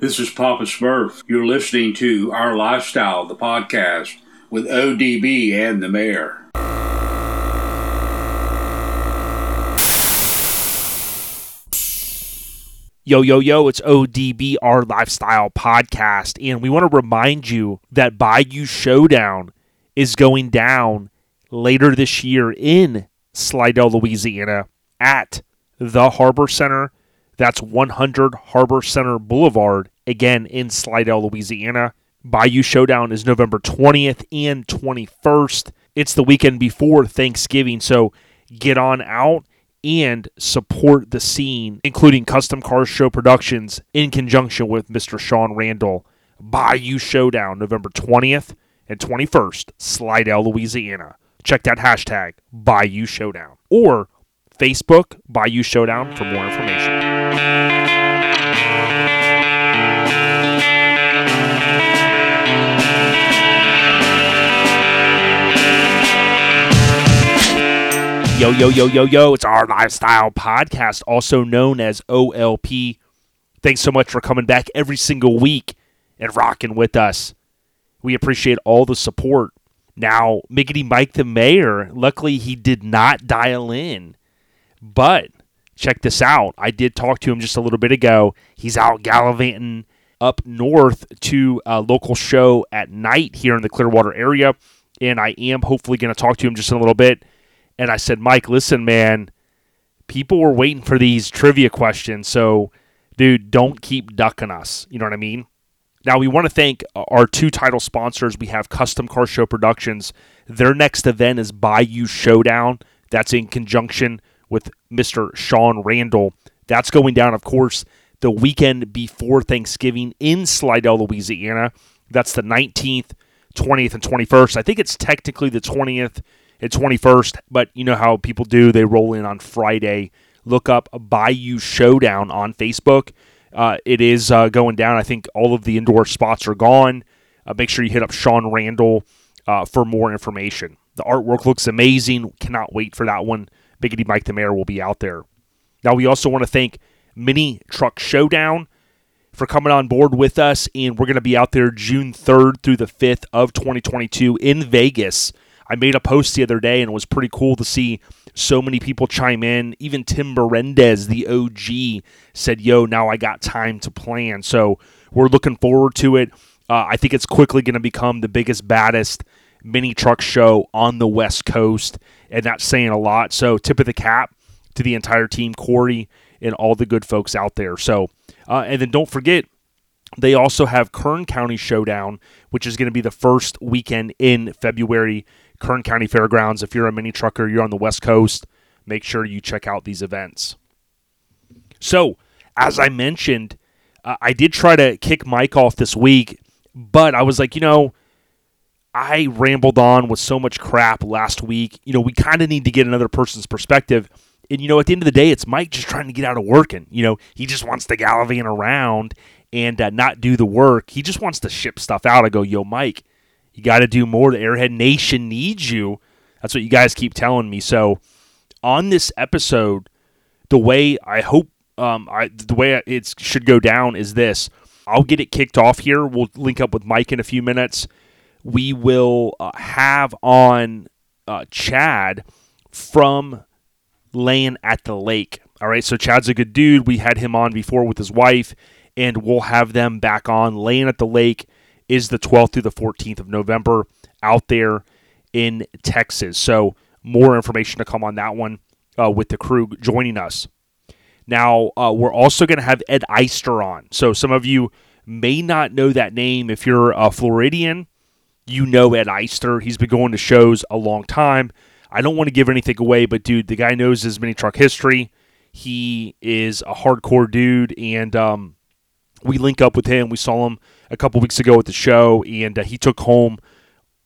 This is Papa Smurf. You're listening to Our Lifestyle, the podcast, with ODB and the mayor. Yo, yo, yo, it's ODB, Our Lifestyle podcast, and we want to remind you that Bayou Showdown is going down later this year in Slidell, Louisiana, at the Harbor Center. That's 100 Harbor Center Boulevard, again in Slidell, Louisiana. Bayou Showdown is November 20th and 21st. It's the weekend before Thanksgiving, so get on out and support the scene, including Custom Cars Show Productions in conjunction with Mr. Sean Randall. Bayou Showdown, November 20th and 21st, Slidell, Louisiana. Check that hashtag, Bayou Showdown, or Facebook, Bayou Showdown, for more information. Yo, yo, yo, yo, yo, it's Our Lifestyle podcast, also known as OLP. Thanks so much for coming back every single week and rocking with us. We appreciate all the support. Now, Miggity Mike the mayor, luckily he did not dial in, but check this out. I did talk to him just a little bit ago. He's out gallivanting up north to a local show at night here in the Clearwater area, and I am hopefully going to talk to him just in a little bit. And I said, Mike, listen, man, people were waiting for these trivia questions. So, dude, don't keep ducking us. You know what I mean? Now, we want to thank our two title sponsors. We have Custom Car Show Productions. Their next event is Bayou Showdown. That's in conjunction with Mr. Sean Randall. That's going down, of course, the weekend before Thanksgiving in Slidell, Louisiana. That's the 19th, 20th, and 21st. I think it's technically the 20th. It's 21st, but you know how people do. They roll in on Friday. Look up Bayou Showdown on Facebook. It is going down. I think all of the indoor spots are gone. Make sure you hit up Sean Randall for more information. The artwork looks amazing. Cannot wait for that one. Biggity Mike the mayor will be out there. Now, we also want to thank Mini Truck Showdown for coming on board with us, and we're going to be out there June 3rd through the 5th of 2022 in Vegas. I made a post the other day, and it was pretty cool to see so many people chime in. Even Tim Berendes, the OG, said, yo, now I got time to plan. So we're looking forward to it. I think it's quickly going to become the biggest, baddest mini truck show on the West Coast, and that's saying a lot. So tip of the cap to the entire team, Corey, and all the good folks out there. So, and then don't forget, they also have Kern County Showdown, which is going to be the first weekend in February. Kern County Fairgrounds. If you're a mini trucker, you're on the West Coast, make sure you check out these events. So, as I mentioned, I did try to kick Mike off this week, but I was like, you know, I rambled on with so much crap last week. You know, we kind of need to get another person's perspective. And, you know, at the end of the day, it's Mike just trying to get out of working. You know, he just wants to gallivant around and not do the work. He just wants to ship stuff out. I go, yo, Mike, you got to do more. The Airhead Nation needs you. That's what you guys keep telling me. So on this episode, the way I hope the way it should go down is this. I'll get it kicked off here. We'll link up with Mike in a few minutes. We will have on Chad from Layin at the Lake. All right, so Chad's a good dude. We had him on before with his wife, and we'll have them back on. Layin at the Lake is the 12th through the 14th of November out there in Texas. So more information to come on that one with the crew joining us. Now, we're also going to have Ed Eyster on. So some of you may not know that name. If you're a Floridian, you know Ed Eyster. He's been going to shows a long time. I don't want to give anything away, but dude, the guy knows his mini truck history. He is a hardcore dude, and we link up with him. We saw him a couple weeks ago at the show, and he took home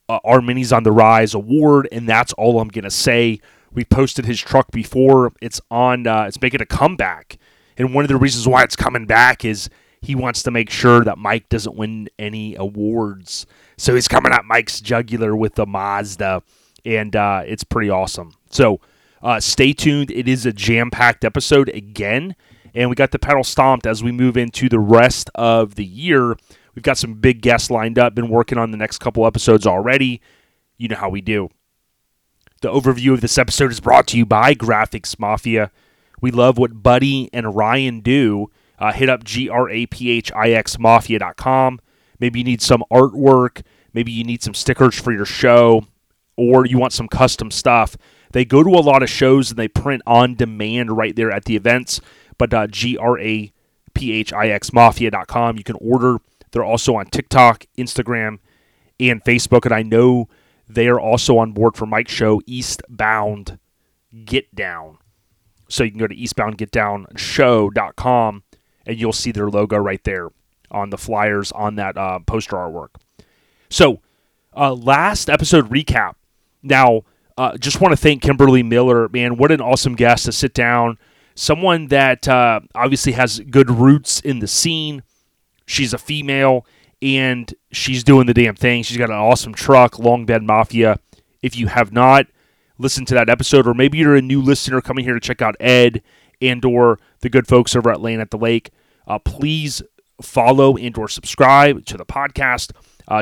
our Minis on the Rise award, and that's all I'm going to say. We posted his truck before. It's on. It's making a comeback, and one of the reasons why it's coming back is he wants to make sure that Mike doesn't win any awards. So he's coming at Mike's jugular with the Mazda, and it's pretty awesome. So stay tuned. It is a jam-packed episode again. and we got the pedal stomped as we move into the rest of the year. We've got some big guests lined up, been working on the next couple episodes already. You know how we do. The overview of this episode is brought to you by Graphix Mafia. We love what Buddy and Ryan do. Hit up graphixmafia.com. Maybe you need some artwork. Maybe you need some stickers for your show, or you want some custom stuff. They go to a lot of shows and they print on demand right there at the events. But graphixmafia.com. You can order. They're also on TikTok, Instagram, and Facebook. And I know they are also on board for Mike's show, Eastbound Get Down. So you can go to eastboundgetdownshow.com and you'll see their logo right there on the flyers on that poster artwork. So last episode recap. Now, just want to thank Kimberly Miller. Man, what an awesome guest to sit down. Someone that obviously has good roots in the scene. She's a female, and she's doing the damn thing. She's got an awesome truck, Long Bed Mafia. If you have not listened to that episode, or maybe you're a new listener coming here to check out Ed and or the good folks over at Layin at the Lake, please follow and or subscribe to the podcast.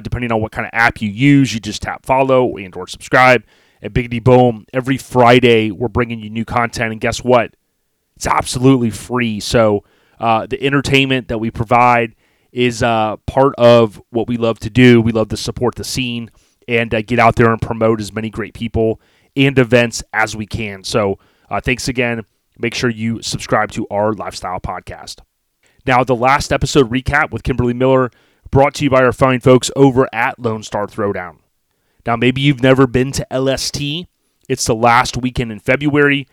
Depending on what kind of app you use, you just tap follow and or subscribe. At Biggity Boom, every Friday, we're bringing you new content, and guess what? It's absolutely free. So the entertainment that we provide is part of what we love to do. We love to support the scene and get out there and promote as many great people and events as we can. So thanks again. Make sure you subscribe to Our Lifestyle podcast. Now, the last episode recap with Kimberly Miller brought to you by our fine folks over at Lone Star Throwdown. Now, maybe you've never been to LST. It's the last weekend in February.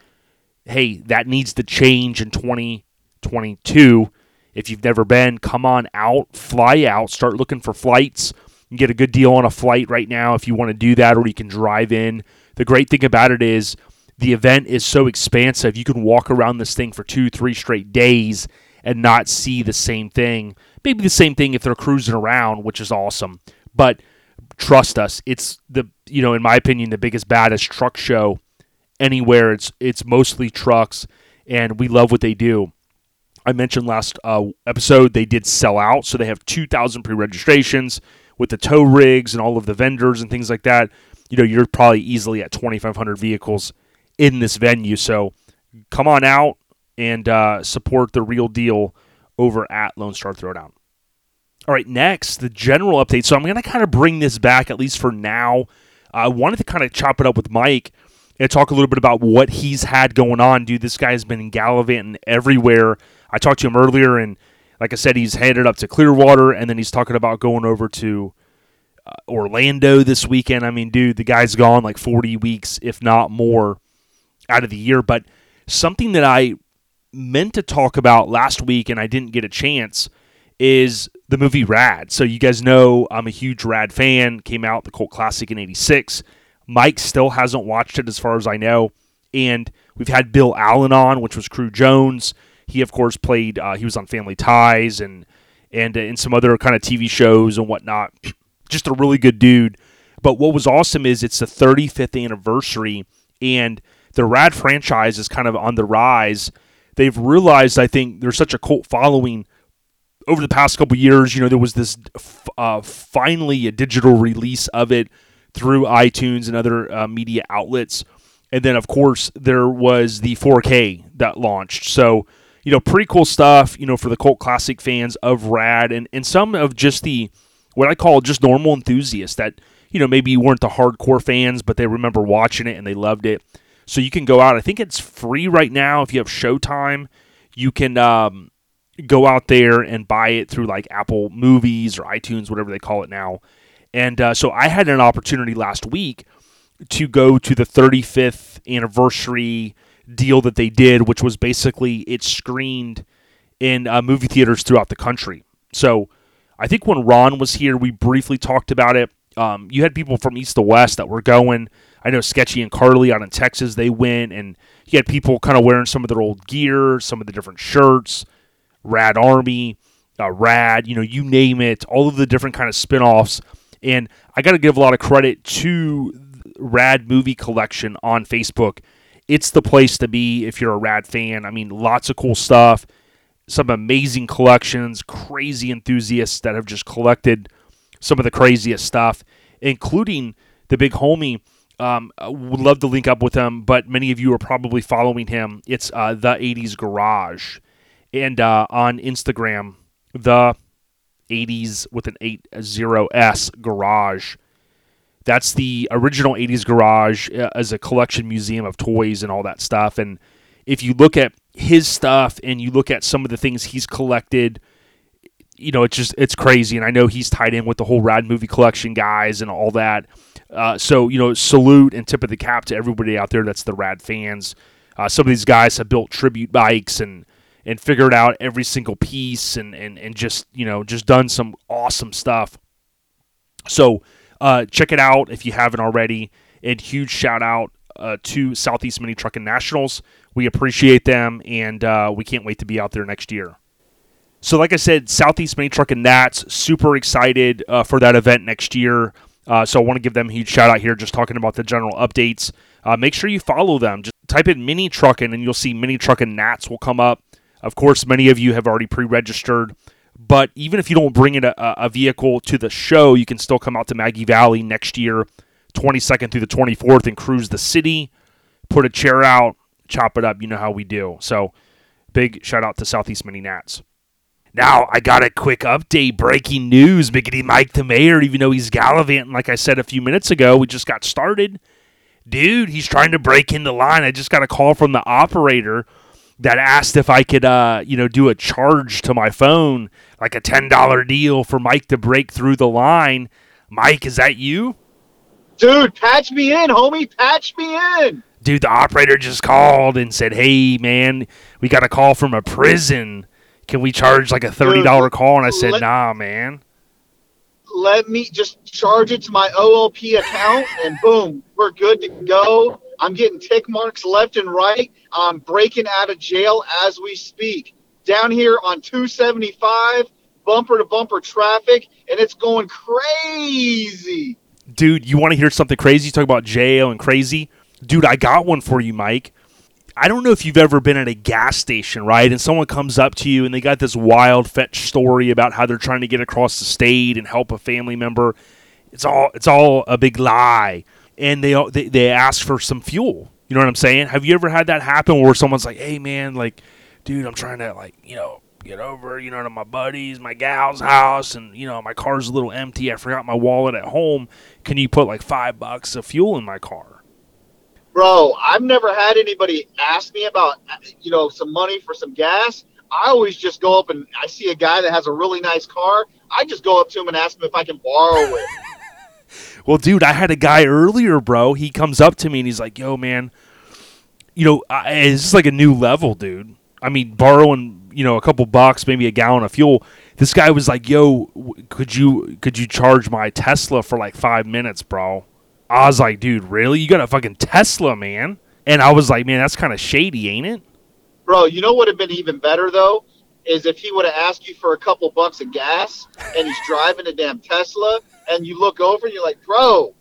Hey, that needs to change in 2022. If you've never been, come on out, fly out, start looking for flights. You can get a good deal on a flight right now if you want to do that, or you can drive in. The great thing about it is the event is so expansive. You can walk around this thing for 2-3 straight days and not see the same thing. Maybe the same thing if they're cruising around, which is awesome. But trust us, it's in my opinion, the biggest, baddest truck show anywhere. It's mostly trucks, and we love what they do. I mentioned last episode they did sell out, so they have 2,000 pre-registrations with the tow rigs and all of the vendors and things like that. You're probably easily at 2,500 vehicles in this venue. So come on out and support the real deal over at Lone Star Throwdown. All right, next, the general update. So I'm going to kind of bring this back, at least for now. I wanted to kind of chop it up with Mike and talk a little bit about what he's had going on. Dude, this guy has been gallivanting everywhere. I talked to him earlier, and like I said, he's headed up to Clearwater, and then he's talking about going over to Orlando this weekend. I mean, dude, the guy's gone like 40 weeks, if not more, out of the year. But something that I meant to talk about last week and I didn't get a chance is the movie Rad. So you guys know I'm a huge Rad fan. Came out, the cult classic, in 86. Mike still hasn't watched it as far as I know. And we've had Bill Allen on, which was Crew Jones. He, of course, played, he was on Family Ties and some other kind of TV shows and whatnot. Just a really good dude. But what was awesome is it's the 35th anniversary, and the Rad franchise is kind of on the rise. They've realized, I think, there's such a cult following over the past couple years. There was this finally a digital release of it through iTunes and other media outlets. And then, of course, there was the 4K that launched. So, pretty cool stuff, for the cult classic fans of Rad and some of just the, what I call just normal enthusiasts that, maybe weren't the hardcore fans, but they remember watching it and they loved it. So you can go out. I think it's free right now. If you have Showtime, you can go out there and buy it through like Apple Movies or iTunes, whatever they call it now. And so I had an opportunity last week to go to the 35th anniversary deal that they did, which was basically it screened in movie theaters throughout the country. So I think when Ron was here, we briefly talked about it. You had people from east to west that were going. I know Sketchy and Carly out in Texas, they went, and you had people kind of wearing some of their old gear, some of the different shirts, Rad Army, Rad, you name it, all of the different kind of spinoffs. And I got to give a lot of credit to Rad Movie Collection on Facebook. It's the place to be if you're a Rad fan. I mean, lots of cool stuff. some amazing collections, crazy enthusiasts that have just collected some of the craziest stuff, including the big homie. Would love to link up with him, but many of you are probably following him. It's The 80s Garage. And on Instagram, The 80s with an 80s Garage. That's the original 80s Garage as a collection museum of toys and all that stuff. And if you look at his stuff and you look at some of the things he's collected, you know, it's crazy. And I know he's tied in with the whole Rad Movie Collection guys and all that. So, you know, salute and tip of the cap to everybody out there that's the Rad fans. Some of these guys have built tribute bikes and figured out every single piece and just, you know, just done some awesome stuff. So check it out if you haven't already. And huge shout out to Southeast Mini Truckin' Nationals. We appreciate them, and we can't wait to be out there next year. So like I said, Southeast Mini Truckin' Nats, super excited for that event next year. So I want to give them a huge shout-out here, just talking about the general updates. Make sure you follow them. Just type in Mini Truckin', and you'll see Mini Truckin' Nats will come up. Of course, many of you have already pre-registered. But even if you don't bring in a vehicle to the show, you can still come out to Maggie Valley next year, 22nd through the 24th, and cruise the city, put a chair out, chop it up. You know how we do. So big shout-out to Southeast Mini Nats. Now, I got a quick update, breaking news. Miggity Mike, the mayor, even though he's gallivanting, like I said a few minutes ago, we just got started. Dude, he's trying to break in the line. I just got a call from the operator that asked if I could, do a charge to my phone, like a $10 deal for Mike to break through the line. Mike, is that you? Dude, patch me in, homie. Patch me in. Dude, the operator just called and said, hey, man, we got a call from a prison. Can we charge like a $30 call? And I said, nah, man. Let me just charge it to my OLP account, and boom, we're good to go. I'm getting tick marks left and right. I'm breaking out of jail as we speak. Down here on 275, bumper-to-bumper traffic, and it's going crazy. Dude, you want to hear something crazy? You talk about jail and crazy? Dude, I got one for you, Mike. I don't know if you've ever been at a gas station, right? And someone comes up to you and they got this wild fetch story about how they're trying to get across the state and help a family member. It's all a big lie. And they ask for some fuel. You know what I'm saying? Have you ever had that happen where someone's like, hey man, like, dude, I'm trying to get over, to my buddy's, my gal's house, and my car's a little empty. I forgot my wallet at home. Can you put like $5 of fuel in my car? Bro, I've never had anybody ask me about, some money for some gas. I always just go up and I see a guy that has a really nice car. I just go up to him and ask him if I can borrow it. Well, dude, I had a guy earlier, bro. He comes up to me and he's like, yo, man, it's just like a new level, dude. I mean, borrowing, a couple bucks, maybe a gallon of fuel. This guy was like, yo, could you charge my Tesla for like 5 minutes, bro? I was like, dude, really? You got a fucking Tesla, man? And I was like, man, that's kind of shady, ain't it? Bro, you know what would have been even better, though, is if he would have asked you for a couple bucks of gas, and he's driving a damn Tesla, and you look over, and you're like, bro,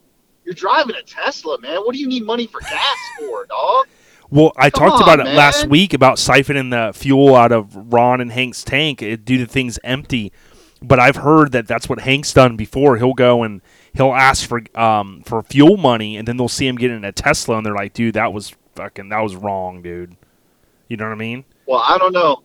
you're driving a Tesla, man. What do you need money for gas for, dog? Well, I talked about it last week, about siphoning the fuel out of Ron and Hank's tank due to things empty. But I've heard that that's what Hank's done before. He'll go and he'll ask for fuel money, and then they'll see him get in a Tesla, and they're like, dude, that was wrong, dude. You know what I mean? Well, I don't know,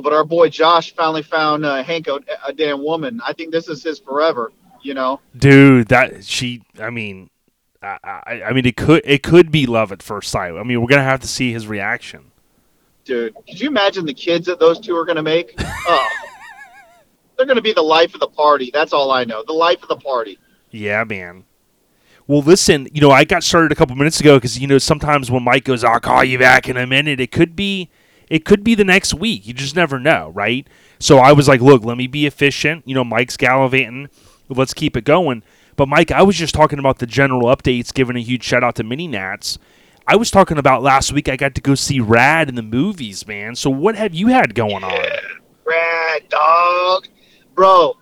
but our boy Josh finally found Hank a damn woman. I think this is his forever, Dude, it could be love at first sight. I mean, we're going to have to see his reaction. Dude, could you imagine the kids that those two are going to make? Oh. They're going to be the life of the party. That's all I know. The life of the party. Yeah, man. Well, listen, I got started a couple minutes ago because, sometimes when Mike goes, I'll call you back in a minute, it could be the next week. You just never know, right? So I was like, look, let me be efficient. Mike's gallivanting. Let's keep it going. But, Mike, I was just talking about the general updates, giving a huge shout-out to Mini Nats. I was talking about last week I got to go see Rad in the movies, man. So what have you had going on? Rad, dog. Bro,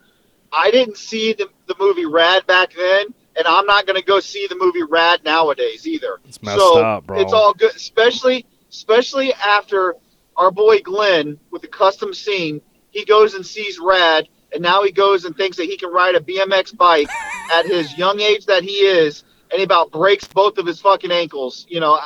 I didn't see the movie Rad back then, and I'm not going to go see the movie Rad nowadays either. It's messed up, bro. It's all good, especially after our boy Glenn with the custom scene, he goes and sees Rad, and now he goes and thinks that he can ride a BMX bike at his young age that he is, and he about breaks both of his fucking ankles. You know,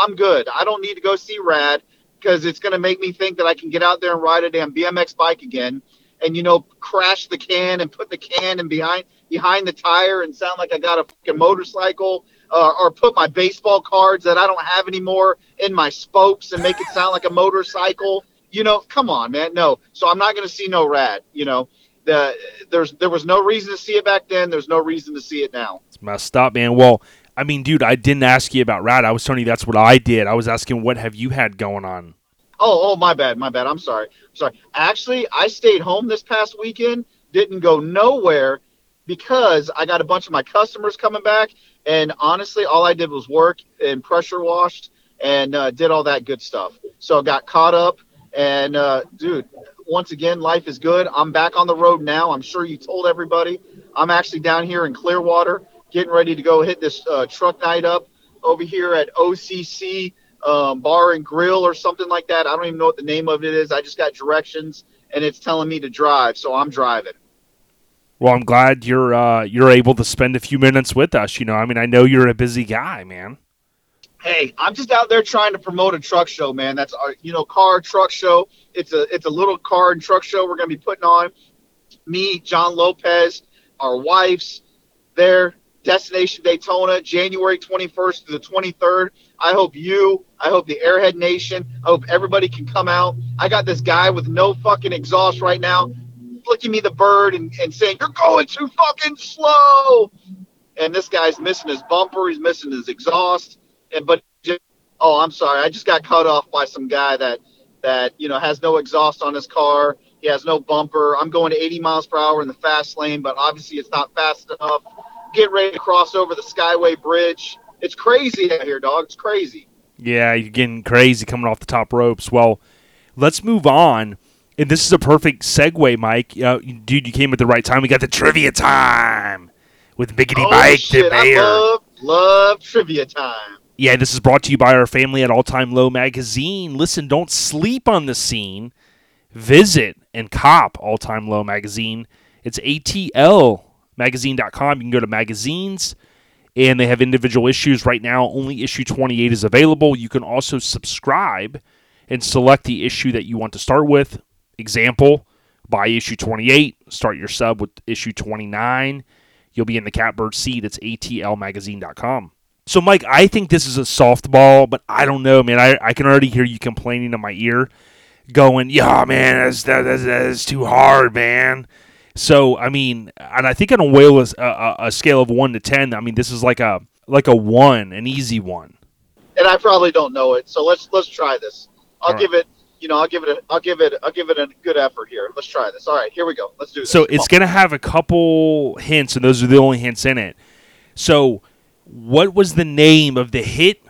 I'm good. I don't need to go see Rad because it's going to make me think that I can get out there and ride a damn BMX bike again and, you know, crash the can and put the can in behind the tire and sound like I got a fucking motorcycle, or put my baseball cards that I don't have anymore in my spokes and make it sound like a motorcycle. You know, come on, man. No. So I'm not going to see no Rad. You know, there was no reason to see it back then. There's no reason to see it now. It's messed up, man. Well, I mean, dude, I didn't ask you about Rad. I was telling you that's what I did. I was asking, what have you had going on? Oh, my bad. I'm sorry. Actually, I stayed home this past weekend, didn't go nowhere because I got a bunch of my customers coming back. And honestly, all I did was work and pressure washed and did all that good stuff. So I got caught up. And, dude, once again, life is good. I'm back on the road now. I'm sure you told everybody. I'm actually down here in Clearwater getting ready to go hit this truck night up over here at OCC Bar and Grill or something like that. I don't even know what the name of it is. I just got directions, and it's telling me to drive, so I'm driving. Well, I'm glad you're able to spend a few minutes with us. You know, I mean, I know you're a busy guy, man. Hey, I'm just out there trying to promote a truck show, man. That's our, you know, car truck show. It's a little car and truck show we're going to be putting on. Me, John Lopez, our wives, their Destination Daytona, January 21st to the 23rd. I hope the Airhead Nation, I hope everybody can come out. I got this guy with no fucking exhaust right now flicking me the bird and saying, "You're going too fucking slow." And this guy's missing his bumper. He's missing his exhaust. I'm sorry. I just got cut off by some guy that you know has no exhaust on his car. He has no bumper. I'm going to 80 miles per hour in the fast lane, but obviously it's not fast enough. Get ready to cross over the Skyway Bridge. It's crazy out here, dog. It's crazy. Yeah, you're getting crazy coming off the top ropes. Well, let's move on. And this is a perfect segue, Mike. Dude, you came at the right time. We got the trivia time with Miggity Mike. Shit, I love trivia time. Yeah, this is brought to you by our family at All Time Low Magazine. Listen, don't sleep on the scene. Visit and cop All Time Low Magazine. It's atlmagazine.com. You can go to magazines, and they have individual issues right now. Only issue 28 is available. You can also subscribe and select the issue that you want to start with. Example, buy issue 28, start your sub with issue 29. You'll be in the catbird seat. It's atlmagazine.com. So, Mike, I think this is a softball, but I don't know, man. I can already hear you complaining in my ear going, yeah, man, that's too hard, man. So, I mean, and I think on a scale of 1 to 10, I mean, this is like a 1, an easy 1. And I probably don't know it, so let's try this. I'll give it a good effort here. Let's try this. All right, here we go. Let's do this. So, it's going to have a couple hints, and those are the only hints in it. So, what was the name of the hit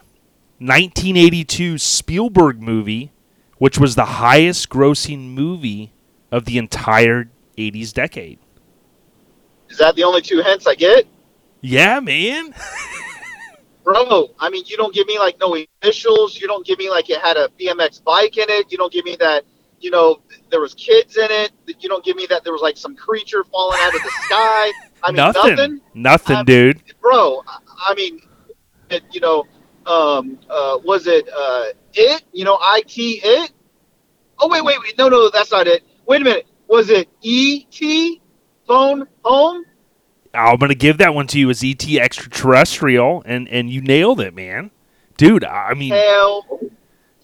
1982 Spielberg movie, which was the highest-grossing movie of the entire 80s decade? Is that the only two hints I get? Yeah, man. Bro, I mean, you don't give me, like, no initials. You don't give me, like, it had a BMX bike in it. You don't give me that, you know, there was kids in it. You don't give me that there was, like, some creature falling out of the sky. I mean, nothing. Nothing, dude. Bro, I mean, you know, was it it? You know, I-T, it? Oh, wait. No, that's not it. Wait a minute. Was it E.T., phone home? I'm going to give that one to you as E.T. extraterrestrial, and you nailed it, man. Dude, I mean. Hell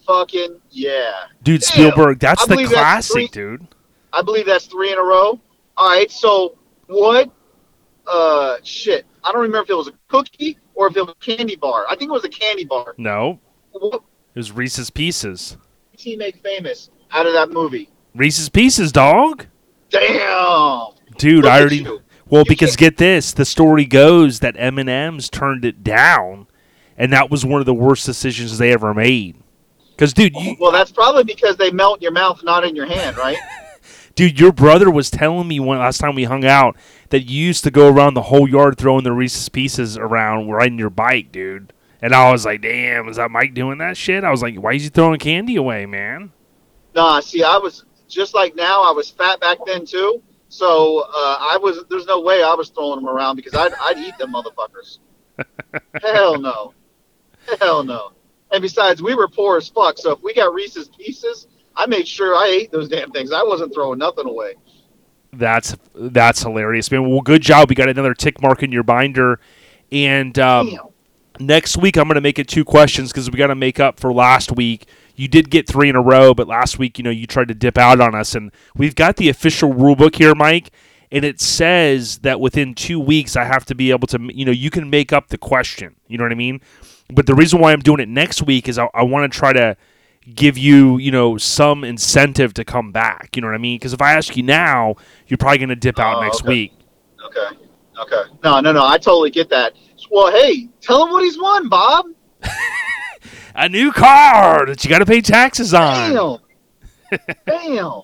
fucking yeah. Dude, Spielberg, that's the classic, dude. I believe that's 3 in a row. All right, so what? Shit. I don't remember if it was a cookie or if it was a candy bar. I think it was a candy bar. No. It was Reese's Pieces. He made famous out of that movie. Reese's Pieces, dog. Damn. Dude, look, I already... You. Well, you because get this. The story goes that M&M's turned it down, and that was one of the worst decisions they ever made. Because, dude... Well, that's probably because they melt in your mouth, not in your hand, right? Dude, your brother was telling me when last time we hung out that you used to go around the whole yard throwing the Reese's Pieces around riding your bike, dude. And I was like, damn, is that Mike doing that shit? I was like, why is he throwing candy away, man? Nah, see, I was just like now. I was fat back then too, so I was. There's no way I was throwing them around because I'd eat them motherfuckers. Hell no, hell no. And besides, we were poor as fuck. So if we got Reese's Pieces, I made sure I ate those damn things. I wasn't throwing nothing away. That's hilarious, man. Well, good job. We got another tick mark in your binder, and next week I'm going to make it 2 questions because we got to make up for last week. You did get 3 in a row, but last week, you know, you tried to dip out on us, and we've got the official rule book here, Mike, and it says that within 2 weeks I have to be able to, you know, you can make up the question. You know what I mean? But the reason why I'm doing it next week is I want to try to give you, you know, some incentive to come back. You know what I mean? Because if I ask you now, you're probably going to dip out next week. Okay. Okay. No. I totally get that. Well, hey, tell him what he's won, Bob. A new car that you got to pay taxes on. Damn.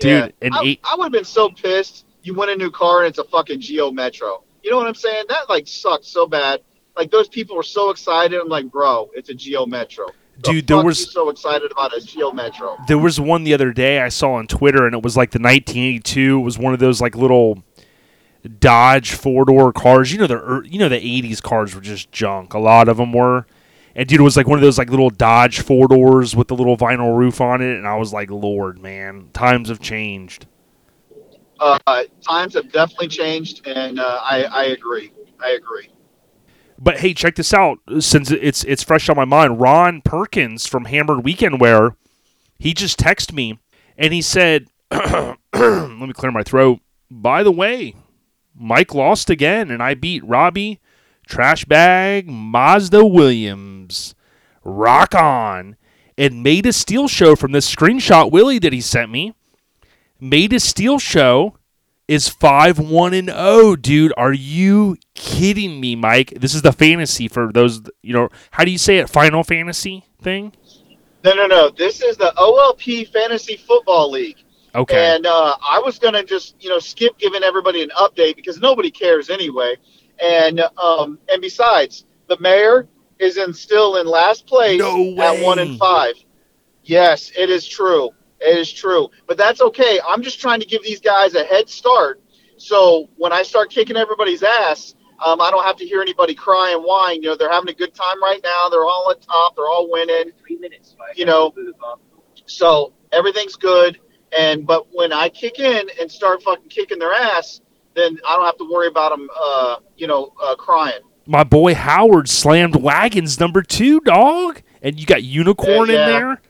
Dude, yeah. I would have been so pissed. You win a new car and it's a fucking Geo Metro. You know what I'm saying? That, like, sucked so bad. Like, those people were so excited. I'm like, bro, it's a Geo Metro. Dude, there was you so excited about a Geo Metro. There was one the other day I saw on Twitter, and it was like the 1982. It was one of those like little Dodge 4-door cars. You know the 80s cars were just junk. A lot of them were. And dude, it was like one of those like little Dodge 4-doors with the little vinyl roof on it. And I was like, Lord, man, times have changed. Times have definitely changed, and I agree. I agree. But, hey, check this out, since it's fresh on my mind. Ron Perkins from Hammered Weekend Wear, he just texted me, and he said, let me clear my throat. By the way, Mike lost again, and I beat Robbie, Trash Bag, Mazda Williams, Rock On, and Made a Steel Show from this screenshot, Willie, that he sent me. Made a Steel Show is 5-1-0, dude. Are you kidding me, Mike? This is the fantasy for those, you know, how do you say it? Final Fantasy thing? No. This is the OLP Fantasy Football League. Okay. And I was going to just, you know, skip giving everybody an update because nobody cares anyway. And besides, the mayor is still in last place at 1-5. Yes, it is true. It is true, but that's okay. I'm just trying to give these guys a head start, so when I start kicking everybody's ass, I don't have to hear anybody cry and whine. You know, they're having a good time right now. They're all on top. They're all winning. 3 minutes, you know, so everything's good. But when I kick in and start fucking kicking their ass, then I don't have to worry about them, crying. My boy Howard slammed Wagons #2, dog, and you got Unicorn in there.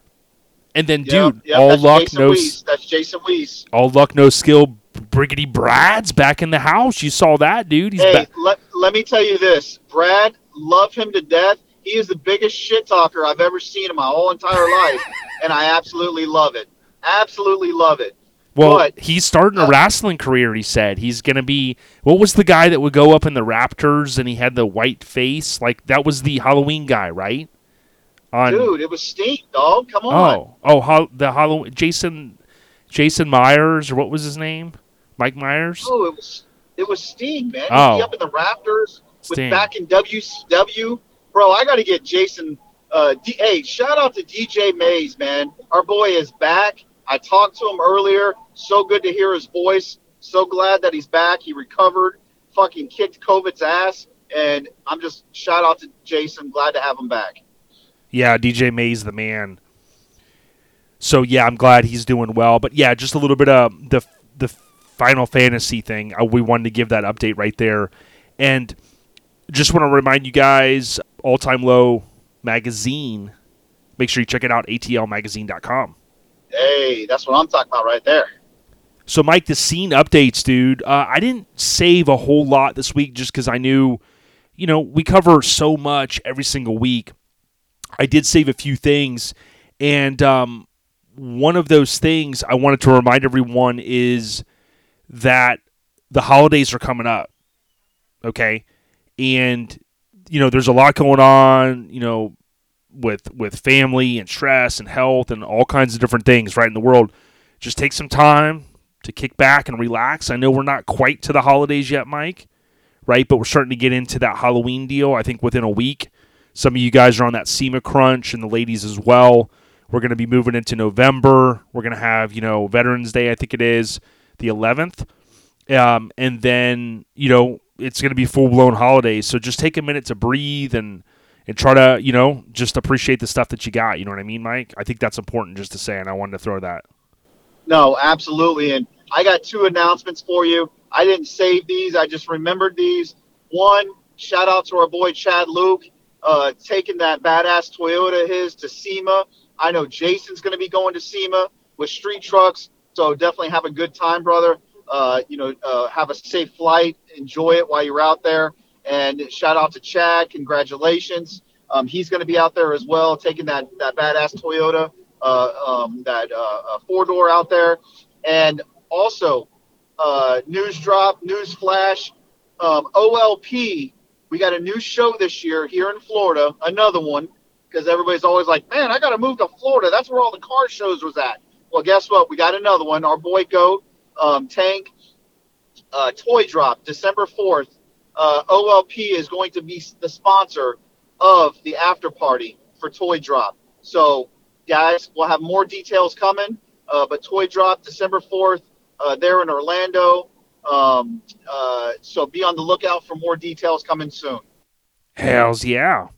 And then, dude, all luck, no. That's Jason Weiss. All luck, no skill. Briggity Brad's back in the house. You saw that, dude. He's back. Let me tell you this, Brad, love him to death. He is the biggest shit talker I've ever seen in my whole entire life, and I absolutely love it. Absolutely love it. Well, he's starting a wrestling career. He said he's going to be. What was the guy that would go up in the Raptors and he had the white face? Like that was the Halloween guy, right? Dude, it was Sting, dog. Come on. The Halloween Jason Myers, or what was his name? Mike Myers. Oh, it was Sting, man. Oh. He was up in the Raptors with back in WCW, bro. I got to get Jason. Hey, shout out to DJ Mays, man. Our boy is back. I talked to him earlier. So good to hear his voice. So glad that he's back. He recovered. Fucking kicked COVID's ass, and I'm just shout out to Jason. Glad to have him back. Yeah, DJ Mays, the man. So, yeah, I'm glad he's doing well. But, yeah, just a little bit of the Final Fantasy thing. We wanted to give that update right there. And just want to remind you guys, All Time Low Magazine. Make sure you check it out, atlmagazine.com. Hey, that's what I'm talking about right there. So, Mike, the scene updates, dude. I didn't save a whole lot this week just because I knew, you know, we cover so much every single week. I did save a few things, and one of those things I wanted to remind everyone is that the holidays are coming up, okay? And, you know, there's a lot going on, you know, with family and stress and health and all kinds of different things, right, in the world. Just take some time to kick back and relax. I know we're not quite to the holidays yet, Mike, right? But we're starting to get into that Halloween deal, I think, within a week. Some of you guys are on that SEMA crunch and the ladies as well, We're going to be moving into November. We're going to have, you know, Veterans Day, I think it is, the 11th. And then, you know, it's going to be full-blown holidays. So just take a minute to breathe and try to, you know, just appreciate the stuff that you got. You know what I mean, Mike? I think that's important just to say, and I wanted to throw that. No, absolutely. And I got two announcements for you. I didn't save these. I just remembered these. One, shout out to our boy Chad Luke, taking that badass Toyota of his to SEMA. I know Jason's going to be going to SEMA with Street Trucks, so definitely have a good time, brother. Have a safe flight. Enjoy it while you're out there. And shout out to Chad. Congratulations. He's going to be out there as well, taking that badass Toyota, four-door out there. And also, news drop, news flash, OLP. We got a new show this year here in Florida, another one. Because everybody's always like, man, I got to move to Florida. That's where all the car shows was at. Well, guess what? We got another one. Our boy Goat, Tank, Toy Drop, December 4th. OLP is going to be the sponsor of the after party for Toy Drop. So, guys, we'll have more details coming. But Toy Drop, December 4th, there in Orlando. So be on the lookout for more details coming soon. Hells yeah.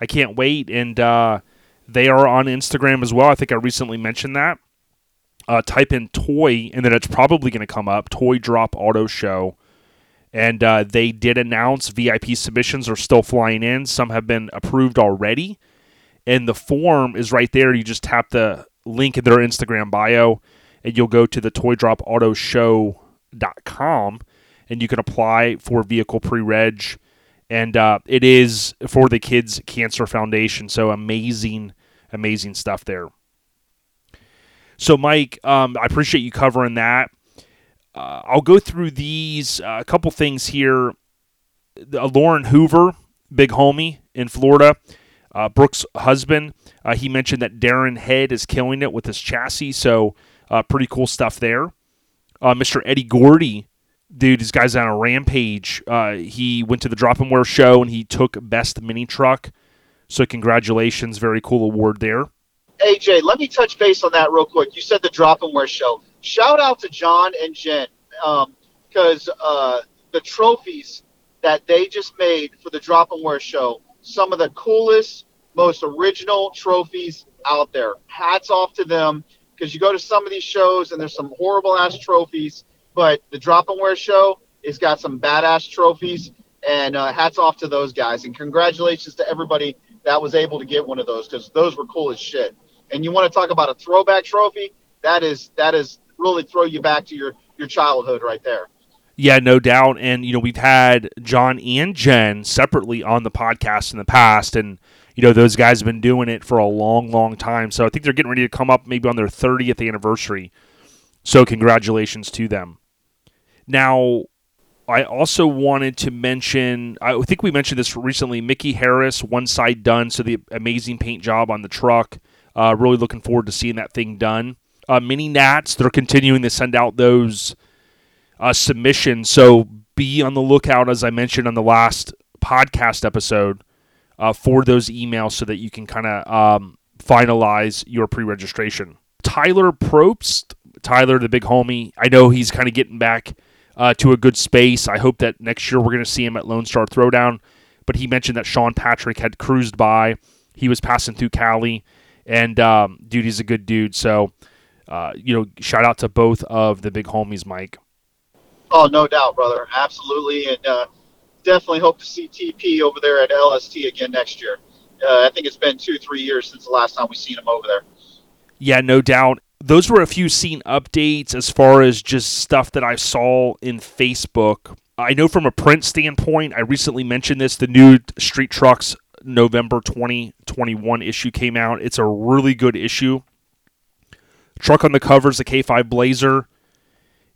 I can't wait, and they are on Instagram as well. I think I recently mentioned that. Type in toy, and then it's probably going to come up, Toy Drop Auto Show. And they did announce VIP submissions are still flying in. Some have been approved already. And the form is right there. You just tap the link in their Instagram bio, and you'll go to the toydropautoshow.com, and you can apply for vehicle pre-reg. And it is for the Kids Cancer Foundation. So amazing, amazing stuff there. So, Mike, I appreciate you covering that. I'll go through these a couple things here. Lauren Hoover, big homie in Florida, Brooke's husband, he mentioned that Darren Head is killing it with his chassis. So pretty cool stuff there. Mr. Eddie Gordy. Dude, this guy's on a rampage. He went to the Drop and Wear show, and he took Best Mini Truck. So congratulations. Very cool award there. AJ, let me touch base on that real quick. You said the Drop and Wear show. Shout out to John and Jen because the trophies that they just made for the Drop and Wear show, some of the coolest, most original trophies out there. Hats off to them because you go to some of these shows, and there's some horrible-ass trophies. But the Drop and Wear show has got some badass trophies, and hats off to those guys. And congratulations to everybody that was able to get one of those because those were cool as shit. And you want to talk about a throwback trophy? That is really throw you back to your childhood right there. Yeah, no doubt. And, you know, we've had John and Jen separately on the podcast in the past. And, you know, those guys have been doing it for a long, long time. So I think they're getting ready to come up maybe on their 30th anniversary. So congratulations to them. Now, I also wanted to mention, I think we mentioned this recently, Mickey Harris, one side done, so the amazing paint job on the truck. Really looking forward to seeing that thing done. Mini Nats, they're continuing to send out those submissions, so be on the lookout, as I mentioned on the last podcast episode, for those emails so that you can kind of finalize your pre-registration. Tyler Probst, Tyler, the big homie, I know he's kind of getting back to a good space. I hope that next year we're going to see him at Lone Star Throwdown. But he mentioned that Sean Patrick had cruised by. He was passing through Cali. And, dude, he's a good dude. So, you know, shout out to both of the big homies, Mike. Oh, no doubt, brother. Absolutely. And definitely hope to see TP over there at LST again next year. I think it's been 2-3 years since the last time we've seen him over there. Yeah, no doubt. Those were a few scene updates as far as just stuff that I saw in Facebook. I know from a print standpoint, I recently mentioned this, the new Street Trucks November 2021 issue came out. It's a really good issue. Truck on the cover is the K5 Blazer.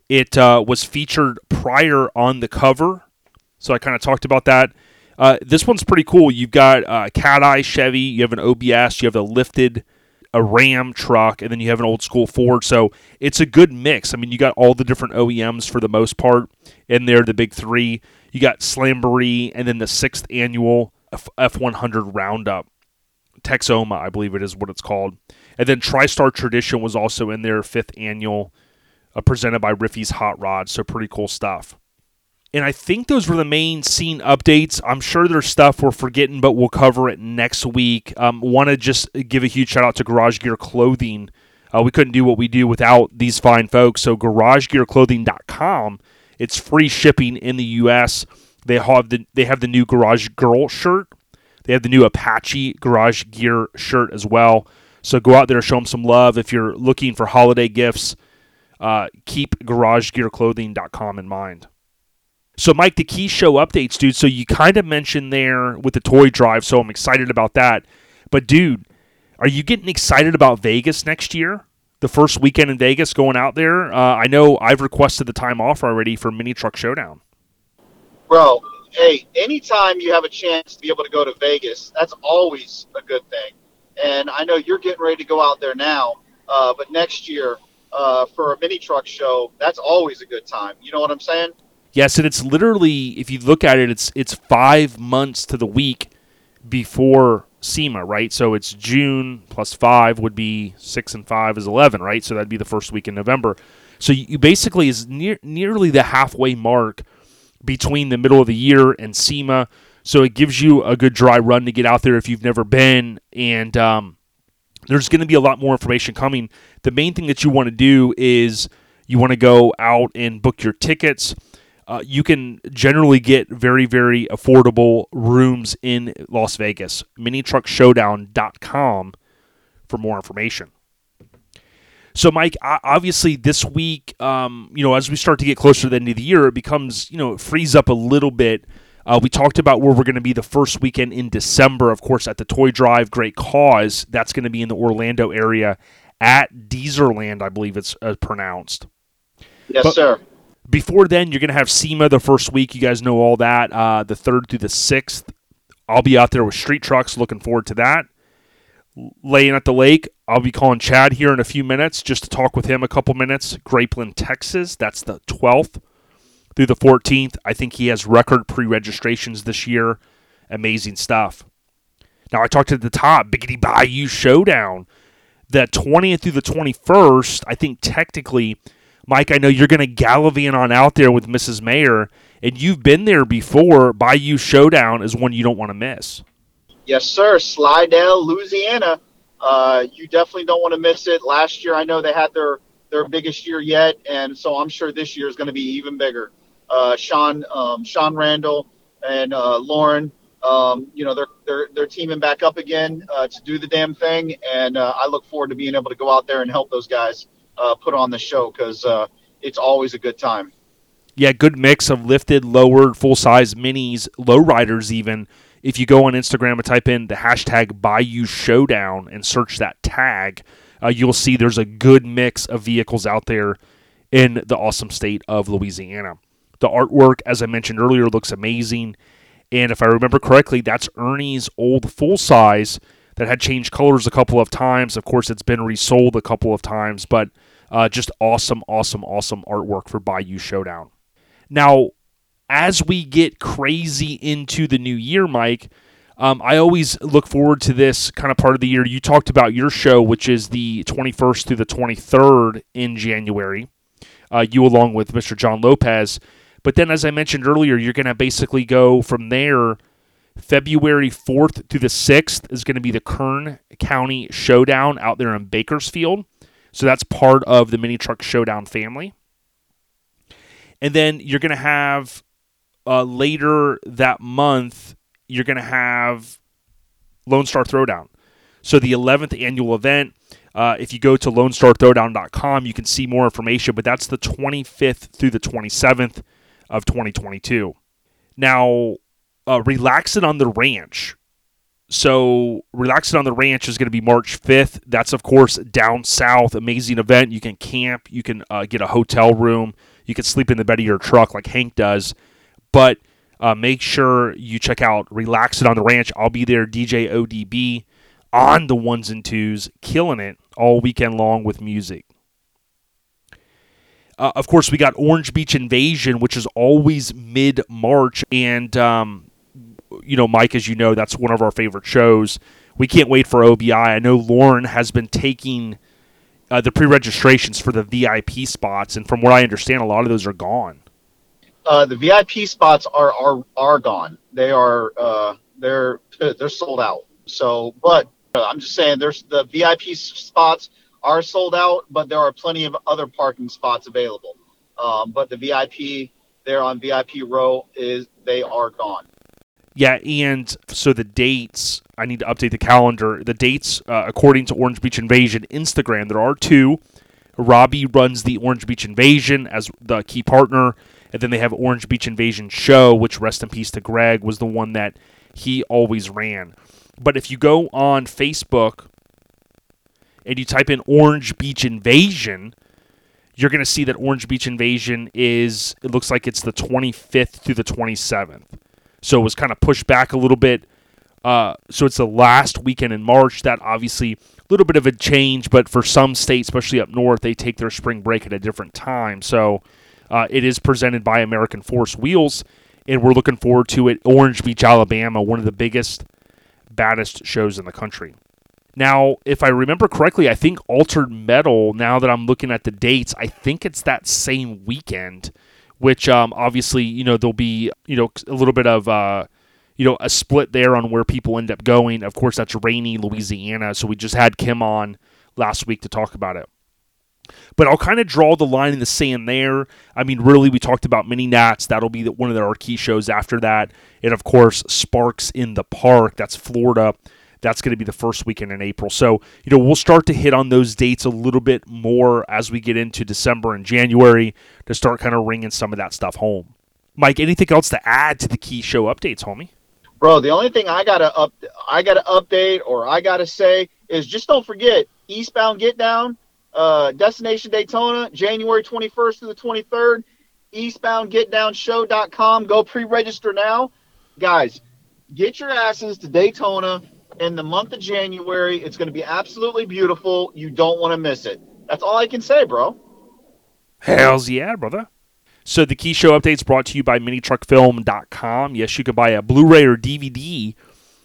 It was featured prior on the cover, so I kind of talked about that. This one's pretty cool. You've got Cat-Eye Chevy, you have an OBS, you have the lifted a Ram truck, and then you have an old school Ford. So it's a good mix. I mean, you got all the different OEMs for the most part in there, the big three. You got Slamboree, and then the 6th annual F100 Roundup. Texoma, I believe it is what it's called. And then TriStar Tradition was also in their 5th annual, presented by Riffy's Hot Rods. So pretty cool stuff. And I think those were the main scene updates. I'm sure there's stuff we're forgetting, but we'll cover it next week. Want to just give a huge shout out to Garage Gear Clothing. We couldn't do what we do without these fine folks. So GarageGearClothing.com. It's free shipping in the U.S. They have the new Garage Girl shirt. They have the new Apache Garage Gear shirt as well. So go out there, show them some love. If you're looking for holiday gifts, keep GarageGearClothing.com in mind. So, Mike, the key show updates, dude. So you kind of mentioned there with the toy drive, so I'm excited about that. But, dude, are you getting excited about Vegas next year? The first weekend in Vegas, going out there? I know I've requested the time off already for Mini Truck Showdown. Bro, hey, anytime you have a chance to be able to go to Vegas, that's always a good thing. And I know you're getting ready to go out there now, but next year for a Mini Truck show, that's always a good time. You know what I'm saying? Yes, and it's literally, if you look at it, it's 5 months to the week before SEMA, right? So it's June plus 5 would be 6 and 5 is 11, right? So that'd be the first week in November. So you basically is nearly the halfway mark between the middle of the year and SEMA. So it gives you a good dry run to get out there if you've never been. And there's going to be a lot more information coming. The main thing that you want to do is you want to go out and book your tickets. You can generally get very, very affordable rooms in Las Vegas. MiniTruckShowdown.com for more information. So, Mike, obviously this week, as we start to get closer to the end of the year, it becomes, it frees up a little bit. We talked about where we're going to be the first weekend in December, of course, at the Toy Drive, Great Cause. That's going to be in the Orlando area at Deezerland, I believe it's pronounced. Yes, but, sir. Before then, you're going to have SEMA the first week. You guys know all that, the 3rd through the 6th. I'll be out there with Street Trucks. Looking forward to that. Layin at the Lake. I'll be calling Chad here in a few minutes just to talk with him a couple minutes. Grapeland, Texas. That's the 12th through the 14th. I think he has record pre-registrations this year. Amazing stuff. Now, I talked at the top, Biggity Bayou Showdown. The 20th through the 21st, I think technically... Mike, I know you're going to gallivant on out there with Mrs. Mayer, and you've been there before. Bayou Showdown is one you don't want to miss. Yes, sir. Slidell, Louisiana. You definitely don't want to miss it. Last year, I know they had their biggest year yet, and so I'm sure this year is going to be even bigger. Sean Randall and Lauren, they're teaming back up again to do the damn thing, and I look forward to being able to go out there and help those guys. Put on the show because it's always a good time. Yeah, good mix of lifted, lowered, full-size minis, lowriders even. If you go on Instagram and type in the hashtag Bayou Showdown and search that tag, you'll see there's a good mix of vehicles out there in the awesome state of Louisiana. The artwork, as I mentioned earlier, looks amazing. And if I remember correctly, that's Ernie's old full-size that had changed colors a couple of times. Of course, it's been resold a couple of times, but just awesome, awesome, awesome artwork for Bayou Showdown. Now, as we get crazy into the new year, Mike, I always look forward to this kind of part of the year. You talked about your show, which is the 21st through the 23rd in January, you along with Mr. John Lopez. But then, as I mentioned earlier, you're going to basically go from there. February 4th through the 6th is going to be the Kern County Showdown out there in Bakersfield. So that's part of the Mini Truck Showdown family. And then you're going to have later that month, you're going to have Lone Star Throwdown. So the 11th annual event, if you go to LoneStarThrowdown.com, you can see more information, but that's the 25th through the 27th of 2022. Now, Relax It on the Ranch. So Relax It on the Ranch is going to be March 5th. That's, of course, down south. Amazing event. You can camp. You can get a hotel room. You can sleep in the bed of your truck like Hank does. But make sure you check out Relax It on the Ranch. I'll be there, DJ ODB, on the ones and twos, killing it all weekend long with music. Of course, we got Orange Beach Invasion, which is always mid-March. And... Mike, as you know, that's one of our favorite shows. we can't wait for OBI. I know Lauren has been taking the pre-registrations for the VIP spots, and from what I understand, a lot of those are gone. The VIP spots are gone. They are they're sold out. So, but I'm just saying, there's the VIP spots are sold out, but there are plenty of other parking spots available. But the VIP there on VIP row is they are gone. Yeah, and so the dates, I need to update the calendar. The dates, according to Orange Beach Invasion Instagram, there are two. Robbie runs the Orange Beach Invasion as the key partner, and then they have Orange Beach Invasion Show, which, rest in peace to Greg, was the one that he always ran. But if you go on Facebook and you type in Orange Beach Invasion, you're going to see that Orange Beach Invasion is, it looks like it's the 25th through the 27th. So it was kind of pushed back a little bit. So it's the last weekend in March. That obviously a little bit of a change, but for some states, especially up north, they take their spring break at a different time. So it is presented by American Force Wheels, and we're looking forward to it. Orange Beach, Alabama, one of the biggest, baddest shows in the country. Now, if I remember correctly, I think Altered Metal, now that I'm looking at the dates, I think it's that same weekend, which obviously, you know, there'll be, you know, a little bit of, you know, a split there on where people end up going. Of course, that's rainy Louisiana, so we just had Kim on last week to talk about it. But I'll kind of draw the line in the sand there. I mean, really, we talked about Mini Nats. That'll be one of our key shows after that. And, of course, Sparks in the Park. That's Florida. That's going to be the first weekend in April. So, you know, we'll start to hit on those dates a little bit more as we get into December and January to start kind of ringing some of that stuff home. Mike, anything else to add to the key show updates, homie? Bro, the only thing I gotta update or I gotta say is just don't forget Eastbound Get Down, Destination Daytona, January 21st through the 23rd, EastboundGetDownShow.com. Go pre-register now, guys. Get your asses to Daytona. In the month of January, it's going to be absolutely beautiful. You don't want to miss it. That's all I can say, bro. Hells yeah, brother. So the Key Show Update's brought to you by minitruckfilm.com. Yes, you can buy a Blu-ray or DVD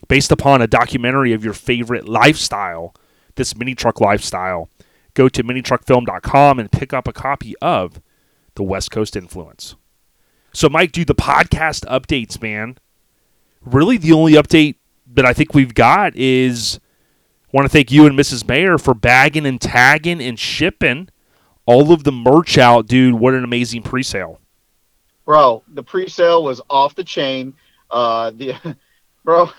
based upon a documentary of your favorite lifestyle, this mini truck lifestyle. Go to minitruckfilm.com and pick up a copy of The West Coast Influence. So, Mike, dude, the podcast updates, man. Really the only update that I think we've got is I want to thank you and Mrs. Mayer for bagging and tagging and shipping all of the merch out, dude. What an amazing pre-sale. Bro, the pre-sale was off the chain. Bro,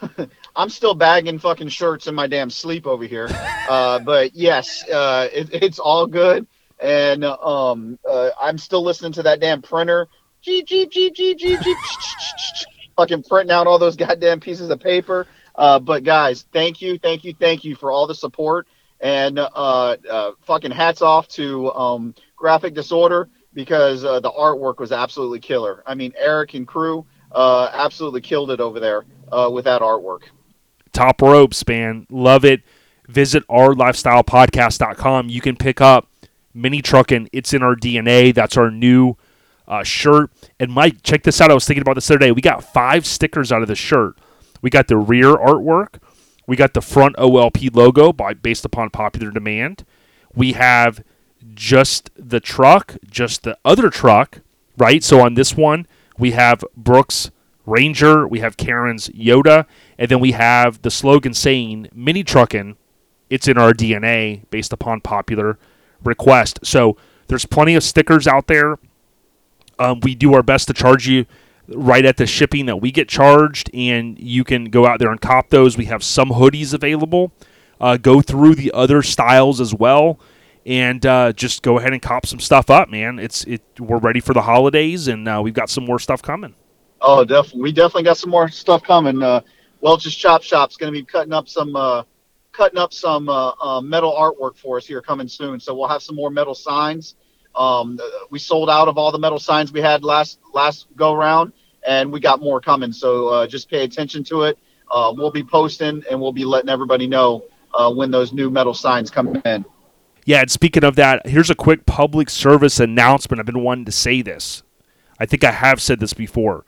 I'm still bagging fucking shirts in my damn sleep over here. But yes, it's all good. And I'm still listening to that damn printer. Jeep, jeep, jeep, jeep, jeep, jeep. Fucking printing out all those goddamn pieces of paper. But guys, thank you for all the support, and fucking hats off to Graphic Disorder, because the artwork was absolutely killer. I mean, Eric and crew absolutely killed it over there with that artwork. Top ropes, man. Love it. Visit ourlifestylepodcast.com. You can pick up Mini Truckin'. It's in our DNA. That's our new shirt. And Mike, check this out. I was thinking about this the other day. We got 5 stickers out of the shirt. We got the rear artwork. We got the front OLP logo based upon popular demand. We have just the truck, just the other truck, right? So on this one, we have Brooks Ranger. We have Karen's Yoda. And then we have the slogan saying, Mini Truckin', it's in our DNA, based upon popular request. So there's plenty of stickers out there. We do our best to charge you right at the shipping that we get charged, and you can go out there and cop those. We have some hoodies available. Go through the other styles as well, and just go ahead and cop some stuff up, man. We're ready for the holidays, and we've got some more stuff coming. Oh, definitely, we definitely got some more stuff coming. Welch's Chop Shop's going to be cutting up some metal artwork for us here coming soon. So we'll have some more metal signs. We sold out of all the metal signs we had last go round, and we got more coming. So just pay attention to it. We'll be posting, and we'll be letting everybody know when those new metal signs come in. Yeah, and speaking of that, here's a quick public service announcement. I've been wanting to say this. I think I have said this before.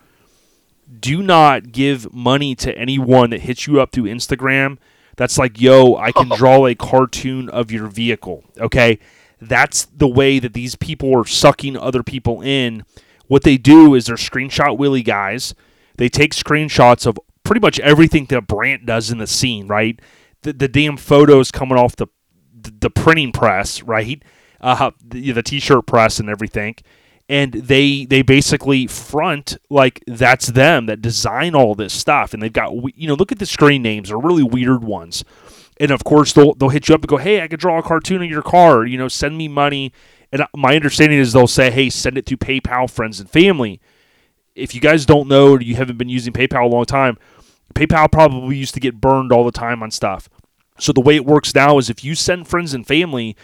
Do not give money to anyone that hits you up through Instagram That's like, yo, I can draw a cartoon of your vehicle, okay? That's the way that these people are sucking other people in. What they do is they're screenshot Willy guys. They take screenshots of pretty much everything that Brandt does in the scene, right? The damn photos coming off the printing press, right? The T-shirt press and everything. And they basically front like that's them that design all this stuff. And they've got, you know, look at the screen names. They're really weird ones. And, of course, they'll hit you up and go, hey, I could draw a cartoon of your car. You know, send me money. And my understanding is they'll say, hey, send it to PayPal friends and family. If you guys don't know or you haven't been using PayPal a long time, PayPal probably used to get burned all the time on stuff. So the way it works now is if you send friends and family,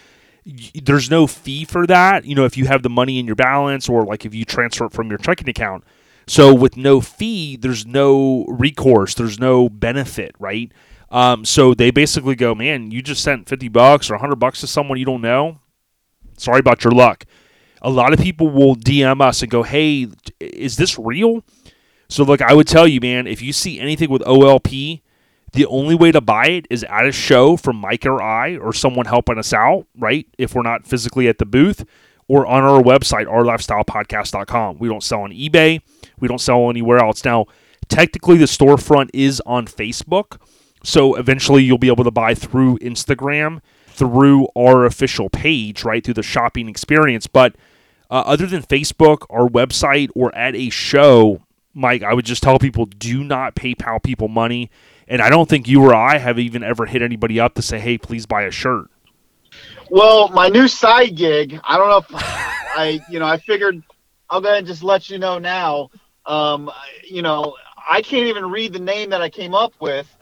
there's no fee for that. You know, if you have the money in your balance or, like, if you transfer it from your checking account. So with no fee, there's no recourse. There's no benefit, right? So they basically go, man, you just sent $50 or $100 to someone you don't know. Sorry about your luck. A lot of people will DM us and go, hey, is this real? So, look, I would tell you, man, if you see anything with OLP, the only way to buy it is at a show from Mike or I or someone helping us out, right? If we're not physically at the booth or on our website, ourlifestylepodcast.com. We don't sell on eBay. We don't sell anywhere else. Now, technically, the storefront is on Facebook. So eventually you'll be able to buy through Instagram, through our official page, right, through the shopping experience. But other than Facebook, our website, or at a show, Mike, I would just tell people do not PayPal people money. And I don't think you or I have even ever hit anybody up to say, hey, please buy a shirt. Well, my new side gig, I don't know if I figured I'll go ahead and just let you know now, I can't even read the name that I came up with.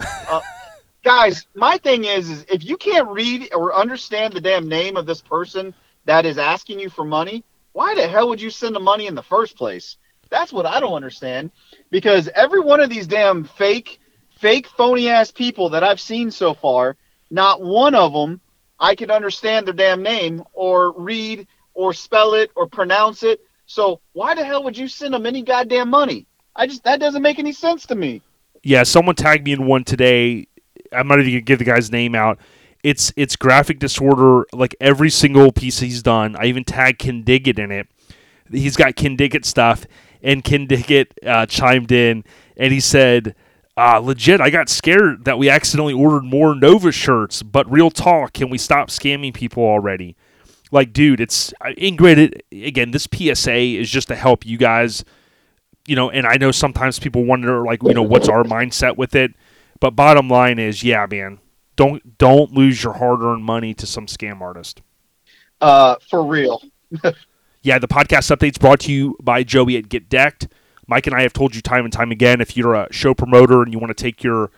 Guys, my thing is if you can't read or understand the damn name of this person that is asking you for money, why the hell would you send the money in the first place? That's what I don't understand, because every one of these damn fake, phony-ass people that I've seen so far, not one of them I can understand their damn name or read or spell it or pronounce it. So why the hell would you send them any goddamn money? That doesn't make any sense to me. Yeah, someone tagged me in one today. I'm not even going to give the guy's name out. It's graphic disorder, like every single piece he's done. I even tagged Ken Diggett in it. He's got Ken Diggett stuff, and Ken Diggett chimed in, and he said, legit, I got scared that we accidentally ordered more Nova shirts, but real talk, can we stop scamming people already? Like, dude, again, this PSA is just to help you guys. You know, and I know sometimes people wonder, like, you know, what's our mindset with it? But bottom line is, yeah, man, don't lose your hard-earned money to some scam artist. For real. Yeah, the podcast update's brought to you by Joey at Get Decked. Mike and I have told you time and time again, if you're a show promoter and you want to take your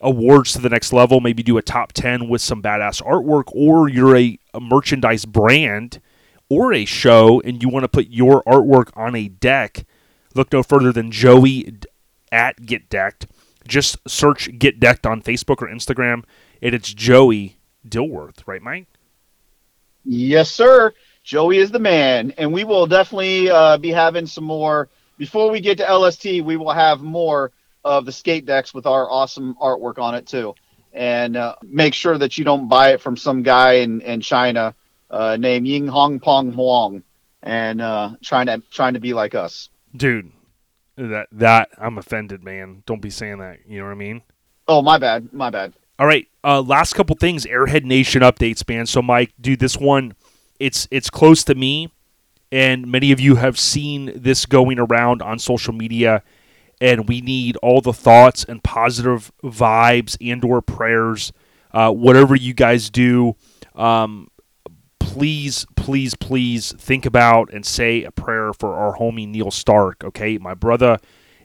awards to the next level, maybe do a top 10 with some badass artwork, or you're a merchandise brand or a show and you want to put your artwork on a deck, look no further than Joey at Get Decked. Just search Get Decked on Facebook or Instagram, and it's Joey Dilworth, right, Mike? Yes, sir. Joey is the man, and we will definitely be having some more. Before we get to LST, we will have more of the skate decks with our awesome artwork on it, too. And make sure that you don't buy it from some guy in China named Ying Hong Pong Huang and trying to be like us. Dude, that I'm offended, man. Don't be saying that. You know what I mean? Oh, my bad. All right, last couple things, Airhead Nation updates, man. So, Mike, dude, this one, it's close to me, and many of you have seen this going around on social media, and we need all the thoughts and positive vibes and/or prayers, whatever you guys do. Please think about and say a prayer for our homie Neil Stark, okay? My brother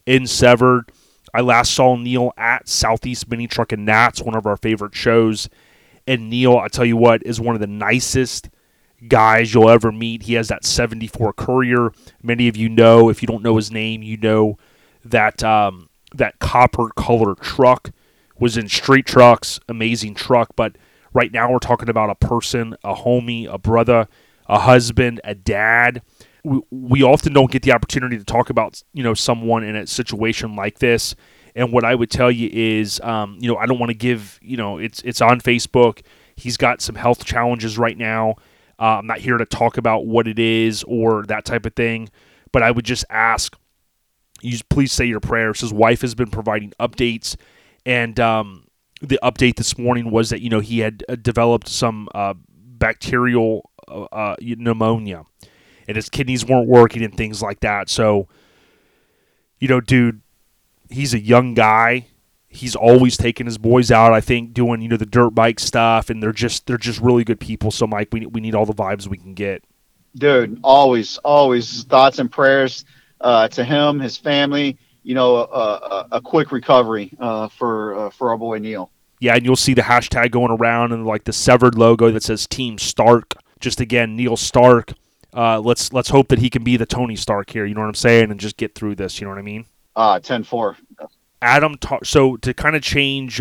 in Severed. I last saw Neil at Southeast Mini Truck and Nats, one of our favorite shows. And Neil, I tell you what, is one of the nicest guys you'll ever meet. He has that 74 Courier. Many of you know, if you don't know his name, you know that that copper color truck was in Street Trucks, amazing truck, but right now we're talking about a person, a homie, a brother, a husband, a dad. We often don't get the opportunity to talk about, you know, someone in a situation like this. And what I would tell you is, I don't want to give, it's on Facebook. He's got some health challenges right now. I'm not here to talk about what it is or that type of thing, but I would just ask you please say your prayers. His wife has been providing updates, and the update this morning was that he had developed some bacterial pneumonia, and his kidneys weren't working and things like that. So, dude, he's a young guy. He's always taking his boys out, I think, doing, the dirt bike stuff, and they're just really good people. So, Mike, we need all the vibes we can get. Dude, always thoughts and prayers to him, his family, a quick recovery for our boy Neil. Yeah, and you'll see the hashtag going around and like the severed logo that says Team Stark. Just again, Neil Stark. Let's hope that he can be the Tony Stark here, you know what I'm saying, and just get through this, you know what I mean? 10-4. Adam, so to kind of change,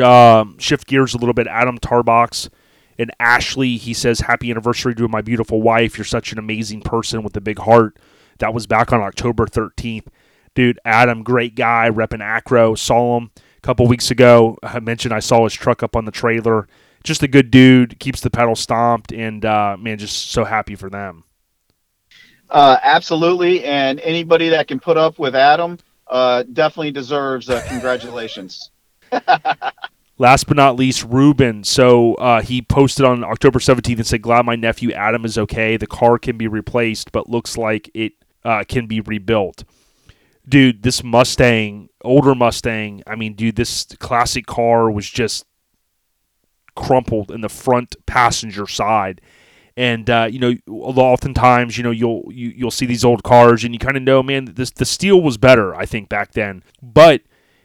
shift gears a little bit, Adam Tarbox and Ashley, he says, happy anniversary to my beautiful wife. You're such an amazing person with a big heart. That was back on October 13th. Dude, Adam, great guy, repping Acro, saw him a couple weeks ago. I mentioned I saw his truck up on the trailer. Just a good dude, keeps the pedal stomped, and, man, just so happy for them. Absolutely, and anybody that can put up with Adam, definitely deserves congratulations. Last but not least, Ruben. So he posted on October 17th and said, glad my nephew Adam is okay. The car can be replaced, but looks like it can be rebuilt. Dude, this Mustang, older Mustang, I mean, dude, this classic car was just crumpled in the front passenger side. And, oftentimes, you'll see these old cars and you kind of know, man, the steel was better, I think, back then. But,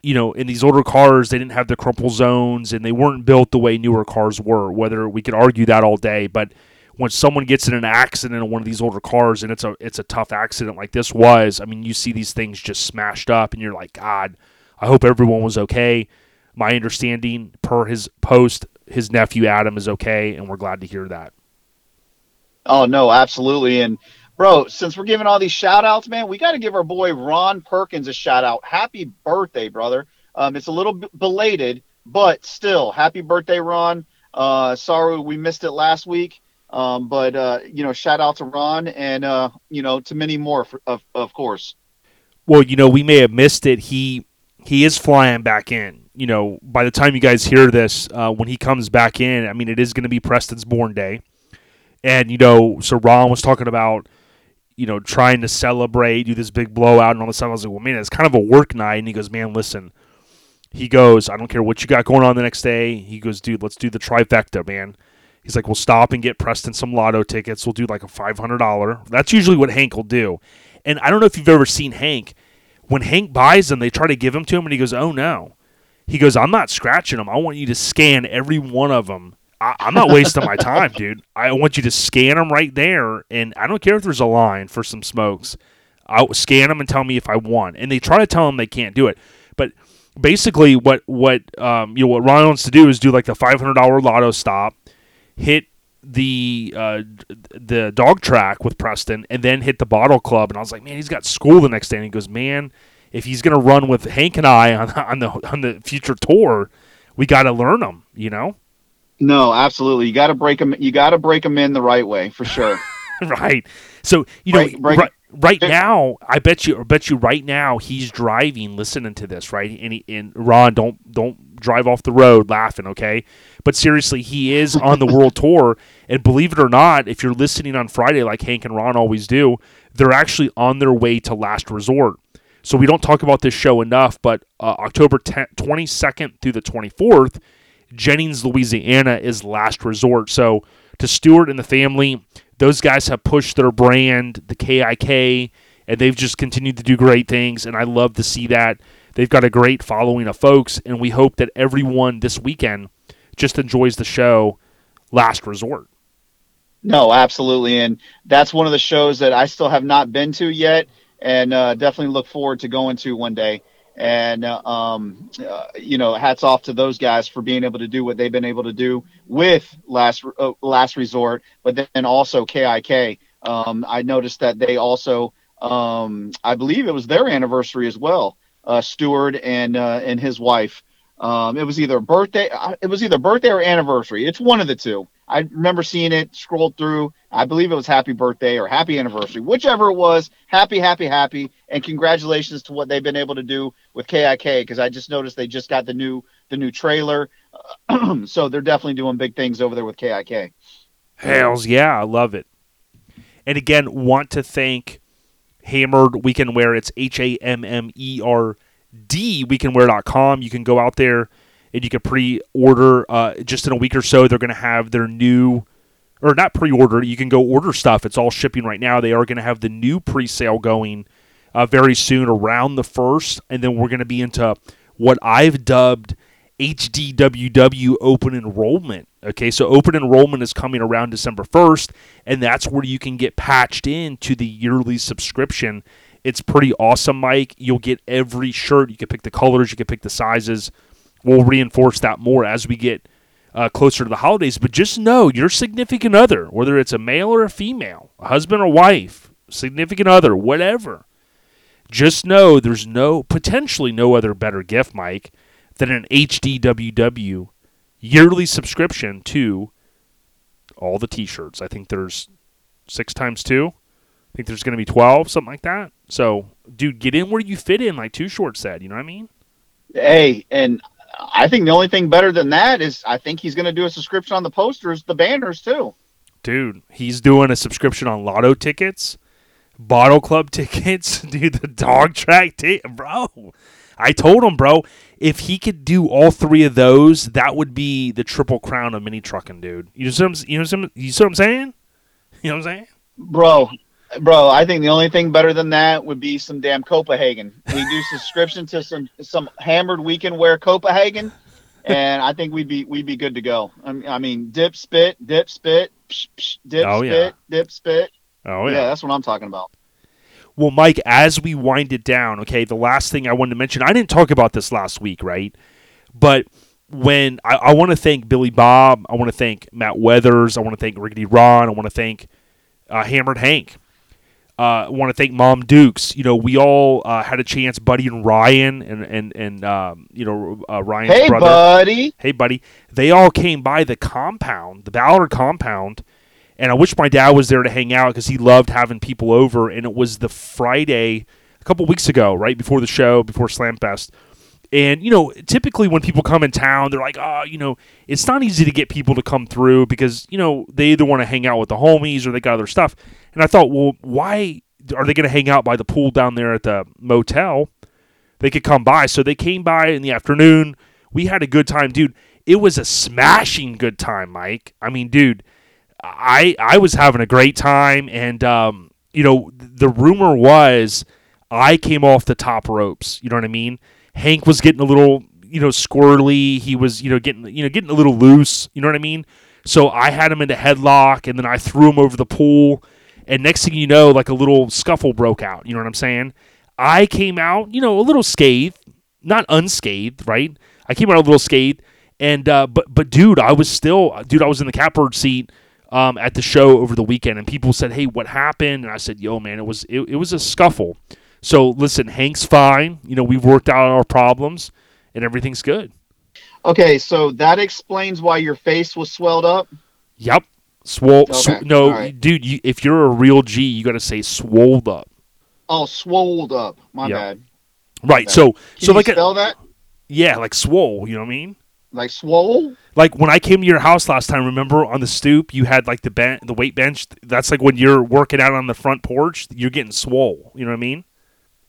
in these older cars, they didn't have the crumple zones and they weren't built the way newer cars were, whether we could argue that all day. But when someone gets in an accident in one of these older cars and it's a tough accident like this was, I mean, you see these things just smashed up and you're like, God, I hope everyone was okay. My understanding, per his post, his nephew Adam is okay, and we're glad to hear that. Oh, no, absolutely. And, bro, since we're giving all these shout-outs, man, we got to give our boy Ron Perkins a shout-out. Happy birthday, brother. It's a little belated, but still, happy birthday, Ron. Sorry we missed it last week, but shout-out to Ron and, to many more, of course. Well, we may have missed it. He is flying back in. By the time you guys hear this, when he comes back in, I mean, it is going to be Preston's born day. And, so Ron was talking about, trying to celebrate, do this big blowout and all this stuff. I was like, well, man, it's kind of a work night. And he goes, man, listen. He goes, I don't care what you got going on the next day. He goes, dude, let's do the trifecta, man. He's like, we'll stop and get Preston some lotto tickets. We'll do like a $500. That's usually what Hank will do. And I don't know if you've ever seen Hank. When Hank buys them, they try to give them to him, and he goes, oh, no. He goes, I'm not scratching them. I want you to scan every one of them. I'm not wasting my time, dude. I want you to scan them right there, and I don't care if there's a line for some smokes. I'll scan them and tell me if I won. And they try to tell them they can't do it. But basically what Ron wants to do is do like the $500 lotto stop, hit the dog track with Preston, and then hit the bottle club. And I was like, man, he's got school the next day. And he goes, man, if he's going to run with Hank and I on the future tour, we got to learn them, No, absolutely. You got to break them. You got to break them in the right way for sure. Right. So right now, I bet you right now he's driving, listening to this, right? And Ron, don't drive off the road laughing, okay? But seriously, he is on the world tour, and believe it or not, if you're listening on Friday, like Hank and Ron always do, they're actually on their way to Last Resort. So we don't talk about this show enough, but October 22nd through the 24th. Jennings, Louisiana is Last Resort. So to Stewart and the family, those guys have pushed their brand, the KIK, and they've just continued to do great things, and I love to see that. They've got a great following of folks, and we hope that everyone this weekend just enjoys the show Last Resort. No, absolutely, and that's one of the shows that I still have not been to yet, and definitely look forward to going to one day. And, hats off to those guys for being able to do what they've been able to do with Last Resort, but then also KIK. I noticed that they also, I believe it was their anniversary as well. Stewart and his wife. It was either birthday or anniversary. It's one of the two. I remember seeing it, scrolled through. I believe it was happy birthday or happy anniversary, whichever it was. Happy, happy, happy, and congratulations to what they've been able to do with KIK, because I just noticed they just got the new trailer. So they're definitely doing big things over there with KIK. Hells yeah, I love it. And again, want to thank Hammered Weekend Wear. It's HAMMERD weekendwear.com. You can go out there and you can pre-order just in a week or so. They're going to have their new, or not pre-order, you can go order stuff. It's all shipping right now. They are going to have the new pre-sale going very soon around the 1st. And then we're going to be into what I've dubbed HDWW open enrollment. Okay, so open enrollment is coming around December 1st. And that's where you can get patched into the yearly subscription. It's pretty awesome, Mike. You'll get every shirt. You can pick the colors. You can pick the sizes. We'll reinforce that more as we get closer to the holidays. But just know your significant other, whether it's a male or a female, a husband or wife, significant other, whatever, just know there's potentially no other better gift, Mike, than an HDWW yearly subscription to all the T-shirts. I think there's 6 times 2. I think there's going to be 12, something like that. So, dude, get in where you fit in, like Too Short said. You know what I mean? Hey, and I think the only thing better than that is I think he's going to do a subscription on the posters, the banners, too. Dude, he's doing a subscription on lotto tickets, bottle club tickets, dude, the dog track ticket. Bro, I told him, bro, if he could do all 3 of those, that would be the triple crown of mini trucking, dude. You know what I'm saying? You know what I'm saying? Bro, I think the only thing better than that would be some damn Copenhagen. We do subscription to some Hammered Weekend Wear Copenhagen, and I think we'd be good to go. I mean, dip, spit, psh, psh, dip, oh, spit, yeah. Dip, spit. Oh, yeah. Yeah, that's what I'm talking about. Well, Mike, as we wind it down, okay, the last thing I wanted to mention, I didn't talk about this last week, right? But when I want to thank Billy Bob, I want to thank Matt Weathers, I want to thank Rickety Ron, I want to thank Hammered Hank. I want to thank Mom Dukes. You know, we all had a chance, Buddy and Ryan, and Ryan's brother. Hey, buddy. They all came by the compound, the Ballard compound, and I wish my dad was there to hang out because he loved having people over, and it was the Friday a couple weeks ago, right before the show, before Slam Fest. And, you know, typically when people come in town, they're like, oh, you know, it's not easy to get people to come through because, you know, they either want to hang out with the homies or they got other stuff. And I thought, well, why are they going to hang out by the pool down there at the motel? They could come by. So they came by in the afternoon. We had a good time, dude. It was a smashing good time, Mike. I mean, dude, I was having a great time. And, you know, the rumor was I came off the top ropes. You know what I mean? Hank was getting a little, you know, squirrely. He was, you know, getting a little loose. You know what I mean? So I had him in the headlock, and then I threw him over the pool. And next thing you know, like a little scuffle broke out. You know what I'm saying? I came out, you know, a little scathed, not unscathed, right? I came out a little scathed, and but dude, I was in the catbird seat at the show over the weekend, and people said, "Hey, what happened?" And I said, "Yo, man, it was a scuffle." So, listen, Hank's fine. You know, we've worked out our problems, and everything's good. Okay, so that explains why your face was swelled up? Yep. Dude, if you're a real G, you got to say swolled up. Oh, swolled up. My bad. Right, so... Can you spell that? Yeah, like swole, you know what I mean? Like swole? Like when I came to your house last time, remember on the stoop, you had like the weight bench? That's like when you're working out on the front porch, you're getting swole, you know what I mean?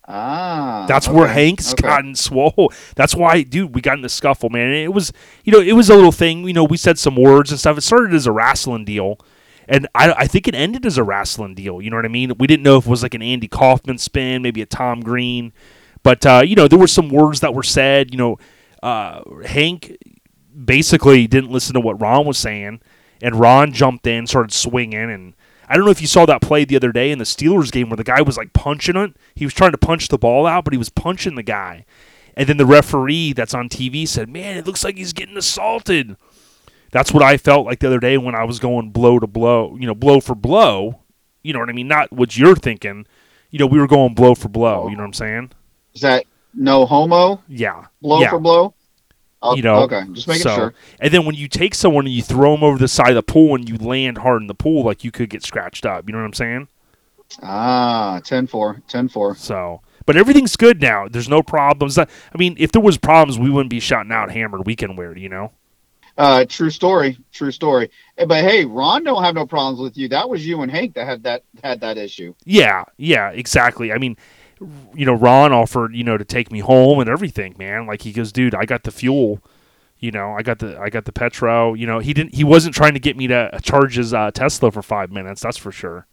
Ah, that's okay. Where Hank's gotten swole. That's why, dude, we got in the scuffle, man. And it was a little thing. You know, we said some words and stuff. It started as a wrestling deal, and I think it ended as a wrestling deal. You know what I mean? We didn't know if it was like an Andy Kaufman spin, maybe a Tom Green, but you know, there were some words that were said. You know, Hank basically didn't listen to what Ron was saying, and Ron jumped in, started swinging, and. I don't know if you saw that play the other day in the Steelers game where the guy was like punching it. He was trying to punch the ball out, but he was punching the guy. And then the referee that's on TV said, man, it looks like he's getting assaulted. That's what I felt like the other day when I was going blow to blow, you know, blow for blow. You know what I mean? Not what you're thinking. You know, we were going blow for blow. You know what I'm saying? Is that no homo? Yeah. Blow for blow? You know, okay, just making sure. And then when you take someone and you throw them over the side of the pool and you land hard in the pool, like you could get scratched up. You know what I'm saying? Ah, 10-4, 10-4. So, but everything's good now. There's no problems. I mean, if there was problems, we wouldn't be shouting out hammered weekend wear, you know? True story. But hey, Ron don't have no problems with you. That was you and Hank that had that issue. Yeah, exactly. I mean, you know, Ron offered, you know, to take me home and everything, man. Like, he goes, dude, I got the fuel, you know, I got the petrol, you know. He wasn't trying to get me to charge his Tesla for 5 minutes. That's for sure.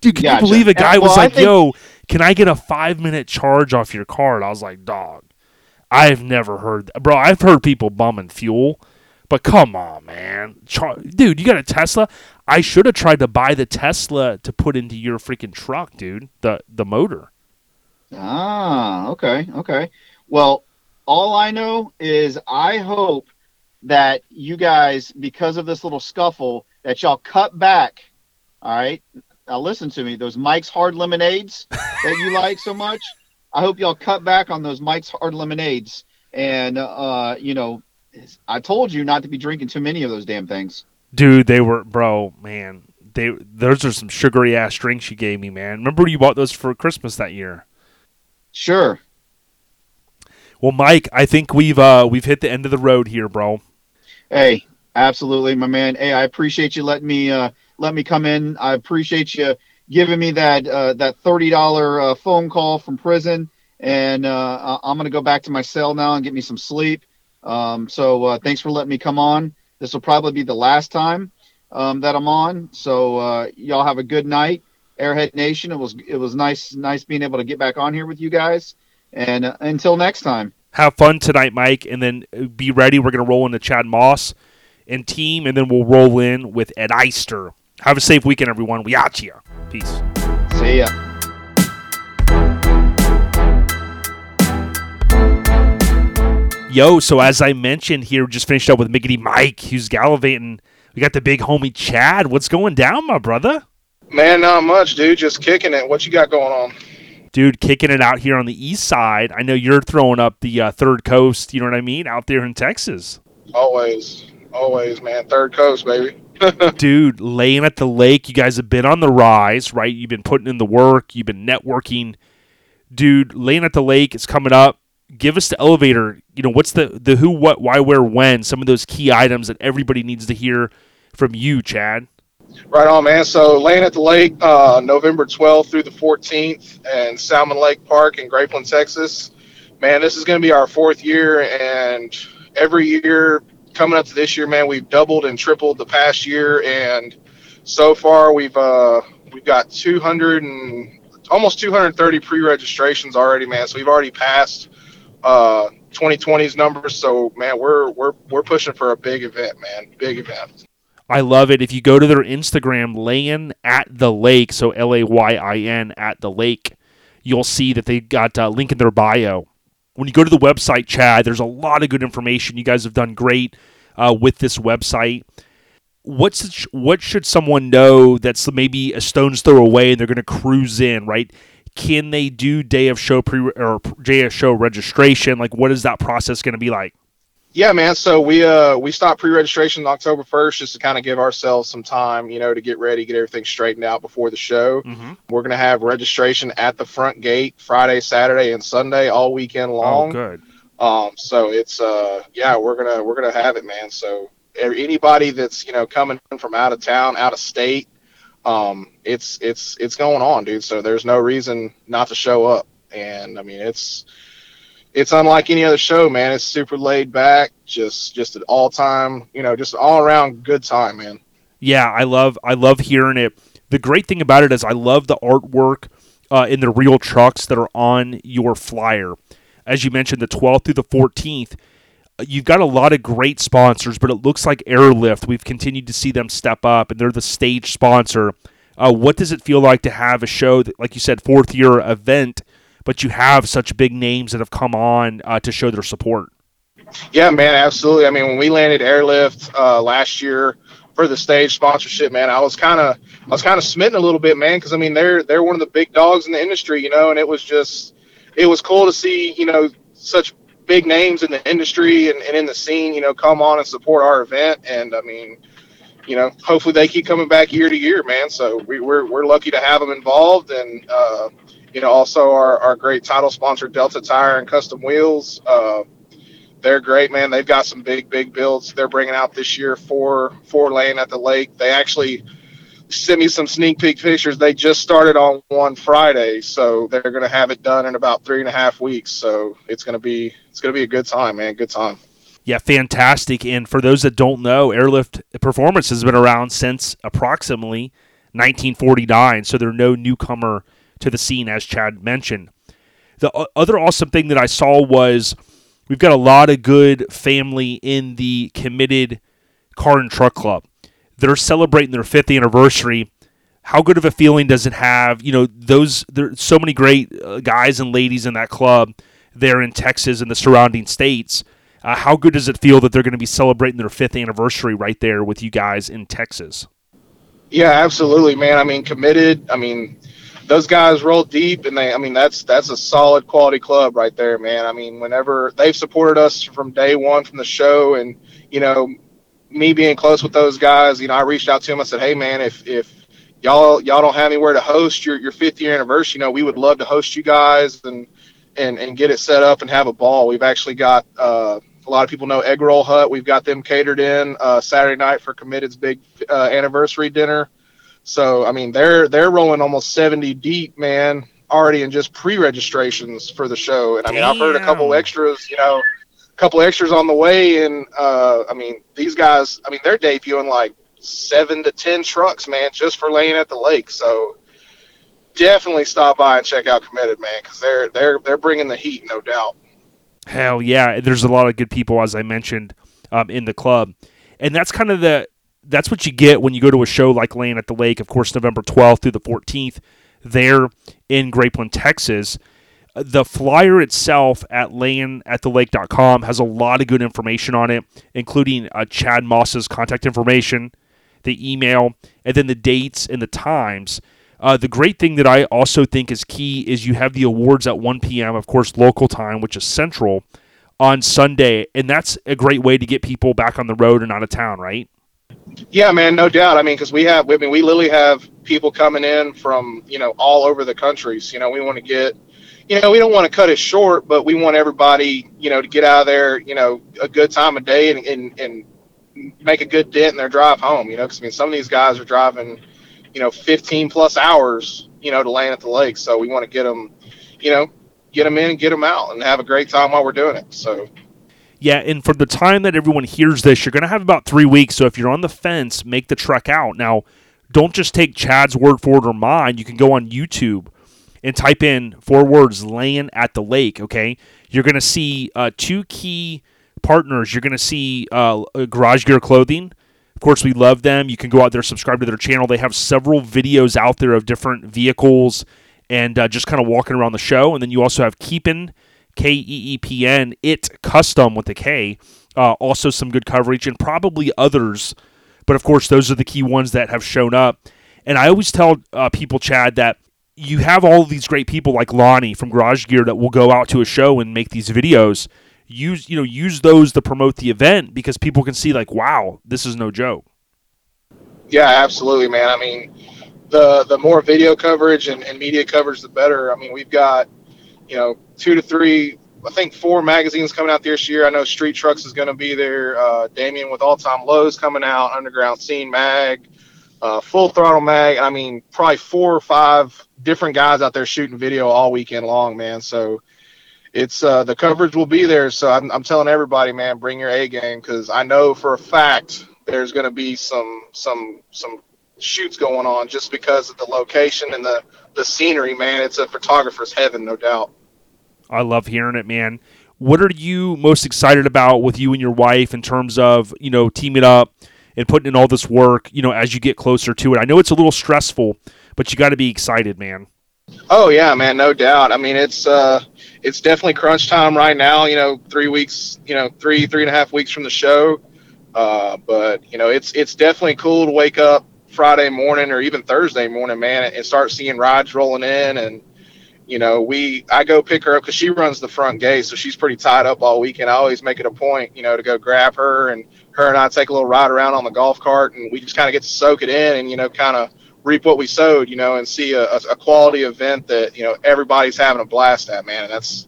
Dude, can you believe a guy was like, yo, can I get a 5 minute charge off your car? And I was like, dog, I've never heard that. Bro, I've heard people bumming fuel, but come on, man. Dude, you got a Tesla? I should have tried to buy the Tesla to put into your freaking truck, dude, the motor. Ah, okay. Well, all I know is I hope that you guys, because of this little scuffle, that y'all cut back, all right? Now listen to me. Those Mike's Hard Lemonades that you like so much, I hope y'all cut back on those Mike's Hard Lemonades. And, you know, I told you not to be drinking too many of those damn things. Dude, they were, bro, man. Those are some sugary ass drinks you gave me, man. Remember you bought those for Christmas that year? Sure. Well, Mike, I think we've hit the end of the road here, bro. Hey, absolutely, my man. Hey, I appreciate you letting me come in. I appreciate you giving me that $30 phone call from prison, and I'm gonna go back to my cell now and get me some sleep. So thanks for letting me come on. This will probably be the last time that I'm on. So y'all have a good night, Airhead Nation. It was nice being able to get back on here with you guys. And until next time, have fun tonight, Mike. And then be ready. We're gonna roll into Chad Moss and team, and then we'll roll in with Ed Eyster. Have a safe weekend, everyone. We out here. Peace. See ya. Yo, so as I mentioned here, just finished up with Miggity Mike, who's gallivanting. We got the big homie Chad. What's going down, my brother? Man, not much, dude. Just kicking it. What you got going on? Dude, kicking it out here on the east side. I know you're throwing up the Third Coast, you know what I mean, out there in Texas. Always, man. Third Coast, baby. Dude, Layin at the Lake. You guys have been on the rise, right? You've been putting in the work. You've been networking. Dude, Layin at the Lake is coming up. Give us the elevator. You know, what's the who, what, why, where, when, some of those key items that everybody needs to hear from you, Chad. Right on, man. So Layin at the Lake, November 12th through the 14th, and Salmon Lake Park in Grapeland, Texas. Man, this is going to be our fourth year, and every year coming up to this year, man, we've doubled and tripled the past year, and so far we've got almost 230 pre-registrations already, man. So we've already passed 2020's numbers, so man, we're pushing for a big event, man. Big event. I love it. If you go to their Instagram, Layin at the Lake, so LAYIN at the Lake, you'll see that they got a link in their bio. When you go to the website, Chad, there's a lot of good information. You guys have done great with this website. What should someone know that's maybe a stone's throw away and they're going to cruise in, right? Can they do day of show registration? Like, what is that process going to be like? Yeah, man. So we stopped pre-registration on October 1st just to kind of give ourselves some time, you know, to get ready, get everything straightened out before the show. Mm-hmm. We're going to have registration at the front gate Friday, Saturday, and Sunday all weekend long. Oh, good. So it's we're gonna have it, man. So anybody that's, you know, coming from out of town, out of state, it's going on, dude. So there's no reason not to show up. And I mean, it's unlike any other show, man. It's super laid back, just an all time, you know, just all around good time, man. Yeah. I love hearing it. The great thing about it is I love the artwork, in the real trucks that are on your flyer. As you mentioned, the 12th through the 14th, you've got a lot of great sponsors, but it looks like Airlift. We've continued to see them step up, and they're the stage sponsor. What does it feel like to have a show that, like you said, fourth-year event, but you have such big names that have come on to show their support? Yeah, man, absolutely. I mean, when we landed Airlift last year for the stage sponsorship, man, I was kind of smitten a little bit, man, because I mean, they're one of the big dogs in the industry, you know, and it was just. it was cool to see, you know, such big names in the industry and in the scene, you know, come on and support our event. And I mean, you know, hopefully they keep coming back year to year, man. So we're lucky to have them involved. And, you know, also our great title sponsor, Delta Tire and Custom Wheels. They're great, man. They've got some big builds they're bringing out this year for Layin at the Lake. They actually sent me some sneak peek pictures. They just started on one Friday, so they're going to have it done in about 3.5 weeks. So it's going to be a good time, man. Good time. Yeah, fantastic. And for those that don't know, Airlift Performance has been around since approximately 1949, so they're no newcomer to the scene, as Chad mentioned. The other awesome thing that I saw was we've got a lot of good family in the committed car and truck club. They're celebrating their 5th anniversary. How good of a feeling does it have? You know, there's so many great guys and ladies in that club there in Texas and the surrounding states. How good does it feel that they're going to be celebrating their 5th anniversary right there with you guys in Texas? Yeah, absolutely, man. I mean, committed. I mean, those guys roll deep, and that's a solid quality club right there, man. I mean, whenever they've supported us from day one from the show, and, you know, me being close with those guys, you know, I reached out to them. I said, hey, man, if y'all don't have anywhere to host your 5th year anniversary, you know, we would love to host you guys and get it set up and have a ball. We've actually got a lot of people know Egg Roll Hut. We've got them catered in Saturday night for Committed's big anniversary dinner. So, I mean, they're rolling almost 70 deep, man, already in just pre-registrations for the show. And, I mean, damn. I've heard a couple extras, you know, on the way. And, I mean, these guys, I mean, they're debuting like 7 to 10 trucks, man, just for Layin at the Lake. So definitely stop by and check out Committed, man, because they're bringing the heat, no doubt. Hell, yeah. There's a lot of good people, as I mentioned, in the club. And that's kind of that's what you get when you go to a show like Layin at the Lake, of course, November 12th through the 14th, there in Grapeland, Texas. The flyer itself at layinathelake.com has a lot of good information on it, including Chad Moss's contact information, the email, and then the dates and the times. The great thing that I also think is key is you have the awards at 1 p.m., of course, local time, which is central, on Sunday, and that's a great way to get people back on the road and out of town, right? Yeah, man, no doubt. I mean, because we literally have people coming in from, you know, all over the country. So, you know, we want to get, you know, we don't want to cut it short, but we want everybody, you know, to get out of there, you know, a good time of day and make a good dent in their drive home, you know, because, I mean, some of these guys are driving, you know, 15 plus hours, you know, to Layin at the Lake. So we want to get them, you know, get them in and get them out and have a great time while we're doing it. So. Yeah, and for the time that everyone hears this, you're going to have about 3 weeks. So if you're on the fence, make the trek out. Now, don't just take Chad's word for it or mine. You can go on YouTube and type in 4 words, Layin at the Lake, okay? You're going to see 2 key partners. You're going to see Garage Gear Clothing. Of course, we love them. You can go out there, subscribe to their channel. They have several videos out there of different vehicles and just kind of walking around the show. And then you also have Keepin'. Keepn It Custom with a K. Also some good coverage and probably others. But, of course, those are the key ones that have shown up. And I always tell people, Chad, that you have all of these great people like Lonnie from Garage Gear that will go out to a show and make these videos. Use those to promote the event because people can see, like, wow, this is no joke. Yeah, absolutely, man. I mean, the more video coverage and media coverage, the better. I mean, we've got, you know, 2 to 3, I think 4 magazines coming out this year. I know Street Trucks is going to be there. Damien with All Time Lows coming out, Underground Scene Mag, Full Throttle Mag. I mean, probably 4 or 5 different guys out there shooting video all weekend long, man. So it's the coverage will be there. So I'm telling everybody, man, bring your A game because I know for a fact there's going to be some shoots going on just because of the location and the scenery, man. It's a photographer's heaven, no doubt. I love hearing it, man. What are you most excited about with you and your wife in terms of, you know, teaming up and putting in all this work, you know, as you get closer to it? I know it's a little stressful, but you got to be excited, man. Oh, yeah, man, no doubt. I mean, it's definitely crunch time right now, you know, 3 weeks, you know, 3.5 weeks from the show. But, you know, it's definitely cool to wake up Friday morning or even Thursday morning, man, and start seeing rides rolling in and, you know, I go pick her up because she runs the front gate, so she's pretty tied up all weekend. I always make it a point, you know, to go grab her, and her and I take a little ride around on the golf cart, and we just kind of get to soak it in and, you know, kind of reap what we sowed, you know, and see a quality event that, you know, everybody's having a blast at, man. And that's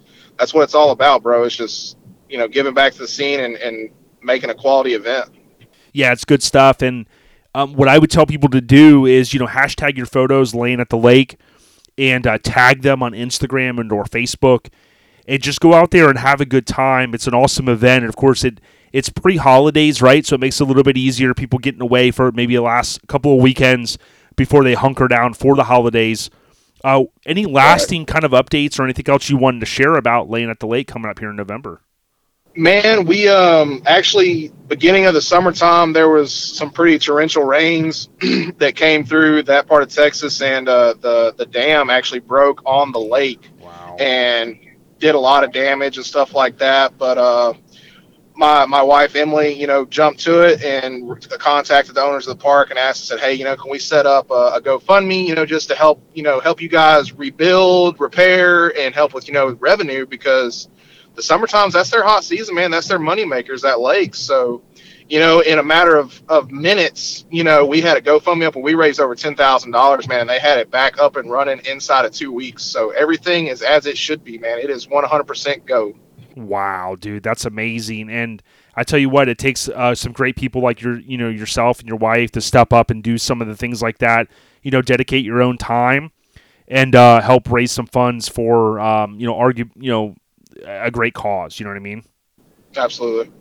what it's all about, bro. It's just, you know, giving back to the scene and making a quality event. Yeah, it's good stuff. And what I would tell people to do is, you know, hashtag your photos, Layin at the Lake, and tag them on Instagram and or Facebook, and just go out there and have a good time. It's an awesome event. And of course, it's pre-holidays, right? So it makes it a little bit easier, people getting away for maybe the last couple of weekends before they hunker down for the holidays. Any lasting kind of updates or anything else you wanted to share about Layin at the Lake coming up here in November? Man, we actually, beginning of the summertime, there was some pretty torrential rains that came through that part of Texas, and the dam actually broke on the lake. Wow. And did a lot of damage and stuff like that. But my wife, Emily, you know, jumped to it and contacted the owners of the park and asked, said, hey, you know, can we set up a GoFundMe, you know, just to help, you know, help you guys rebuild, repair, and help with, you know, revenue, because the summertime's, that's their hot season, man. That's their money makers, that lake. So, you know, in a matter of minutes, you know, we had a GoFundMe up and we raised over $10,000, man. And they had it back up and running inside of 2 weeks. So everything is as it should be, man. It is 100% go. Wow, dude, that's amazing. And I tell you what, it takes some great people like yourself and your wife to step up and do some of the things like that. You know, dedicate your own time and help raise some funds for, a great cause. You know what I mean? Absolutely.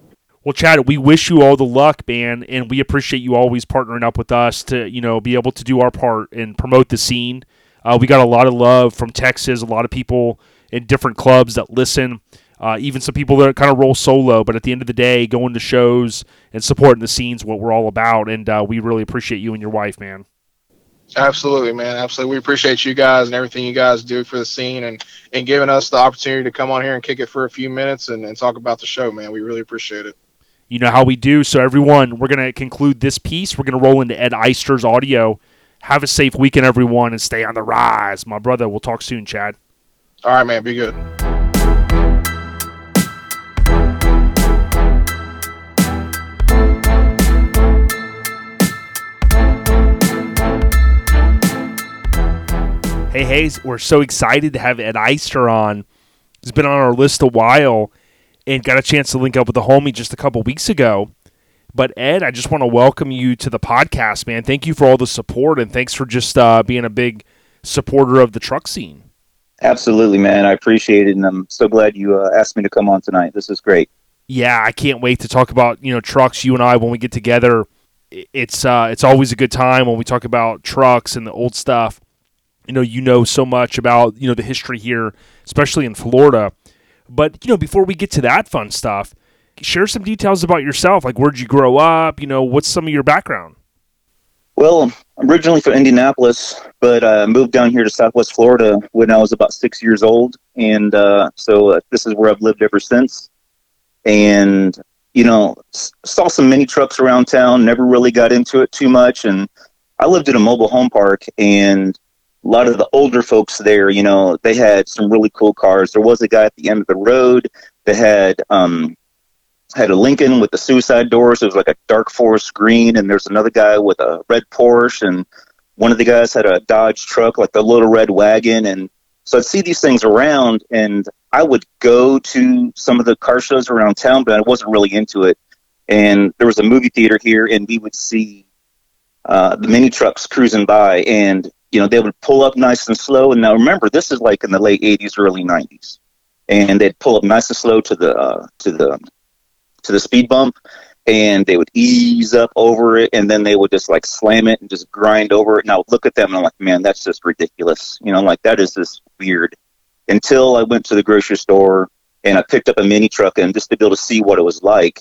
Well, Chad, we wish you all the luck, man, and we appreciate you always partnering up with us to, you know, be able to do our part and promote the scene. We got a lot of love from Texas, a lot of people in different clubs that listen, even some people that kind of roll solo, but at the end of the day, going to shows and supporting the scene's what we're all about, and we really appreciate you and your wife, man. Absolutely, man. Absolutely. We appreciate you guys and everything you guys do for the scene and giving us the opportunity to come on here and kick it for a few minutes and talk about the show, man. We really appreciate it. You know how we do. So, everyone, we're going to conclude this piece. We're going to roll into Ed Eyster's audio. Have a safe weekend, everyone, and stay on the rise. My brother, we'll talk soon, Chad. All right, man. Be good. Hey, we're so excited to have Ed Eyster on. He's been on our list a while and got a chance to link up with the homie just a couple weeks ago. But, Ed, I just want to welcome you to the podcast, man. Thank you for all the support, and thanks for just being a big supporter of the truck scene. Absolutely, man. I appreciate it, and I'm so glad you asked me to come on tonight. This is great. Yeah, I can't wait to talk about, you know, trucks, you and I, when we get together. It's always a good time when we talk about trucks and the old stuff. You know so much about, you know, the history here, especially in Florida. But, you know, before we get to that fun stuff, share some details about yourself. Like, where'd you grow up? You know, what's some of your background? Well, I'm originally from Indianapolis, but I moved down here to Southwest Florida when I was about 6 years old. And so this is where I've lived ever since. And, you know, saw some mini trucks around town, never really got into it too much. And I lived in a mobile home park, and a lot of the older folks there, you know, they had some really cool cars. There was a guy at the end of the road that had had a Lincoln with the suicide doors. It was like a dark forest green, and there's another guy with a red Porsche, and one of the guys had a Dodge truck, like the little red wagon. And so I'd see these things around, and I would go to some of the car shows around town, but I wasn't really into it. And there was a movie theater here, and we would see the mini trucks cruising by, and you know, they would pull up nice and slow. And now remember, this is like in the late 80s, early 90s. And they'd pull up nice and slow to the speed bump, and they would ease up over it, and then they would just like slam it and just grind over it. And I would look at them and I'm like, man, that's just ridiculous. You know, like that is just weird. Until I went to the grocery store and I picked up a mini truck and just to be able to see what it was like.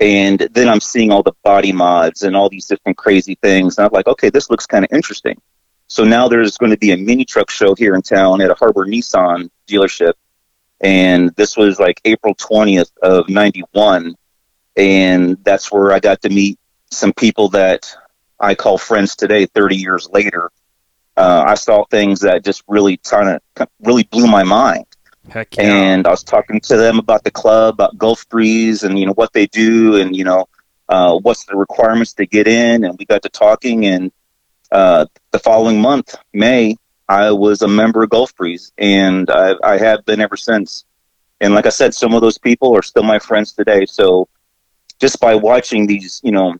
And then I'm seeing all the body mods and all these different crazy things. And I'm like, okay, this looks kind of interesting. So now there's going to be a mini truck show here in town at a Harbor Nissan dealership. And this was like April 20th of 91. And that's where I got to meet some people that I call friends today, 30 years later. I saw things that just really kind of really blew my mind. Heck yeah. And I was talking to them about the club, about Gulf Breeze, and, you know, what they do, and, you know, what's the requirements to get in. And we got to talking, and the following month, May, I was a member of Gulf Breeze, and I have been ever since. And like I said, some of those people are still my friends today. So just by watching these, you know,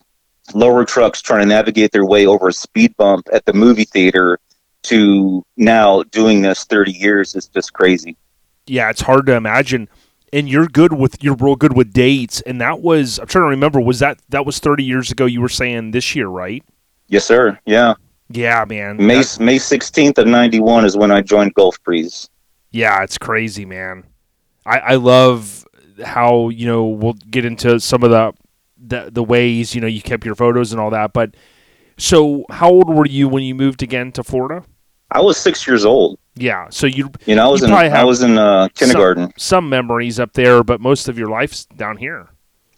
lower trucks trying to navigate their way over a speed bump at the movie theater to now doing this 30 years is just crazy. Yeah, it's hard to imagine. And you're real good with dates. And that was, I'm trying to remember, was 30 years ago you were saying this year, right? Yes, sir. Yeah. Yeah, man. May 16th of 91 is when I joined Gulf Breeze. Yeah, it's crazy, man. I love how, you know, we'll get into some of the ways, you know, you kept your photos and all that. But so how old were you when you moved again to Florida? I was 6 years old. Yeah. So you know, I was in kindergarten. Some memories up there, but most of your life's down here.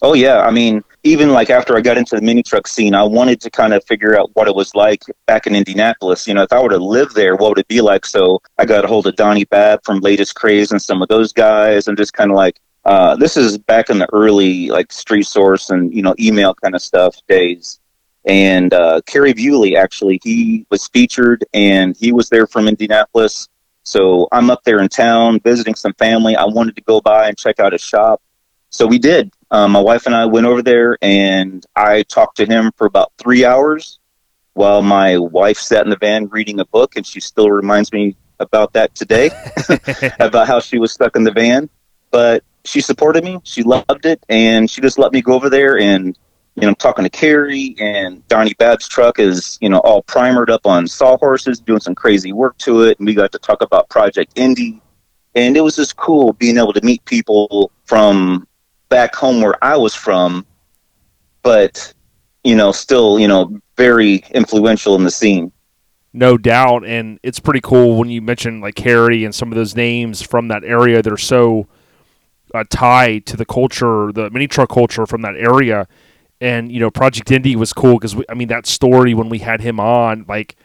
Oh yeah. I mean, even like after I got into the mini truck scene, I wanted to kind of figure out what it was like back in Indianapolis. You know, if I were to live there, what would it be like? So I got a hold of Donnie Babb from Latest Craze and some of those guys. And just kind of like, this is back in the early like Street Source and, you know, email kind of stuff days. And Kerry Bewley, actually, he was featured, and he was there from Indianapolis. So I'm up there in town visiting some family. I wanted to go by and check out his shop. So we did. My wife and I went over there, and I talked to him for about 3 hours while my wife sat in the van reading a book, and she still reminds me about that today, about how she was stuck in the van. But she supported me. She loved it, and she just let me go over there, and you know, I'm talking to Kerry, and Donnie Babb's truck is, you know, all primered up on sawhorses, doing some crazy work to it. And we got to talk about Project Indy. And it was just cool being able to meet people from back home where I was from, but, you know, still, you know, very influential in the scene. No doubt. And it's pretty cool when you mention like Kerry and some of those names from that area that are so tied to the culture, the mini truck culture from that area. And, you know, Project Indy was cool because, I mean, that story when we had him on, like,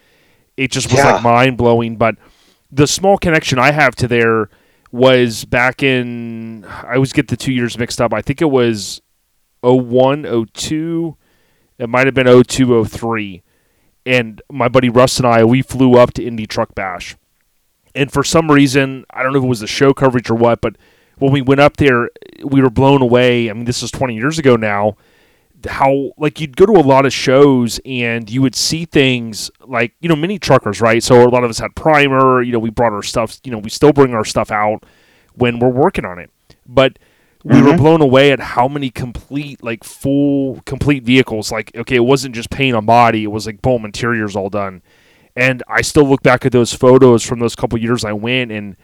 it just was, like, mind-blowing. But the small connection I have to there was back in – I always get the 2 years mixed up. I think it was 01, 02. It might have been 02, 03. And my buddy Russ and I, we flew up to Indy Truck Bash. And for some reason, I don't know if it was the show coverage or what, but when we went up there, we were blown away. I mean, this was 20 years ago now. How, like, you'd go to a lot of shows and you would see things like, you know, mini truckers, right? So a lot of us had primer, you know, we brought our stuff, you know, we still bring our stuff out when we're working on it. But we were blown away at how many complete, like, full, complete vehicles. Like, okay, it wasn't just paint on body. It was like, boom, interior's all done. And I still look back at those photos from those couple years I went, and,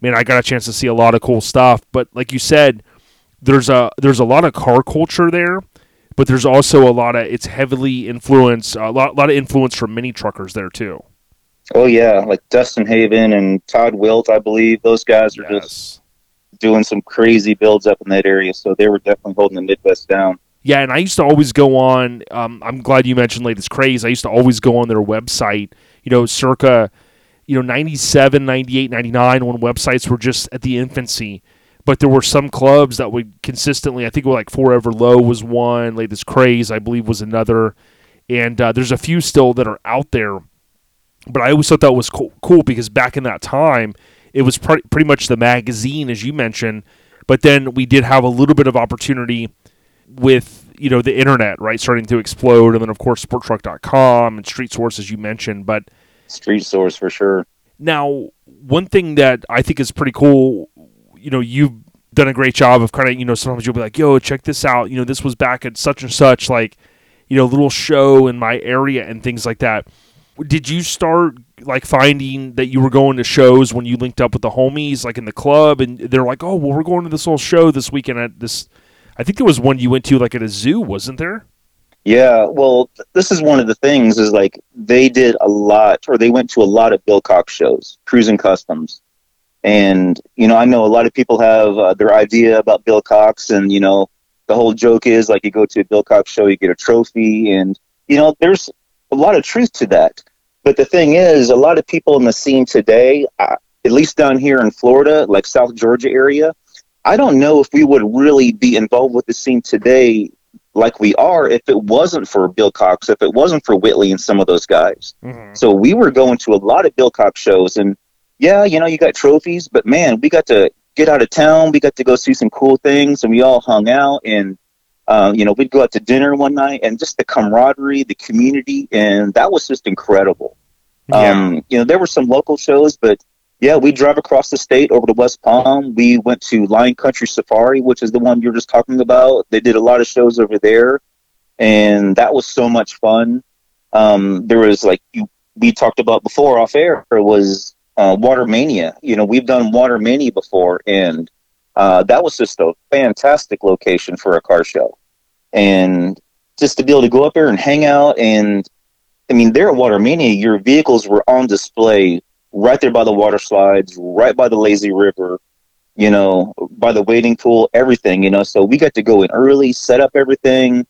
man, I got a chance to see a lot of cool stuff. But like you said, there's a lot of car culture there. But there's also a lot of, it's heavily influenced, a lot of influence from mini truckers there too. Oh yeah, like Dustin Haven and Todd Wilt, I believe those guys are just doing some crazy builds up in that area. So they were definitely holding the Midwest down. Yeah, and I used to always go on. I'm glad you mentioned Latest Craze. I used to always go on their website. You know, circa, you know, 97, 98, 99, when websites were just at the infancy. But there were some clubs that would consistently, I think it was like Forever Low was one, Latest Craze, I believe, was another. And there's a few still that are out there. But I always thought that was cool because back in that time, it was pretty much the magazine, as you mentioned. But then we did have a little bit of opportunity with, you know, the internet, right, starting to explode. And then, of course, sporttruck.com and Street Source, as you mentioned. But Street Source, for sure. Now, one thing that I think is pretty cool, you know, you've done a great job of kind of, you know, sometimes you'll be like, yo, check this out. You know, this was back at such and such, like, you know, little show in my area and things like that. Did you start, like, finding that you were going to shows when you linked up with the homies, like, in the club? And they're like, oh, well, we're going to this little show this weekend at this. I think there was one you went to, like, at a zoo, wasn't there? Yeah, well, this is one of the things is, like, they did a lot, or they went to a lot of Bill Cox shows, Cruising Customs. And, you know, I know a lot of people have their idea about Bill Cox, and, you know, the whole joke is, like, you go to a Bill Cox show, you get a trophy, and, you know, there's a lot of truth to that. But the thing is, a lot of people in the scene today, at least down here in Florida, like South Georgia area, I don't know if we would really be involved with the scene today like we are if it wasn't for Bill Cox, if it wasn't for Whitley and some of those guys. Mm-hmm. So we were going to a lot of Bill Cox shows, and yeah, you know, you got trophies, but man, we got to get out of town. We got to go see some cool things, and we all hung out, and you know, we'd go out to dinner one night, and just the camaraderie, the community, and that was just incredible. Yeah. You know, there were some local shows, but yeah, we drive across the state over to West Palm. We went to Lion Country Safari, which is the one you're just talking about. They did a lot of shows over there, and that was so much fun. There was, like we talked about before off air, was Water Mania. You know, we've done Water Mania before, and that was just a fantastic location for a car show. And just to be able to go up there and hang out, and I mean, there at Water Mania, your vehicles were on display right there by the water slides, right by the lazy river, you know, by the wading pool, everything, you know. So we got to go in early, set up everything,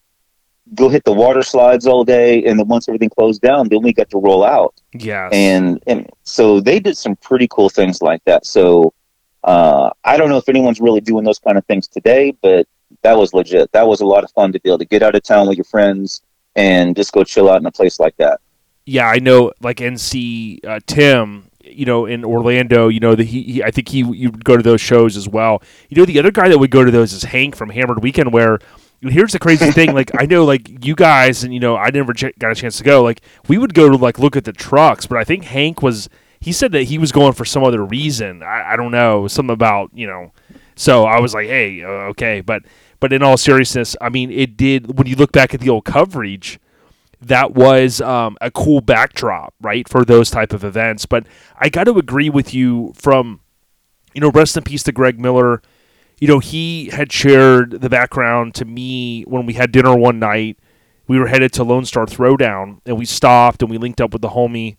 go hit the water slides all day, and then once everything closed down, then we got to roll out. Yeah. And so they did some pretty cool things like that. So I don't know if anyone's really doing those kind of things today, but that was legit. That was a lot of fun to be able to get out of town with your friends and just go chill out in a place like that. Yeah, I know, like NC Tim, you know, in Orlando, you know, I think he would go to those shows as well. You know, the other guy that would go to those is Hank from Hammered Weekend, where here's the crazy thing. Like, I know, like, you guys, and, you know, I never got a chance to go. Like, we would go to, like, look at the trucks, but I think Hank was, he said that he was going for some other reason. I don't know, something about, you know. So I was like, hey, okay. But in all seriousness, I mean, it did, when you look back at the old coverage, that was a cool backdrop, right, for those type of events. But I got to agree with you from, you know, rest in peace to Greg Miller. You know, he had shared the background to me when we had dinner one night. We were headed to Lone Star Throwdown, and we stopped, and we linked up with the homie.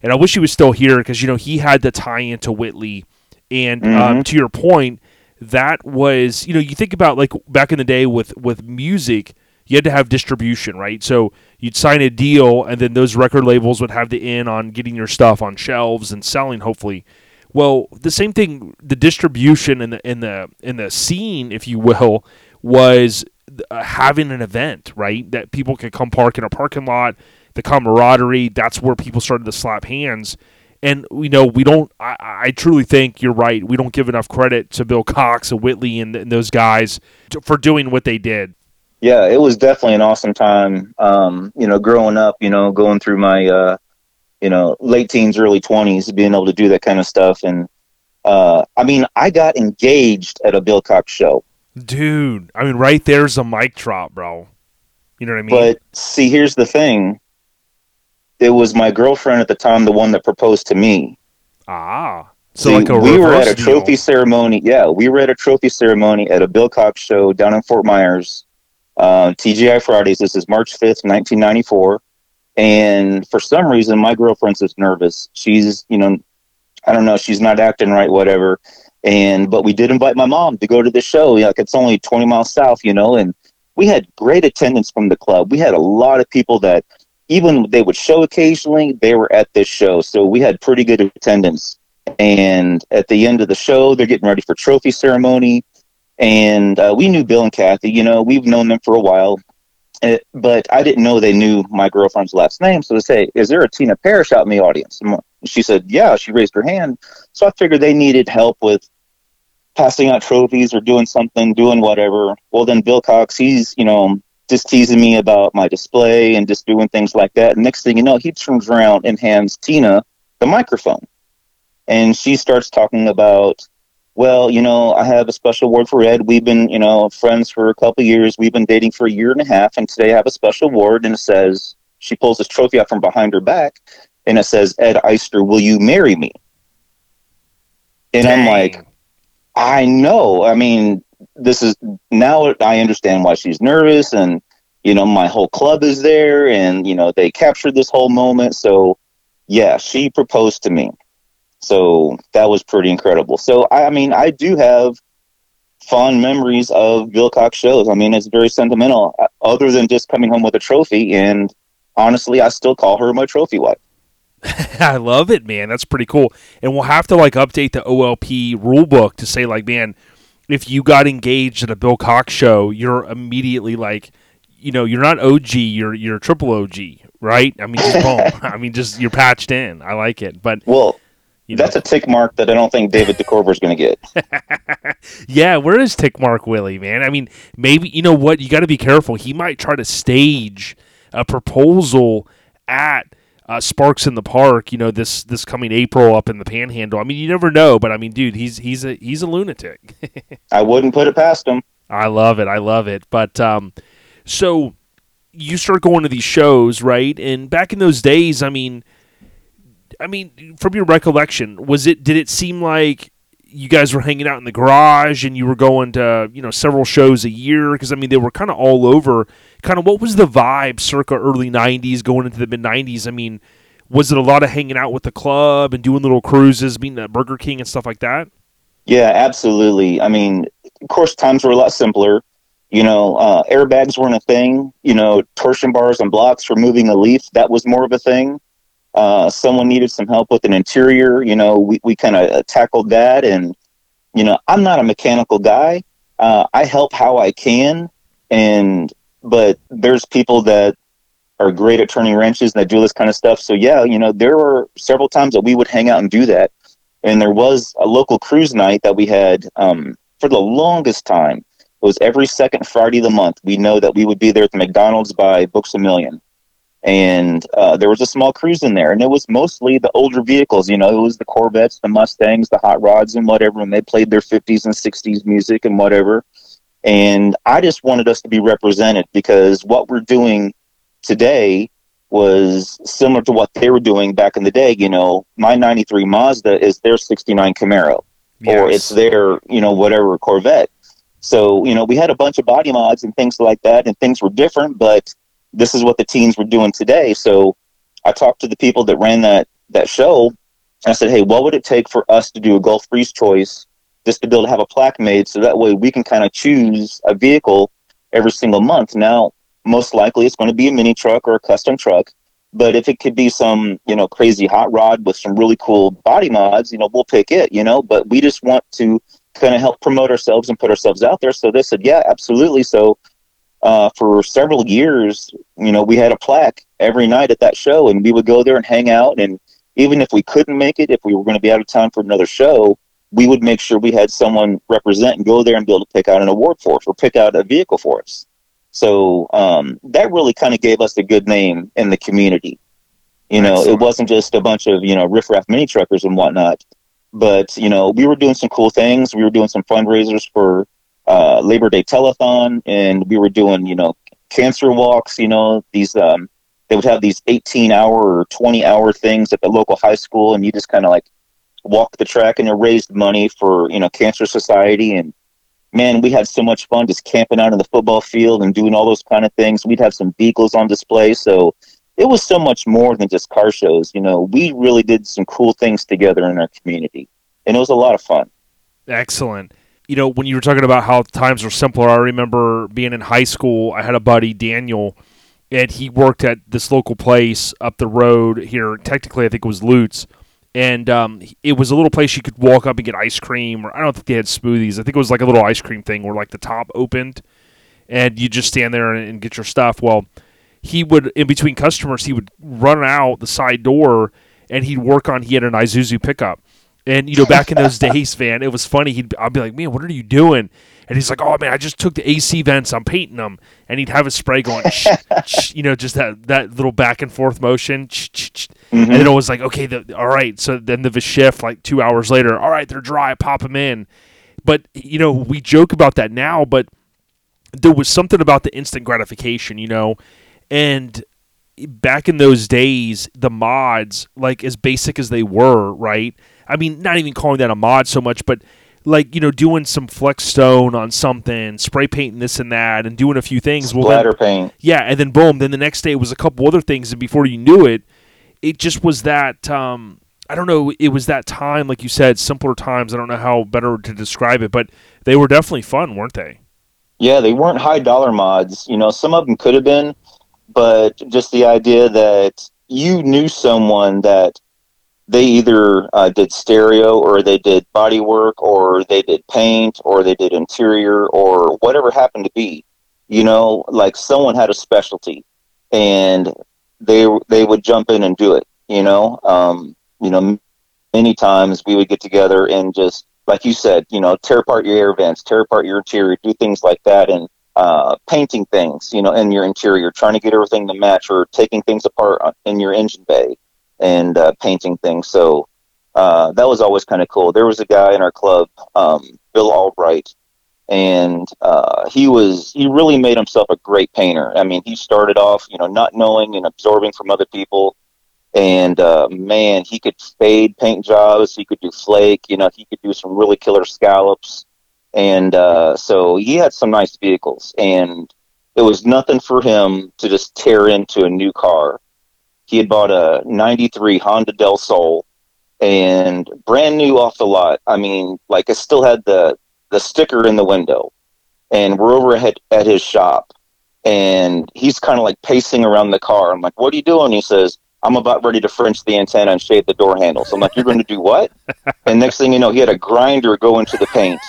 And I wish he was still here because, you know, he had the tie-in to Whitley. And to your point, that was, you know, you think about, like, back in the day with music, you had to have distribution, right? So you'd sign a deal, and then those record labels would have the in on getting your stuff on shelves and selling, hopefully. Well, the same thing, the distribution in the scene, if you will, was having an event, right? That people could come park in a parking lot, the camaraderie, that's where people started to slap hands. And, you know, we don't, I truly think you're right, we don't give enough credit to Bill Cox and Whitley and those guys for doing what they did. Yeah, it was definitely an awesome time, you know, growing up, you know, going through my, you know, late teens, early 20s, being able to do that kind of stuff. And, I mean, I got engaged at a Bill Cox show. Dude, I mean, right there's a mic drop, bro. You know what I mean? But, see, here's the thing. It was my girlfriend at the time, the one that proposed to me. Ah, so see, like a we were at a trophy deal. Ceremony. Yeah, we were at a trophy ceremony at a Bill Cox show down in Fort Myers. TGI Fridays. This is March 5th, 1994. And for some reason, my girlfriend's just nervous. She's, you know, I don't know. She's not acting right, whatever. But we did invite my mom to go to the show. Like, it's only 20 miles south, you know, and we had great attendance from the club. We had a lot of people that even they would show occasionally, they were at this show. So we had pretty good attendance. And at the end of the show, they're getting ready for trophy ceremony. And we knew Bill and Kathy, you know, we've known them for a while, but I didn't know they knew my girlfriend's last name. So they say, is there a Tina Parrish out in the audience? And she said, yeah, she raised her hand. So I figured they needed help with passing out trophies or doing something, doing whatever. Well, then Bill Cox, he's, you know, just teasing me about my display and just doing things like that. And next thing you know, he turns around and hands Tina the microphone. And she starts talking about, well, you know, I have a special word for Ed. We've been, you know, friends for a couple of years. We've been dating for a year and a half. And today I have a special word. And it says, she pulls this trophy out from behind her back. And it says, Ed Eyster, will you marry me? And dang. I'm like, I know. I mean, this is, now I understand why she's nervous. And, you know, my whole club is there. And, you know, they captured this whole moment. So, yeah, she proposed to me. So that was pretty incredible. So, I mean, I do have fond memories of Bill Cox shows. I mean, it's very sentimental, other than just coming home with a trophy. And honestly, I still call her my trophy wife. I love it, man. That's pretty cool. And we'll have to, like, update the OLP rulebook to say, like, man, if you got engaged at a Bill Cox show, you're immediately, like, you know, you're not OG, you're triple OG, right? I mean, just boom. I mean, just you're patched in. I like it. But well, that's a tick mark that I don't think David DeCorver's going to get. Yeah, where is tick mark Willie, man? I mean, maybe, you know what? You got to be careful. He might try to stage a proposal at Sparks in the Park, you know, this coming April up in the Panhandle. I mean, you never know, but I mean, dude, he's a lunatic. I wouldn't put it past him. I love it. I love it. But so you start going to these shows, right? And back in those days, I mean, from your recollection, did it seem like you guys were hanging out in the garage and you were going to, you know, several shows a year? Because I mean, they were kind of all over. Kind of what was the vibe circa early 90s going into the mid 90s? I mean, was it a lot of hanging out with the club and doing little cruises, meeting at Burger King and stuff like that? Yeah, absolutely. I mean, of course, times were a lot simpler. You know, airbags weren't a thing. You know, torsion bars and blocks for moving a leaf, that was more of a thing. Someone needed some help with an interior. You know, we kind of tackled that. And, you know, I'm not a mechanical guy. I help how I can. But there's people that are great at turning wrenches and that do this kind of stuff. So yeah, you know, there were several times that we would hang out and do that. And there was a local cruise night that we had for the longest time. It was every second Friday of the month. We know that we would be there at the McDonald's by Books a Million. And there was a small cruise in there, and it was mostly the older vehicles. You know, it was the Corvettes, the Mustangs, the Hot Rods, and whatever. And they played their 50s and 60s music and whatever. And I just wanted us to be represented, because what we're doing today was similar to what they were doing back in the day. You know, my 93 Mazda is their 69 Camaro, yes, or it's their, you know, whatever Corvette. So, you know, we had a bunch of body mods and things like that, and things were different, but this is what the teens were doing today. So I talked to the people that ran that show, and I said, hey, what would it take for us to do a Gulf Breeze choice, just to be able to have a plaque made, so that way we can kind of choose a vehicle every single month. Now, most likely it's going to be a mini truck or a custom truck, but if it could be some, you know, crazy hot rod with some really cool body mods, you know, we'll pick it, you know, but we just want to kind of help promote ourselves and put ourselves out there. So they said, yeah, absolutely. So for several years, you know, we had a plaque every night at that show, and we would go there and hang out. And even if we couldn't make it, if we were going to be out of town for another show, we would make sure we had someone represent and go there and be able to pick out an award for us, or pick out a vehicle for us. So that really kind of gave us a good name in the community. You know, Excellent. It wasn't just a bunch of, you know, riffraff mini truckers and whatnot, but, you know, we were doing some cool things. We were doing some fundraisers for Labor Day telethon, and we were doing, you know, cancer walks. You know, these they would have these 18-hour or 20-hour things at the local high school, and you just kind of like walk the track, and it raised money for, you know, Cancer Society. And man, we had so much fun just camping out in the football field and doing all those kind of things. We'd have some vehicles on display. So it was so much more than just car shows. You know, we really did some cool things together in our community, and it was a lot of fun. Excellent. You know, when you were talking about how times were simpler, I remember being in high school. I had a buddy, Daniel, and he worked at this local place up the road here. Technically, I think it was Lutz. And it was a little place you could walk up and get ice cream, or I don't think they had smoothies. I think it was like a little ice cream thing where like the top opened and you just stand there and get your stuff. Well, he would, in between customers, he would run out the side door and he'd work on, he had an Isuzu pickup. And, you know, back in those days, man, it was funny. I'd be like, man, what are you doing? And he's like, oh, man, I just took the AC vents. I'm painting them. And he'd have his spray going, shh, shh, you know, just that little back and forth motion. Shh, shh, shh. Mm-hmm. And it was like, okay, all right. So then the shift, like 2 hours later, all right, they're dry. Pop them in. But, you know, we joke about that now, but there was something about the instant gratification, you know. And back in those days, the mods, like as basic as they were, right? I mean, not even calling that a mod so much, but like, you know, doing some flex stone on something, spray painting this and that, and doing a few things. Splatter paint. Yeah, and then boom, then the next day it was a couple other things, and before you knew it, it just was that, I don't know, it was that time, like you said, simpler times. I don't know how better to describe it, but they were definitely fun, weren't they? Yeah, they weren't high dollar mods. You know, some of them could have been, but just the idea that you knew someone that they either did stereo or they did body work or they did paint or they did interior or whatever happened to be, you know, like someone had a specialty and they would jump in and do it, you know. Many times we would get together and just, like you said, you know, tear apart your air vents, tear apart your interior, do things like that, and painting things, you know, in your interior, trying to get everything to match, or taking things apart in your engine bay and painting things. So that was always kind of cool. There was a guy in our club, Bill Albright, and he really made himself a great painter. I mean, he started off, you know, not knowing and absorbing from other people. And, man, he could fade paint jobs. He could do flake, you know, he could do some really killer scallops. And, so he had some nice vehicles, and it was nothing for him to just tear into a new car. He had bought a 93 Honda Del Sol, and brand new off the lot. I mean, like, it still had the sticker in the window, and we're over at his shop, and he's kind of like pacing around the car. I'm like, "What are you doing?" He says, "I'm about ready to French the antenna and shave the door handle." So I'm like, "You're going to do what?" And next thing you know, he had a grinder go into the paint,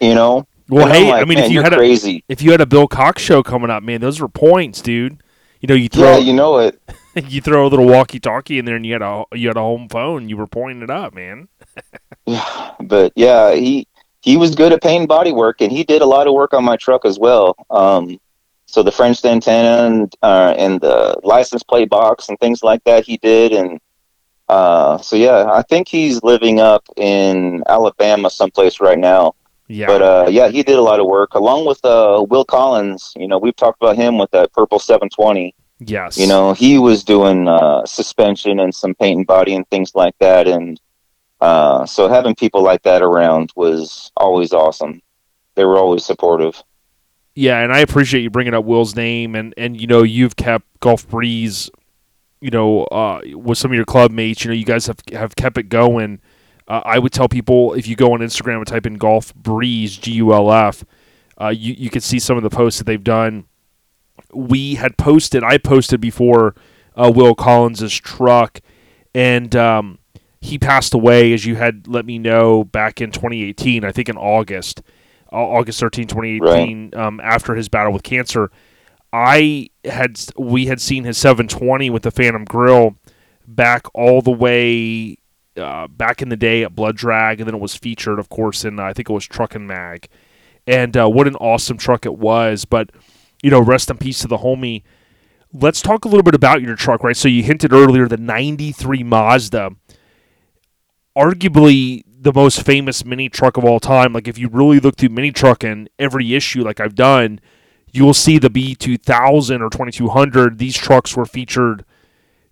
you know? Well, and hey, like, I mean, if you had crazy. If you had a Bill Cox show coming up, man, those were points, dude. You know, you throw, yeah, you know it. You throw a little walkie-talkie in there, and you had a home phone. You were pointing it up, man. Yeah, but yeah, he was good at paint and body work, and he did a lot of work on my truck as well. So the French antenna and the license plate box and things like that he did. And so, yeah, I think he's living up in Alabama someplace right now. Yeah. But, yeah, he did a lot of work. Along with Will Collins, you know, we've talked about him with that purple 720. Yes. You know, he was doing suspension and some paint and body and things like that. And so having people like that around was always awesome. They were always supportive. Yeah, and I appreciate you bringing up Will's name, and you know, you've kept Gulf Breeze, you know, with some of your club mates. You know, you guys have kept it going. I would tell people, if you go on Instagram and type in Gulf Breeze, GULF, you can see some of the posts that they've done. I posted before Will Collins' truck, and he passed away, as you had let me know, back in 2018, I think in August. August 13, 2018, right. After his battle with cancer, we had seen his 720 with the Phantom Grill back all the way back in the day at Blood Drag, and then it was featured, of course, in I think it was Truckin' Mag, and what an awesome truck it was. But you know, rest in peace to the homie. Let's talk a little bit about your truck, right? So you hinted earlier, the 93 Mazda, arguably the most famous mini truck of all time. Like, if you really look through Mini Truckin', every issue, like I've done, you will see the B2000 or 2200. These trucks were featured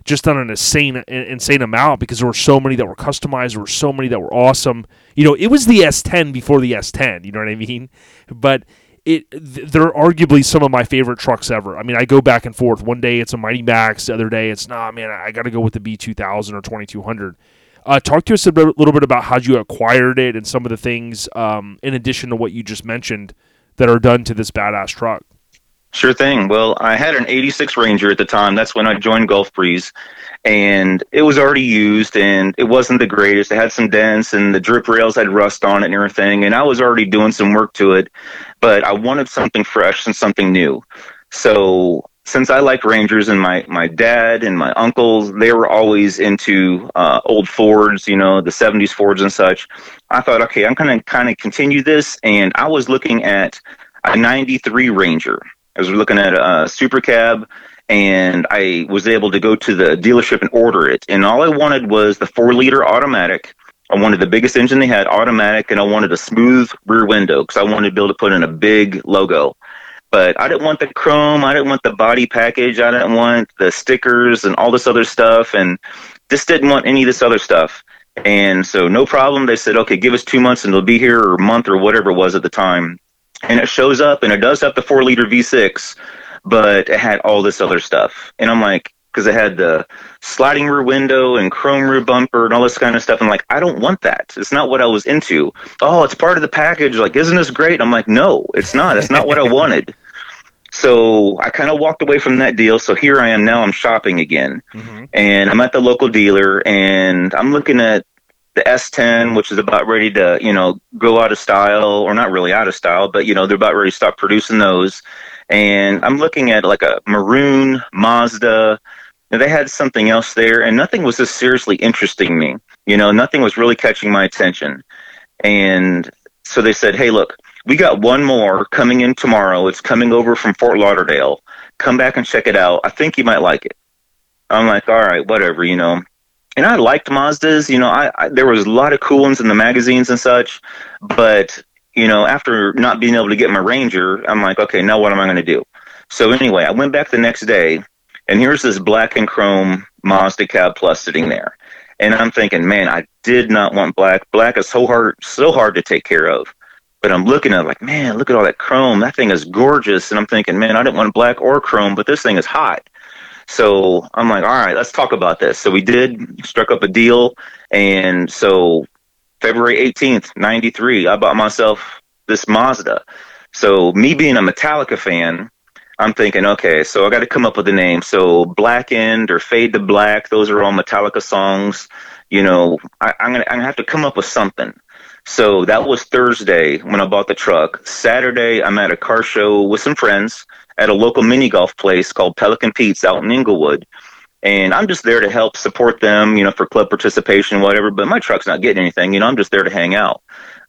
just on an insane amount, because there were so many that were customized, there were so many that were awesome. You know, it was the S10 before the S10, you know what I mean? But they're arguably some of my favorite trucks ever. I mean, I go back and forth. One day it's a Mighty Max, the other day it's, nah, man, I got to go with the B2000 or 2200. Talk to us a little bit about how you acquired it and some of the things, in addition to what you just mentioned, that are done to this badass truck. Sure thing. Well, I had an 86 Ranger at the time. That's when I joined Gulf Breeze, and it was already used, and it wasn't the greatest. It had some dents, and the drip rails had rust on it and everything, and I was already doing some work to it, but I wanted something fresh and something new. So since I like Rangers, and my dad and my uncles, they were always into old Fords, you know, the 70s Fords and such, I thought, okay, I'm going to kind of continue this. And I was looking at a 93 Ranger. I was looking at a Super Cab, and I was able to go to the dealership and order it. And all I wanted was the 4-liter automatic. I wanted the biggest engine they had, automatic, and I wanted a smooth rear window, because I wanted to be able to put in a big logo. But I didn't want the chrome, I didn't want the body package, I didn't want the stickers and all this other stuff, and just didn't want any of this other stuff. And so, no problem, they said, okay, give us 2 months and it'll be here, or a month, or whatever it was at the time. And it shows up, and it does have the 4-liter V6, but it had all this other stuff. And I'm like, because it had the sliding rear window and chrome rear bumper and all this kind of stuff. I'm like, I don't want that. It's not what I was into. Oh, it's part of the package. Like, isn't this great? I'm like, no, it's not. It's not what I wanted. So I kind of walked away from that deal. So here I am now, I'm shopping again. Mm-hmm. And I'm at the local dealer and I'm looking at the S10, which is about ready to, you know, go out of style, or not really out of style, but, you know, they're about ready to stop producing those. And I'm looking at like a maroon Mazda. And they had something else there, and nothing was just seriously interesting me. You know, nothing was really catching my attention. And so they said, hey, look, we got one more coming in tomorrow. It's coming over from Fort Lauderdale. Come back and check it out. I think you might like it. I'm like, all right, whatever, you know. And I liked Mazdas. You know, I there was a lot of cool ones in the magazines and such. But, you know, after not being able to get my Ranger, I'm like, okay, now what am I going to do? So anyway, I went back the next day, and here's this black and chrome Mazda Cab Plus sitting there. And I'm thinking, man, I did not want black. Black is so hard to take care of. But I'm looking at it like, man, look at all that chrome. That thing is gorgeous. And I'm thinking, man, I didn't want black or chrome, but this thing is hot. So I'm like, all right, let's talk about this. So we did, struck up a deal. And so February 18th, 93, I bought myself this Mazda. So me being a Metallica fan, I'm thinking, okay, so I got to come up with a name. So Black End or Fade to Black, those are all Metallica songs. You know, I'm gonna have to come up with something. So that was Thursday when I bought the truck. Saturday, I'm at a car show with some friends at a local mini golf place called Pelican Pete's out in Inglewood. And I'm just there to help support them, you know, for club participation, whatever. But my truck's not getting anything. You know, I'm just there to hang out.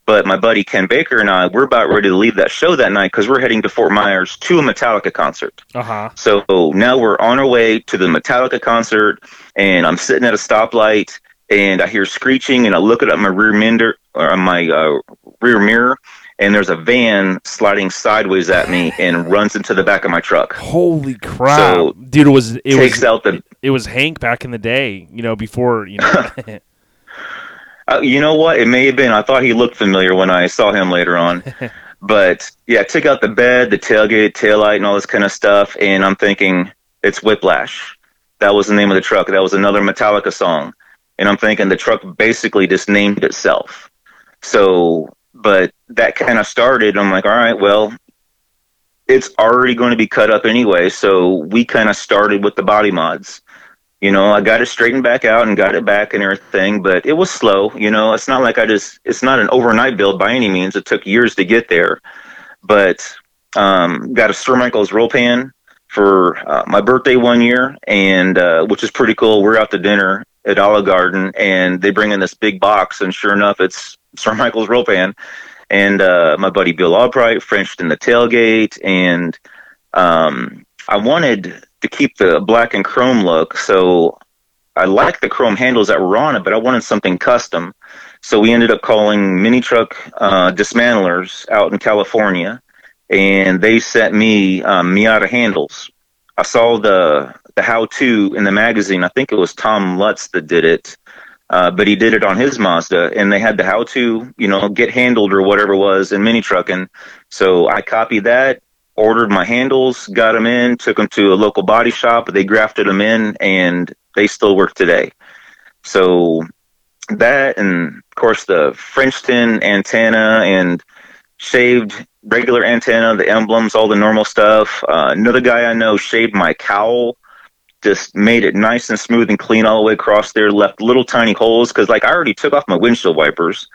But my buddy Ken Baker and I, we're about ready to leave that show that night because we're heading to Fort Myers to a Metallica concert. Uh-huh. So now we're on our way to the Metallica concert, and I'm sitting at a stoplight. And I hear screeching, and I look at my rear mirror, and there's a van sliding sideways at me and runs into the back of my truck. Holy crap! So, dude, it was Hank back in the day, you know, before you know. You know what? It may have been. I thought he looked familiar when I saw him later on. But yeah, I took out the bed, the tailgate, taillight, and all this kind of stuff, and I'm thinking it's Whiplash. That was the name of the truck. That was another Metallica song. And I'm thinking the truck basically just named itself. So, but that kind of started. I'm like, all right, well, it's already going to be cut up anyway. So we kind of started with the body mods. You know, I got it straightened back out and got it back and everything, but it was slow. You know, it's not like it's not an overnight build by any means. It took years to get there. But got a Sir Michael's roll pan for my birthday one year, and which is pretty cool. We're out to dinner at Olive Garden, and they bring in this big box, and sure enough, it's Sir Michael's roll pan. And my buddy Bill Albright Frenched in the tailgate, and I wanted to keep the black and chrome look, so I like the chrome handles that were on it, but I wanted something custom. So we ended up calling Mini Truck Dismantlers out in California, and they sent me Miata handles. I saw the how-to in the magazine. I think it was Tom Lutz that did it, but he did it on his Mazda, and they had the how-to, you know, get handled or whatever it was in Mini Truckin'. So I copied that, ordered my handles, got them in, took them to a local body shop. They grafted them in, and they still work today. So that, and of course the Frenchton antenna and shaved regular antenna, the emblems, all the normal stuff. Another guy I know shaved my cowl, just made it nice and smooth and clean all the way across there, left little tiny holes, because like I already took off my windshield wipers,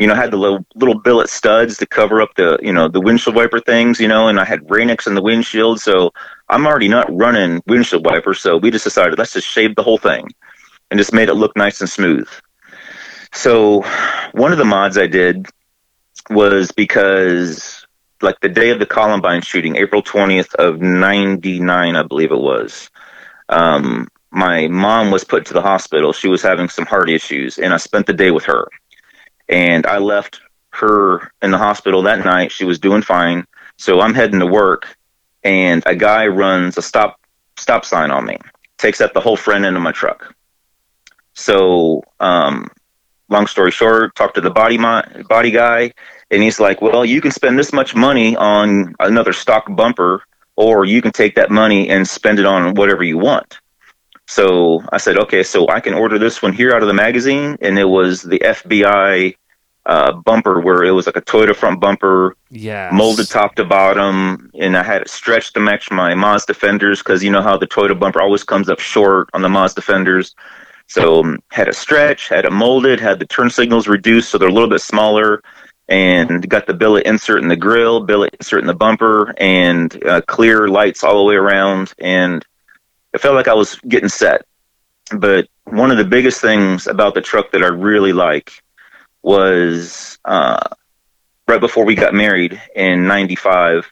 you know, had the little billet studs to cover up the, you know, the windshield wiper things, you know, and I had Rain-X in the windshield, so I'm already not running windshield wipers, so we just decided let's just shave the whole thing and just made it look nice and smooth. So one of the mods I did was because like the day of the Columbine shooting, April 20th of 99, I believe it was, my mom was put to the hospital. She was having some heart issues, and I spent the day with her, and I left her in the hospital that night. She was doing fine. So I'm heading to work, and a guy runs a stop sign on me, takes out the whole front end of my truck. So, long story short, talked to the body guy, and he's like, well, you can spend this much money on another stock bumper, or you can take that money and spend it on whatever you want. So I said, okay, so I can order this one here out of the magazine. And it was the FBI bumper where it was like a Toyota front bumper, molded top to bottom, and I had it stretched to match my Mazda fenders, because you know how the Toyota bumper always comes up short on the Mazda fenders. So had a stretch, had it molded, had the turn signals reduced so they're a little bit smaller, and got the billet insert in the grill, billet insert in the bumper, and clear lights all the way around, and it felt like I was getting set. But one of the biggest things about the truck that I really like was right before we got married in 95,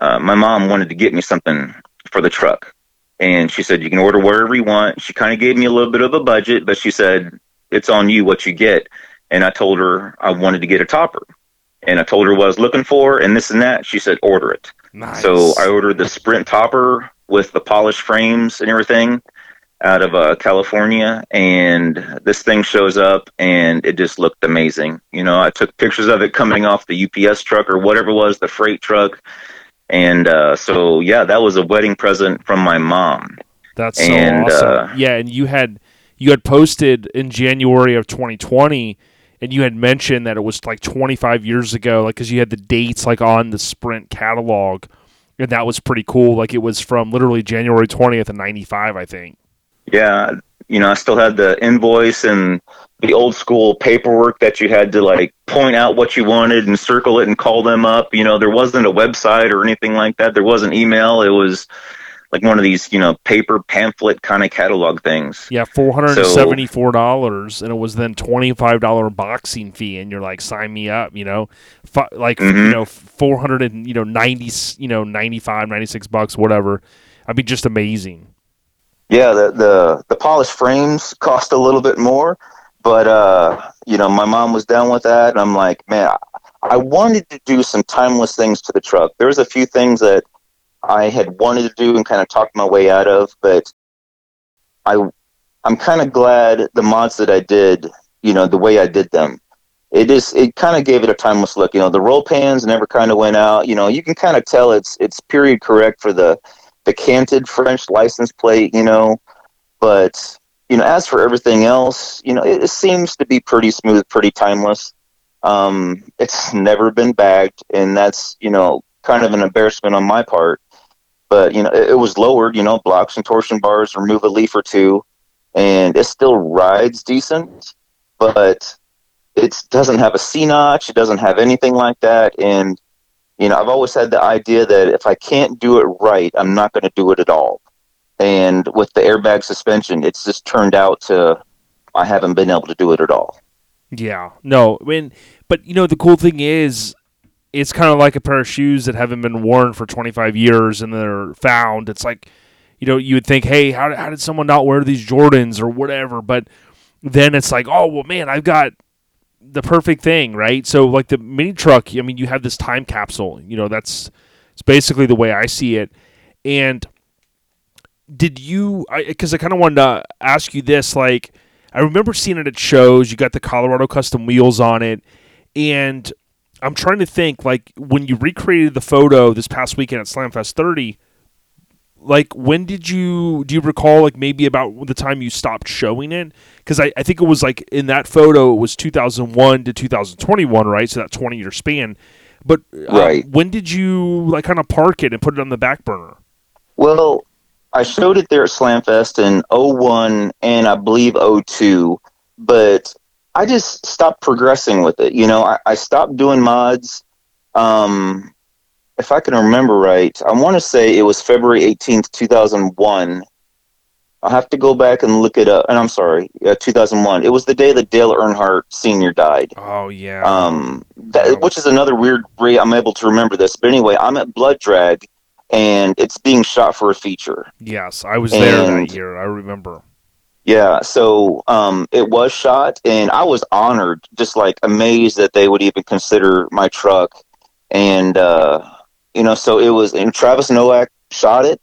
my mom wanted to get me something for the truck. And she said, you can order whatever you want. She kind of gave me a little bit of a budget, but she said, it's on you what you get. And I told her I wanted to get a topper. And I told her what I was looking for and this and that. She said, order it. Nice. So I ordered the Sprint topper with the polished frames and everything out of California. And this thing shows up and it just looked amazing. You know, I took pictures of it coming off the UPS truck or whatever it was, the freight truck. And so, yeah, that was a wedding present from my mom. That's so awesome. Yeah, and you had posted in January of 2020, and you had mentioned that it was like 25 years ago, like because you had the dates like on the Sprint catalog, and that was pretty cool. Like it was from literally January 20th of 95, I think. Yeah, you know, I still had the invoice and the old school paperwork that you had to like point out what you wanted and circle it and call them up. You know, there wasn't a website or anything like that. There wasn't email. It was like one of these, you know, paper pamphlet kind of catalog things. Yeah. $474. So, and it was then $25 boxing fee. And you're like, sign me up, you know, you know, 400 and, you know, 90, you know, 95, $96, whatever. I mean, just amazing. Yeah, the polished frames cost a little bit more, but, you know, my mom was down with that, and I'm like, man, I wanted to do some timeless things to the truck. There was a few things that I had wanted to do and kind of talked my way out of, but I'm kind of glad the mods that I did, you know, the way I did them. It kind of gave it a timeless look. You know, the roll pans never kind of went out. You know, you can kind of tell it's period correct for the canted French license plate, you know, but, you know, as for everything else, you know, it seems to be pretty smooth, pretty timeless. It's never been bagged, and that's, you know, kind of an embarrassment on my part, but, you know, it was lowered, you know, blocks and torsion bars, remove a leaf or two, and it still rides decent, but it doesn't have a C-notch, it doesn't have anything like that, and you know, I've always had the idea that if I can't do it right, I'm not going to do it at all. And with the airbag suspension, it's just turned out to I haven't been able to do it at all. Yeah, no. I mean, but, you know, the cool thing is it's kind of like a pair of shoes that haven't been worn for 25 years and they're found. It's like, you know, you would think, hey, how did someone not wear these Jordans or whatever? But then it's like, oh, well, man, I've got the perfect thing, right? So like the mini truck, I mean, you have this time capsule, you know, it's basically the way I see it. And because I kind of wanted to ask you this, like, I remember seeing it at shows, you got the Colorado custom wheels on it. And I'm trying to think, like, when you recreated the photo this past weekend at Slamfest 30, like, when did do you recall, like, maybe about the time you stopped showing it? Because I think it was, like, in that photo, it was 2001 to 2021, right? So that 20-year span. But right. When did you, like, kind of park it and put it on the back burner? Well, I showed it there at Slamfest in 01 and I believe 02, but I just stopped progressing with it. You know, I stopped doing mods. If I can remember right, I want to say it was February 18th, 2001. I'll have to go back and look it up. And I'm sorry, 2001. It was the day that Dale Earnhardt Sr. died. Oh, yeah. Which is another weird way I'm able to remember this. But anyway, I'm at Blood Drag, and it's being shot for a feature. Yes, I was there that year. I remember. Yeah, so it was shot, and I was honored, just like amazed that they would even consider my truck. And, you know, so it was, and Travis Nowak shot it,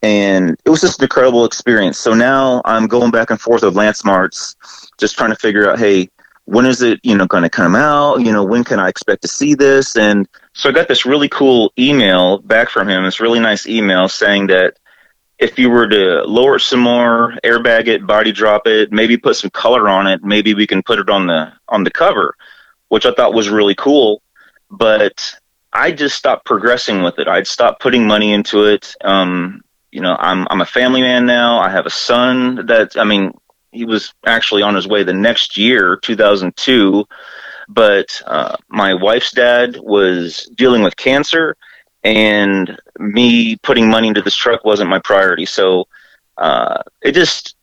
and it was just an incredible experience. So now I'm going back and forth with Lance Martz, just trying to figure out, hey, when is it, you know, going to come out? You know, when can I expect to see this? And so I got this really cool email back from him, this really nice email saying that if you were to lower it some more, airbag it, body drop it, maybe put some color on it, maybe we can put it on the cover. which I thought was really cool, but I just stopped progressing with it. I'd stopped putting money into it. You know, I'm a family man now. I have a son that, I mean, he was actually on his way the next year, 2002, but my wife's dad was dealing with cancer, and me putting money into this truck wasn't my priority. So it just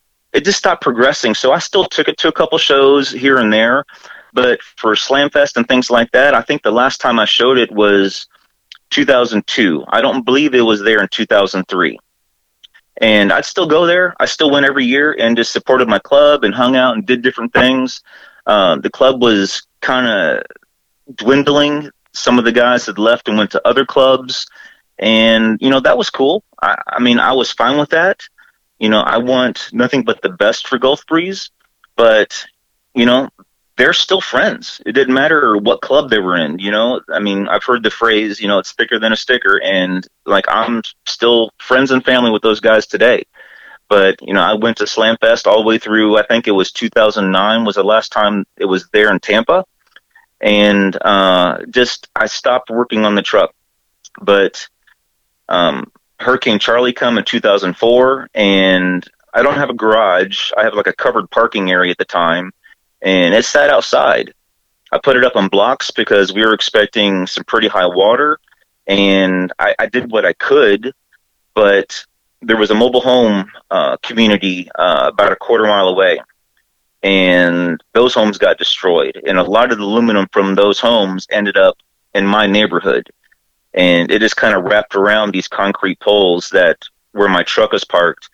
stopped progressing. So I still took it to a couple shows here and there, but for Slam Fest and things like that, I think the last time I showed it was 2002. I don't believe it was there in 2003. And I'd still go there. I still went every year and just supported my club and hung out and did different things. The club was kind of dwindling. Some of the guys had left and went to other clubs. And, you know, that was cool. I mean, I was fine with that. You know, I want nothing but the best for Gulf Breeze. But, you know, they're still friends. It didn't matter what club they were in, you know. I mean, I've heard the phrase, you know, it's thicker than a sticker. And, like, I'm still friends and family with those guys today. But, you know, I went to Slam Fest all the way through, I think it was 2009 was the last time it was there in Tampa. And just I stopped working on the truck. But Hurricane Charlie come in 2004, and I don't have a garage. I have, like, a covered parking area at the time. And it sat outside. I put it up on blocks because we were expecting some pretty high water. And I did what I could. But there was a mobile home community about a quarter mile away. And those homes got destroyed. And a lot of the aluminum from those homes ended up in my neighborhood. And it just kind of wrapped around these concrete poles that where my truck was parked.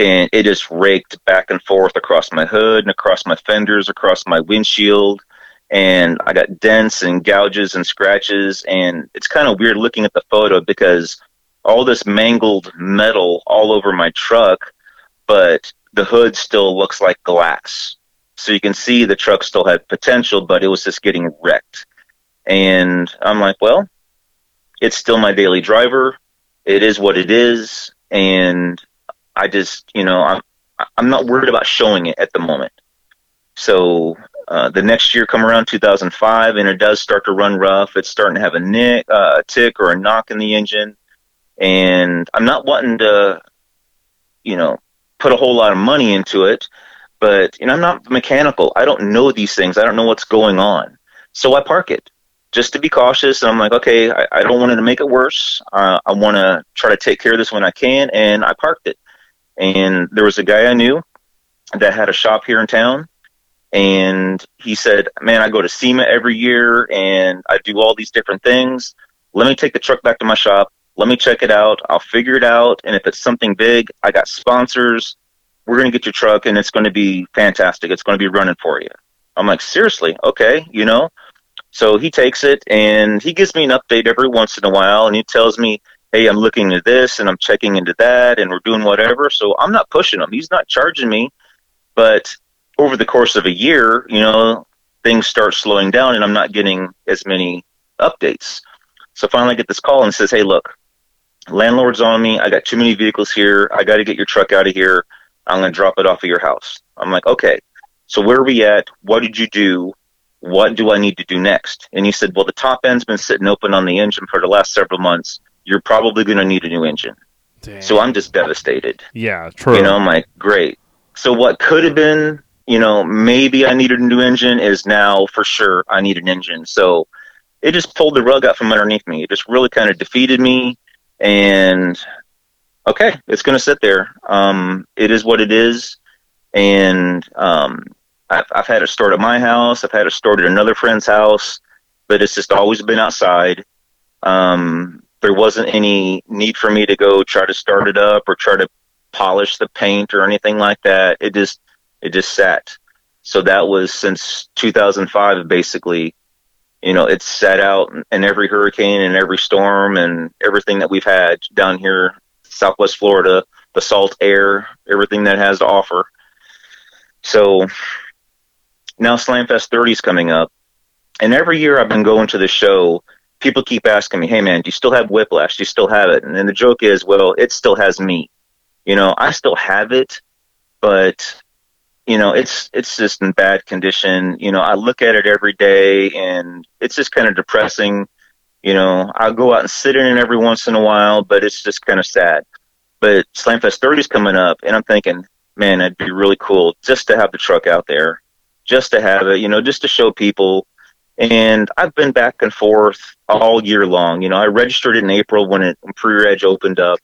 And it just raked back and forth across my hood and across my fenders, across my windshield. And I got dents and gouges and scratches. And it's kind of weird looking at the photo because all this mangled metal all over my truck, but the hood still looks like glass. So you can see the truck still had potential, but it was just getting wrecked. And I'm like, well, it's still my daily driver. It is what it is. And I just, you know, I'm not worried about showing it at the moment. So the next year come around 2005, and it does start to run rough. It's starting to have a tick or a knock in the engine. And I'm not wanting to, you know, put a whole lot of money into it. But, you know, I'm not mechanical. I don't know these things. I don't know what's going on. So I park it just to be cautious. And I'm like, okay, I don't want it to make it worse. I want to try to take care of this when I can. And I parked it. And there was a guy I knew that had a shop here in town, and he said, man, I go to SEMA every year, and I do all these different things. Let me take the truck back to my shop. Let me check it out. I'll figure it out, and if it's something big, I got sponsors. We're going to get your truck, and it's going to be fantastic. It's going to be running for you. I'm like, seriously? Okay, you know? So he takes it, and he gives me an update every once in a while, and he tells me, hey, I'm looking at this, and I'm checking into that, and we're doing whatever. So I'm not pushing him. He's not charging me. But over the course of a year, you know, things start slowing down, and I'm not getting as many updates. So finally I get this call and says, hey, look, landlord's on me. I got too many vehicles here. I got to get your truck out of here. I'm going to drop it off at your house. I'm like, okay, so where are we at? What did you do? What do I need to do next? And he said, well, the top end's been sitting open on the engine for the last several months. You're probably going to need a new engine. Damn. So I'm just devastated. Yeah, true. You know, I'm like, great. So what could have been, you know, maybe I needed a new engine is now for sure I need an engine. So it just pulled the rug out from underneath me. It just really kind of defeated me. And, okay, it's going to sit there. It is what it is. And I've had it stored at my house. I've had it stored at another friend's house. But it's just always been outside. There wasn't any need for me to go try to start it up or try to polish the paint or anything like that. It just sat. So that was since 2005, basically. You know, it's sat out in every hurricane and every storm and everything that we've had down here, Southwest Florida, the salt air, everything that has to offer. So now Slamfest 30 is coming up. And every year I've been going to the show. People keep asking me, hey, man, do you still have whiplash? Do you still have it? And then the joke is, well, it still has me. You know, I still have it, but you know, it's just in bad condition. You know, I look at it every day and it's just kind of depressing. You know, I'll go out and sit in it every once in a while, but it's just kind of sad. But Slamfest 30 is coming up, and I'm thinking, man, that'd be really cool just to have the truck out there, just to have it, you know, just to show people. And I've been back and forth all year long. You know, I registered in April when pre-reg opened up,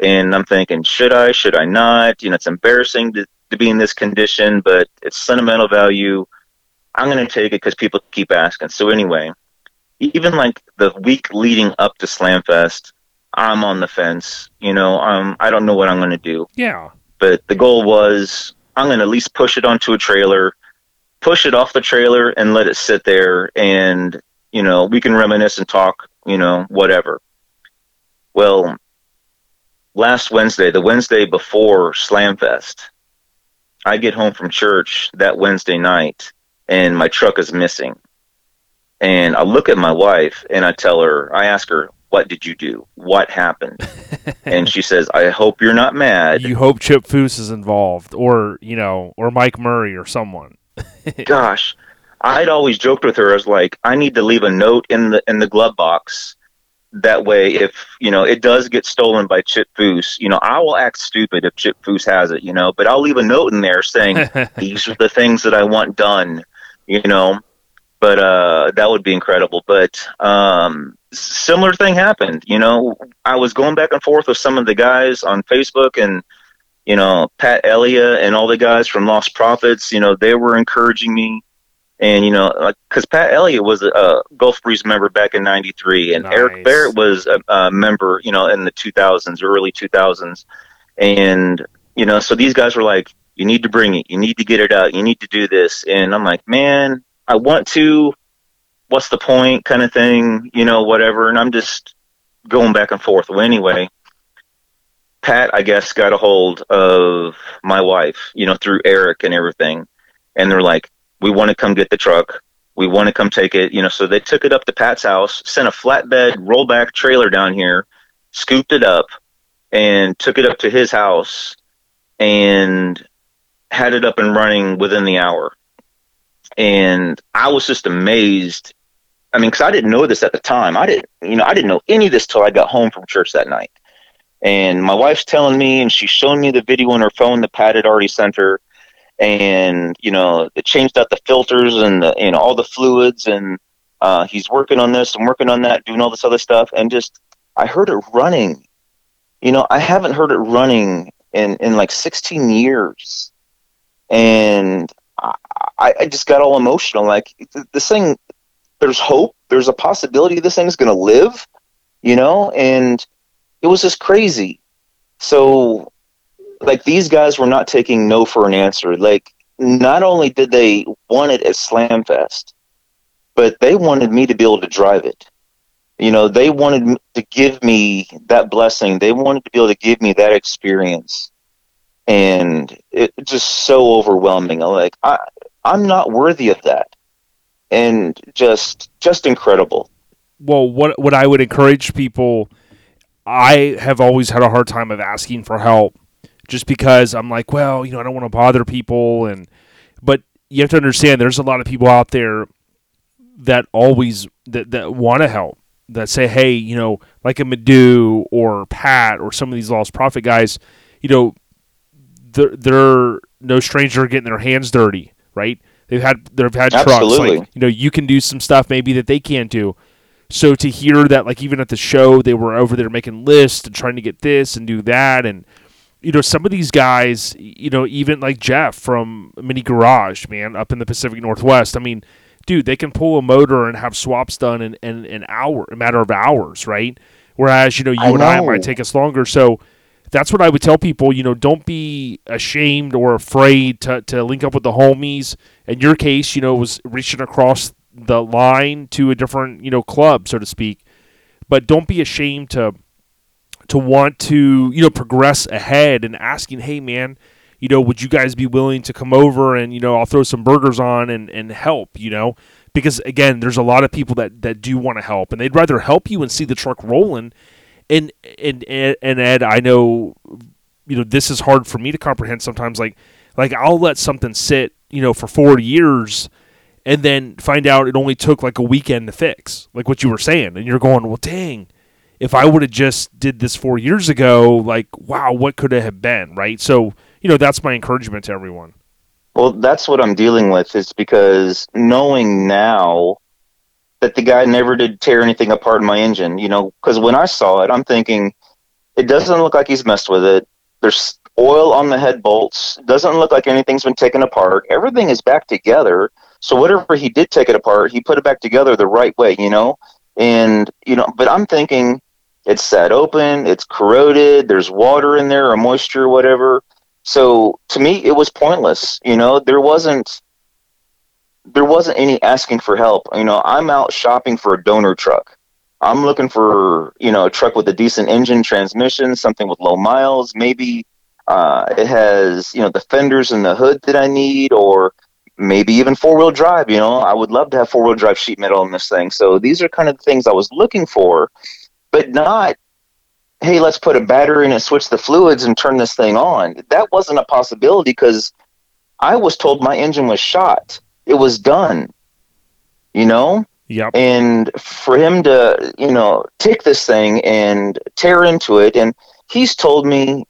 and I'm thinking, should I not? You know, it's embarrassing to be in this condition, but it's sentimental value. I'm going to take it because people keep asking. So anyway, even like the week leading up to Slamfest, I'm on the fence. You know, I don't know what I'm going to do. Yeah. But the goal was I'm going to at least push it onto a trailer, push it off the trailer, and let it sit there. And, you know, we can reminisce and talk, you know, whatever. Well, last Wednesday, the Wednesday before Slamfest, I get home from church that Wednesday night, and my truck is missing. And I look at my wife, and I ask her, what did you do? What happened? And she says, I hope you're not mad. You hope Chip Foose is involved, or, you know, or Mike Murray or someone. Gosh, I'd always joked with her. I was like, I need to leave a note in the glove box. That way, if, you know, it does get stolen by Chip Foose, you know, I will act stupid if Chip Foose has it, you know, but I'll leave a note in there saying, these are the things that I want done, you know. But that would be incredible. But similar thing happened. You know, I was going back and forth with some of the guys on Facebook, and, you know, Pat Elia and all the guys from Lost Prophets, you know, they were encouraging me. And, you know, because Pat Elia was a Gulf Breeze member back in 93, and nice. Eric Barrett was a member, you know, in the 2000s, early 2000s. And, you know, so these guys were like, you need to bring it. You need to get it out. You need to do this. And I'm like, man, I want to, what's the point kind of thing, you know, whatever. And I'm just going back and forth. Well, anyway, Pat, I guess, got a hold of my wife, you know, through Eric and everything. And they're like, we want to come get the truck. We want to come take it, you know. So they took it up to Pat's house, sent a flatbed rollback trailer down here, scooped it up, and took it up to his house and had it up and running within the hour. And I was just amazed. I mean, because I didn't know this at the time. I didn't know any of this till I got home from church that night. And my wife's telling me, and she's showing me the video on her phone that Pat had already sent her. And, you know, it changed out the filters and you know, all the fluids. And he's working on this and working on that, doing all this other stuff. And just, I heard it running. You know, I haven't heard it running in like 16 years. And I just got all emotional. Like, this thing, there's hope. There's a possibility this thing's going to live, you know? And it was just crazy. So, like, these guys were not taking no for an answer. Like, not only did they want it at Slamfest, but they wanted me to be able to drive it. You know, they wanted to give me that blessing. They wanted to be able to give me that experience. And it's just so overwhelming. Like, I'm not worthy of that. And just incredible. Well, what I would encourage people, I have always had a hard time of asking for help, just because I'm like, well, you know, I don't want to bother people. But you have to understand, there's a lot of people out there that always, that want to help, that say, hey, you know, like a Madhu or Pat or some of these Lost Prophet guys, you know, they're no stranger getting their hands dirty, right? They've had Absolutely. Trucks, like, you know, you can do some stuff maybe that they can't do. So to hear that, like, even at the show, they were over there making lists and trying to get this and do that. And, you know, some of these guys, you know, even like Jeff from Mini Garage, man, up in the Pacific Northwest. I mean, dude, they can pull a motor and have swaps done in a matter of hours, right? Whereas, you know, I might take us longer. So that's what I would tell people, you know, don't be ashamed or afraid to link up with the homies. In your case, you know, it was reaching across the line to a different, you know, club, so to speak. But don't be ashamed to want to, you know, progress ahead and asking, hey man, you know, would you guys be willing to come over and, you know, I'll throw some burgers on and help, you know, because again, there's a lot of people that do want to help, and they'd rather help you and see the truck rolling. And Ed, I know, you know, this is hard for me to comprehend sometimes. Like, Like, I'll let something sit, you know, for 4 years and then find out it only took like a weekend to fix, like what you were saying. And you're going, well, dang, if I would have just did this 4 years ago, like, wow, what could it have been, right? So, you know, that's my encouragement to everyone. Well, that's what I'm dealing with, is because knowing now that the guy never did tear anything apart in my engine, you know, because when I saw it, I'm thinking, it doesn't look like he's messed with it. There's oil on the head bolts. It doesn't look like anything's been taken apart. Everything is back together. So whatever he did take it apart, he put it back together the right way, you know? And, you know, but I'm thinking it's sat open, it's corroded, there's water in there or moisture or whatever. So to me, it was pointless. You know, there wasn't any asking for help. You know, I'm out shopping for a donor truck. I'm looking for, you know, a truck with a decent engine, transmission, something with low miles. Maybe it has, you know, the fenders and the hood that I need, or maybe even four-wheel drive. You know, I would love to have four-wheel drive sheet metal on this thing. So these are kind of the things I was looking for, but not, hey, let's put a battery in and switch the fluids and turn this thing on. That wasn't a possibility because I was told my engine was shot. It was done, you know? Yep. And for him to, you know, take this thing and tear into it, and he's told me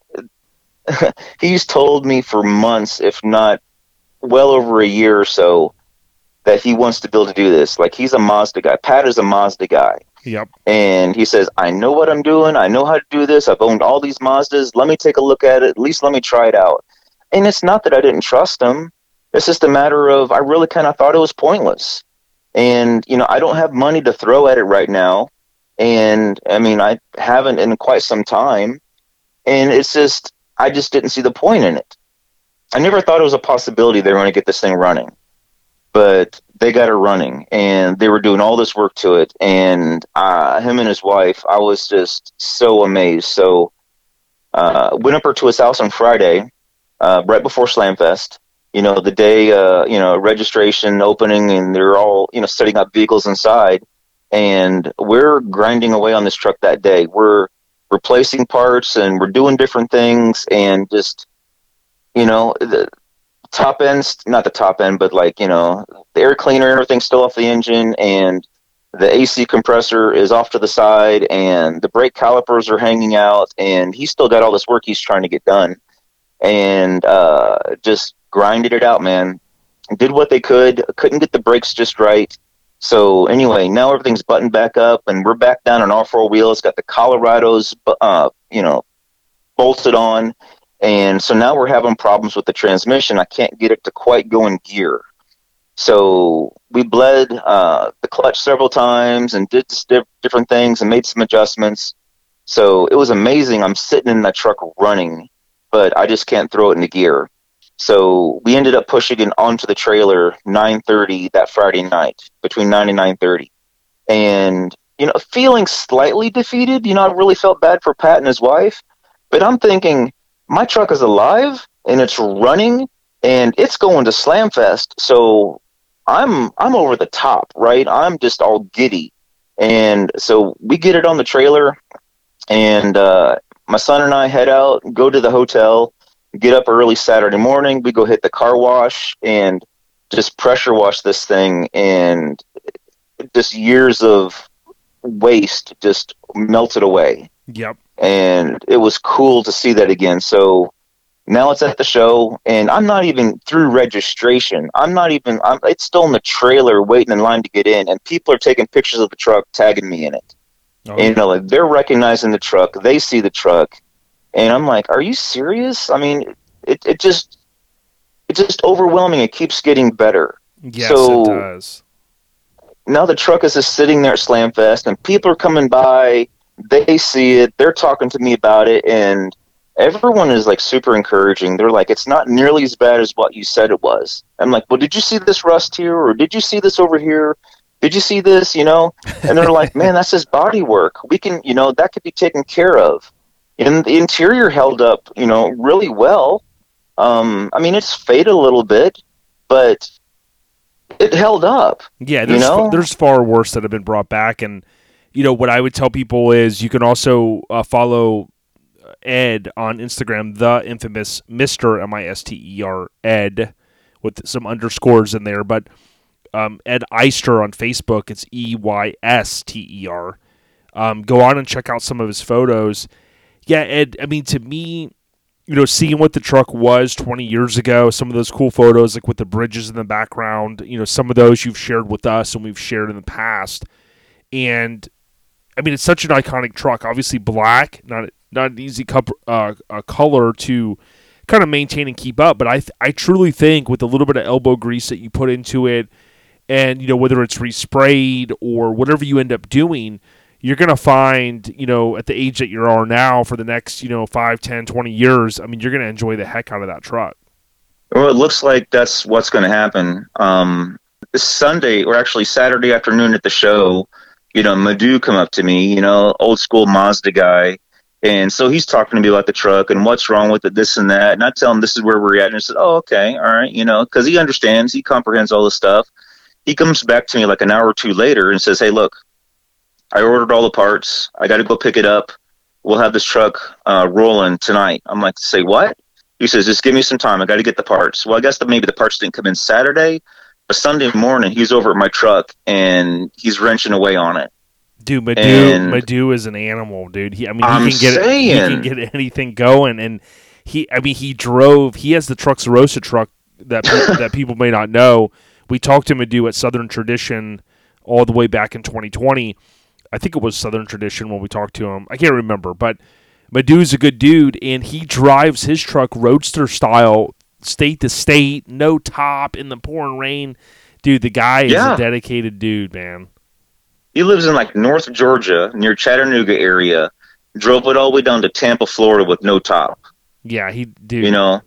for months, if not well over a year or so, that he wants to be able to do this. Like, he's a Mazda guy. Pat is a Mazda guy. Yep. And he says, I know what I'm doing. I know how to do this. I've owned all these Mazdas. Let me take a look at it. At least let me try it out. And it's not that I didn't trust him. It's just a matter of, I really kind of thought it was pointless. And, you know, I don't have money to throw at it right now. And I mean, I haven't in quite some time. And it's just, I just didn't see the point in it. I never thought it was a possibility they were going to get this thing running, but they got it running and they were doing all this work to it. And him and his wife, I was just so amazed. So went up to his house on Friday, right before Slamfest, you know, the day, you know, registration opening, and they're all, you know, setting up vehicles inside, and we're grinding away on this truck that day. We're replacing parts and we're doing different things, and just, you know, the top end, not the top end, but like, you know, the air cleaner and everything's still off the engine, and the AC compressor is off to the side, and the brake calipers are hanging out, and he's still got all this work he's trying to get done. And just grinded it out, man. Did what they could. Couldn't get the brakes just right. So anyway, now everything's buttoned back up, and we're back down on all four wheels. Got the Colorados, you know, bolted on. And so now we're having problems with the transmission. I can't get it to quite go in gear. So we bled the clutch several times and did different things and made some adjustments. So it was amazing. I'm sitting in that truck running, but I just can't throw it into gear. So we ended up pushing it onto the trailer 9:30 that Friday night, between 9 and 9:30. And, you know, feeling slightly defeated, you know, I really felt bad for Pat and his wife. But I'm thinking, my truck is alive and it's running and it's going to Slamfest. So I'm over the top, right? I'm just all giddy. And so we get it on the trailer, and my son and I head out, go to the hotel, get up early Saturday morning. We go hit the car wash and just pressure wash this thing. And just years of waste just melted away. Yep. And it was cool to see that again. So now it's at the show, and I'm not even through registration. It's still in the trailer waiting in line to get in, and people are taking pictures of the truck, tagging me in it. Oh. And, you know, like, they're recognizing the truck, they see the truck, and I'm like, are you serious? I mean, it's just overwhelming. It keeps getting better. Yes, so it does. Now the truck is just sitting there at Slamfest, and people are coming by, they see it, they're talking to me about it, and everyone is like super encouraging. They're like, it's not nearly as bad as what you said it was. I'm like, well, did you see this rust here, or did you see this over here, did you see this, you know? And they're like, man, that's just body work, we can, you know, that could be taken care of. And the interior held up, you know, really well. I mean, it's faded a little bit, but it held up. Yeah, there's, you know, there's far worse that have been brought back. And you know, what I would tell people is you can also follow Ed on Instagram, the infamous Mr. M-I-S-T-E-R Ed, with some underscores in there, but Ed Eyster on Facebook, it's E-Y-S-T-E-R. Go on and check out some of his photos. Yeah, Ed, I mean, to me, you know, seeing what the truck was 20 years ago, some of those cool photos, like with the bridges in the background, you know, some of those you've shared with us and we've shared in the past. And, I mean, it's such an iconic truck. Obviously black, not an easy color to kind of maintain and keep up. But I truly think with a little bit of elbow grease that you put into it and, you know, whether it's resprayed or whatever you end up doing, you're going to find, you know, at the age that you are now for the next, you know, 5, 10, 20 years, I mean, you're going to enjoy the heck out of that truck. Well, it looks like that's what's going to happen. This Sunday, or actually Saturday afternoon at the show, you know, Madhu come up to me, you know, old school Mazda guy. And so he's talking to me about the truck and what's wrong with it, this and that. And I tell him this is where we're at. And I said, oh, okay, all right, you know, because he understands, he comprehends all this stuff. He comes back to me like an hour or two later and says, hey, look, I ordered all the parts. I got to go pick it up. We'll have this truck rolling tonight. I'm like, say what? He says, just give me some time. I got to get the parts. Well, I guess that maybe the parts didn't come in Saturday, but Sunday morning he's over at my truck and he's wrenching away on it. Dude, Madhu is an animal, dude. He, I mean, he can get anything going, and he has the Trucks Roasted truck that people may not know. We talked to Madhu at Southern Tradition all the way back in 2020. I think it was Southern Tradition when we talked to him. I can't remember, but Madhu's a good dude, and he drives his truck roadster style, state to state, no top in the pouring rain. Dude, the guy is a dedicated dude, man. He lives in like North Georgia, near Chattanooga area. Drove it all the way down to Tampa, Florida, with no top. Yeah, he dude. You know,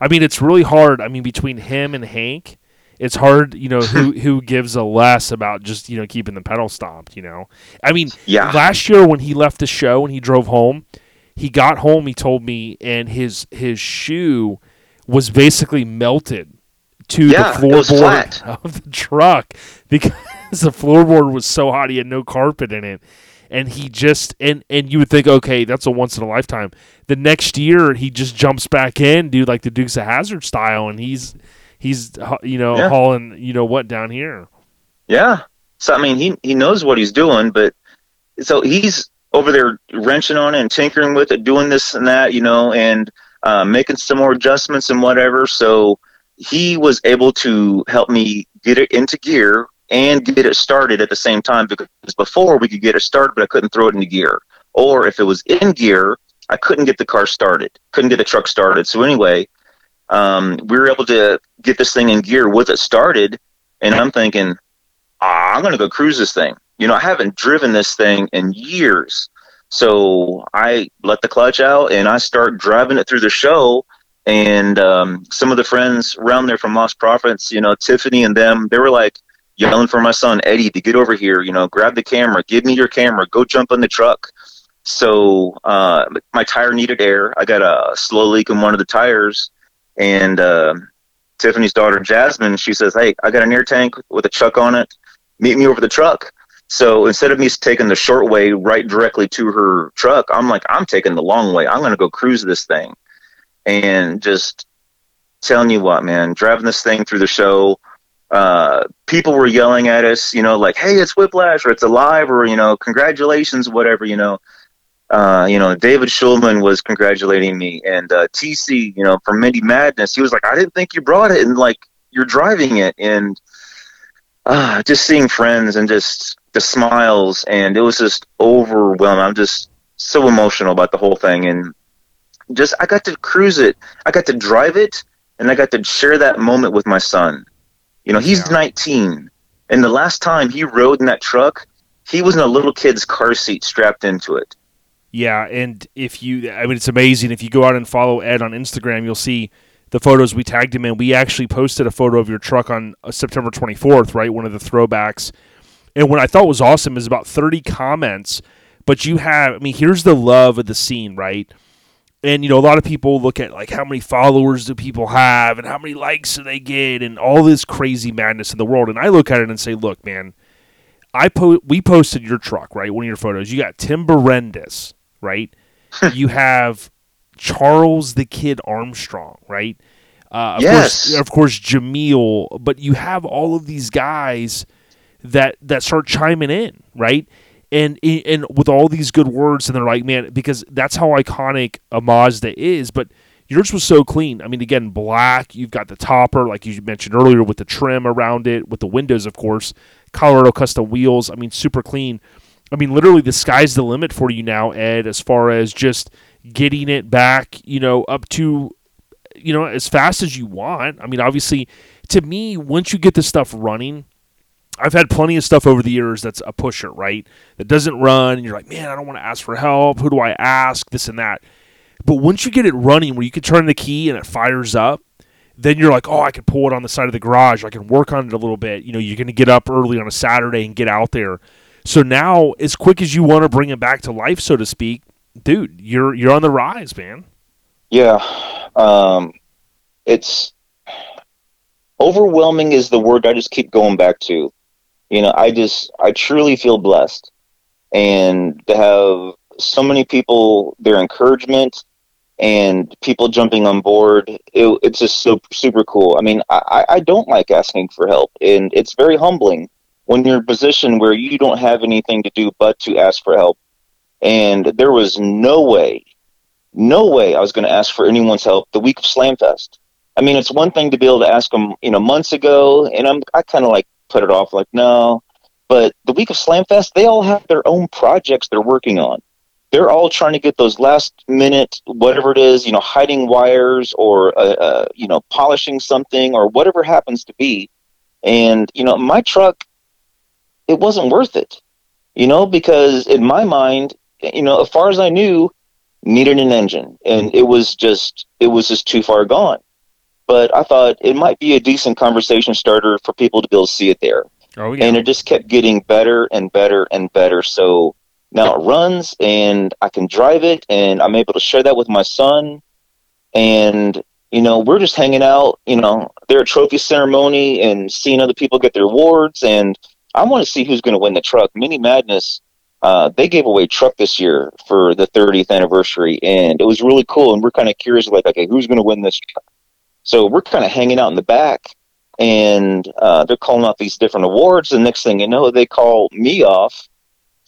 I mean, it's really hard. I mean, between him and Hank, it's hard. You know, who gives a less about just, you know, keeping the pedal stomped. You know, I mean, last year when he left the show and he drove home, he got home. He told me, and his shoe was basically melted to the floorboard of the truck because the floorboard was so hot he had no carpet in it, and he just and you would think, okay, that's a once in a lifetime. The next year he just jumps back in, dude, like the Dukes of Hazzard style, and he's you know hauling you know what down here. Yeah, so I mean he knows what he's doing, but so he's over there wrenching on it and tinkering with it, doing this and that, you know, and making some more adjustments and whatever. So he was able to help me get it into gear and get it started at the same time, because before we could get it started, but I couldn't throw it into gear. Or if it was in gear, I couldn't get the car started, couldn't get the truck started. So anyway, we were able to get this thing in gear with it started, and I'm thinking, I'm going to go cruise this thing. You know, I haven't driven this thing in years. So I let the clutch out, and I start driving it through the show. And some of the friends around there from Lost Prophets, you know, Tiffany and them, they were like, yelling for my son Eddie to get over here, you know, grab the camera, give me your camera, go jump on the truck. So my tire needed air. I got a slow leak in one of the tires, and Tiffany's daughter Jasmine, she says, hey, I got an air tank with a chuck on it, meet me over the truck. So instead of me taking the short way right directly to her truck, I'm like, I'm taking the long way. I'm going to go cruise this thing. And just telling you what, man, driving this thing through the show, people were yelling at us, you know, like, hey, it's Whiplash, or it's Alive, or, you know, congratulations, whatever, you know. You know, David Schulman was congratulating me, and TC, you know, from Mindy Madness, he was like, I didn't think you brought it, and, like, you're driving it. And just seeing friends and just the smiles, and it was just overwhelming. I'm just so emotional about the whole thing. And just I got to cruise it, I got to drive it, and I got to share that moment with my son. You know, he's 19, and the last time he rode in that truck, he was in a little kid's car seat strapped into it. Yeah, and it's amazing. If you go out and follow Ed on Instagram, you'll see the photos we tagged him in. We actually posted a photo of your truck on September 24th, right, one of the throwbacks. And what I thought was awesome is about 30 comments, but you have, I mean, here's the love of the scene, right? And, you know, a lot of people look at, like, how many followers do people have and how many likes do they get and all this crazy madness in the world. And I look at it and say, look, man, we posted your truck, right, one of your photos. You got Tim Berendes, right? you have Charles the Kid Armstrong, right? Of course, Jamil, but you have all of these guys that start chiming in, right? And with all these good words, and they're like, man, because that's how iconic a Mazda is, but yours was so clean. I mean, again, black, you've got the topper, like you mentioned earlier, with the trim around it, with the windows, of course, Colorado custom wheels, I mean, super clean. I mean, literally the sky's the limit for you now, Ed, as far as just getting it back, up to, as fast as you want. I mean, obviously, to me, once you get this stuff running, I've had plenty of stuff over the years that's a pusher, right? That doesn't run, and you're like, man, I don't want to ask for help. Who do I ask? This and that. But once you get it running where you can turn the key and it fires up, then you're like, oh, I can pull it on the side of the garage. I can work on it a little bit. You're going to get up early on a Saturday and get out there. So now, as quick as you want to bring it back to life, so to speak, dude, you're on the rise, man. Yeah. It's overwhelming is the word I just keep going back to. I truly feel blessed. And to have so many people, their encouragement and people jumping on board, it's just so super cool. I mean, I don't like asking for help, and it's very humbling when you're in a position where you don't have anything to do but to ask for help. And there was no way I was going to ask for anyone's help the week of Slamfest. I mean, it's one thing to be able to ask them, months ago, and I kind of like put it off, like, no. But the week of Slamfest, they all have their own projects they're working on. They're all trying to get those last minute, whatever it is, hiding wires or, polishing something or whatever happens to be. And, my truck, it wasn't worth it, because in my mind, as far as I knew, needed an engine, and it was just too far gone. But I thought it might be a decent conversation starter for people to be able to see it there. Oh, yeah. And it just kept getting better and better and better. So now it runs, and I can drive it, and I'm able to share that with my son. And, we're just hanging out, they're a trophy ceremony and seeing other people get their awards. And I want to see who's going to win the truck. Mini Madness, they gave away a truck this year for the 30th anniversary, and it was really cool. And we're kind of curious, like, okay, who's going to win this truck? So we're kind of hanging out in the back, and they're calling out these different awards. The next thing you know, they call me off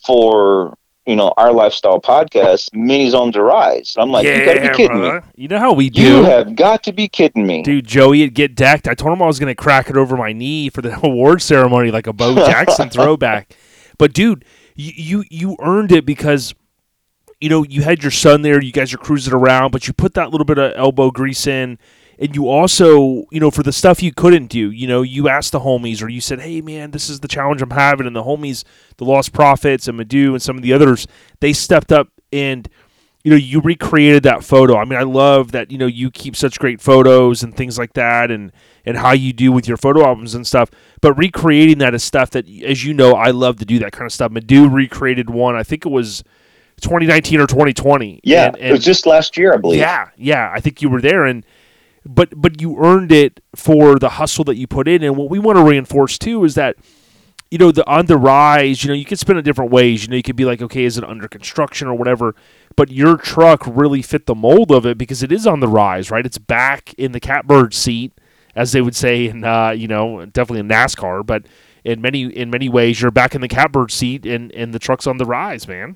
for Our Lifestyle podcast, Minnie's on the Rise. And I'm like, you got to be kidding me. You know how we do. You have got to be kidding me. Dude, Joey at Get Decked, I told him I was going to crack it over my knee for the award ceremony like a Bo Jackson throwback. But, dude, you earned it because, you had your son there. You guys are cruising around, but you put that little bit of elbow grease in. And you also, for the stuff you couldn't do, you asked the homies, or you said, hey, man, this is the challenge I'm having. And the homies, the Lost Prophets and Madhu and some of the others, they stepped up and, you recreated that photo. I mean, I love that, you keep such great photos and things like that, and how you do with your photo albums and stuff. But recreating that is stuff that, as I love to do that kind of stuff. Madhu recreated one, I think it was 2019 or 2020. Yeah, and it was just last year, I believe. Yeah, I think you were there. And But you earned it for the hustle that you put in. And what we want to reinforce, too, is that, on the rise, you can spin it different ways. You could be like, okay, is it under construction or whatever? But your truck really fit the mold of it because it is on the rise, right? It's back in the catbird seat, as they would say, in, definitely in NASCAR. But in many ways, you're back in the catbird seat, and the truck's on the rise, man.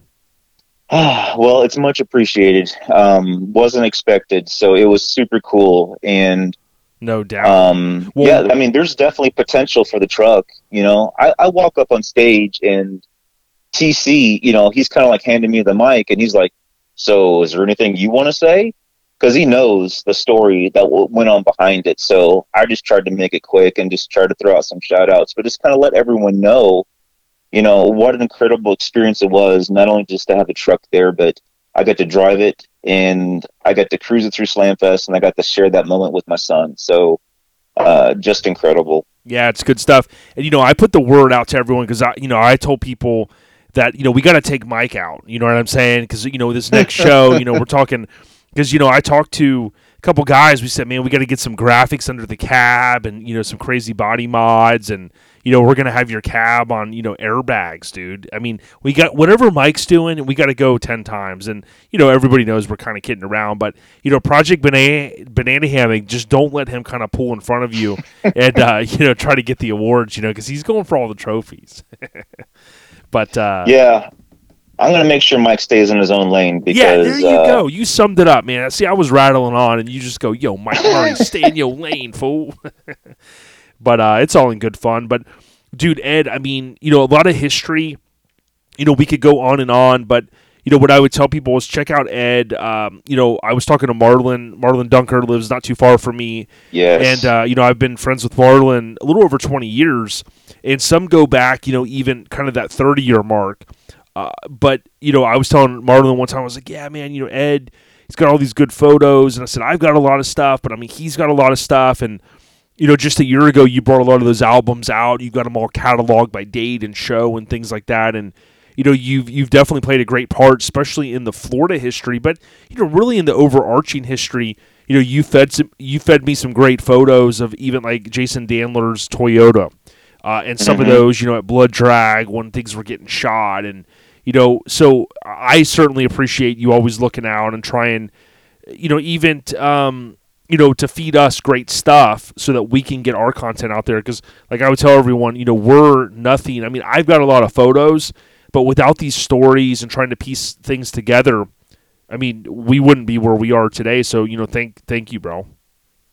Well, it's much appreciated. Wasn't expected, so it was super cool. And no doubt. I mean, there's definitely potential for the truck. I walk up on stage, and TC, he's kind of like handing me the mic, and he's like, "So, is there anything you want to say?" Because he knows the story that went on behind it. So I just tried to make it quick and just tried to throw out some shout outs, but just kind of let everyone know, what an incredible experience it was, not only just to have the truck there, but I got to drive it, and I got to cruise it through Slamfest, and I got to share that moment with my son. So just incredible. Yeah, it's good stuff. And, I put the word out to everyone because, I told people that, we got to take Mike out. You know what I'm saying? Because, this next show, we're talking – because, I talked to a couple guys. We said, man, we got to get some graphics under the cab and, some crazy body mods and – you know, we're going to have your cab on, you know, airbags, dude. I mean, we got whatever Mike's doing, we got to go 10 times. And, you know, everybody knows we're kind of kidding around. But, you know, Project Banana Hammock, just don't let him kind of pull in front of you and, you know, try to get the awards, you know, because he's going for all the trophies. But yeah. I'm going to make sure Mike stays in his own lane because... Yeah, there you go. You summed it up, man. See, I was rattling on, and you just go, yo, Mike Murray, stay in your lane, fool. But it's all in good fun. But, dude, Ed, I mean, you know, a lot of history. You know, we could go on and on, but, you know, what I would tell people is check out Ed. You know, I was talking to Marlon. Marlon Dunker lives not too far from me. Yes. And, you know, I've been friends with Marlon a little over 20 years, and some go back, you know, even kind of that 30-year mark. But, you know, I was telling Marlon one time, I was like, yeah, man, you know, Ed, he's got all these good photos. And I said, I've got a lot of stuff, but, I mean, he's got a lot of stuff. And, you know, just a year ago, you brought a lot of those albums out. You got them all cataloged by date and show and things like that. And, you know, you've definitely played a great part, especially in the Florida history. But, you know, really in the overarching history, you know, you fed me some great photos of even, like, Jason Dandler's Toyota. And some of those, you know, at Blood Drag when things were getting shot and, you know, so I certainly appreciate you always looking out and trying, you know, even, you know, to feed us great stuff so that we can get our content out there. Because, like I would tell everyone, you know, we're nothing. I mean, I've got a lot of photos, but without these stories and trying to piece things together, I mean, we wouldn't be where we are today. So, you know, thank you, bro.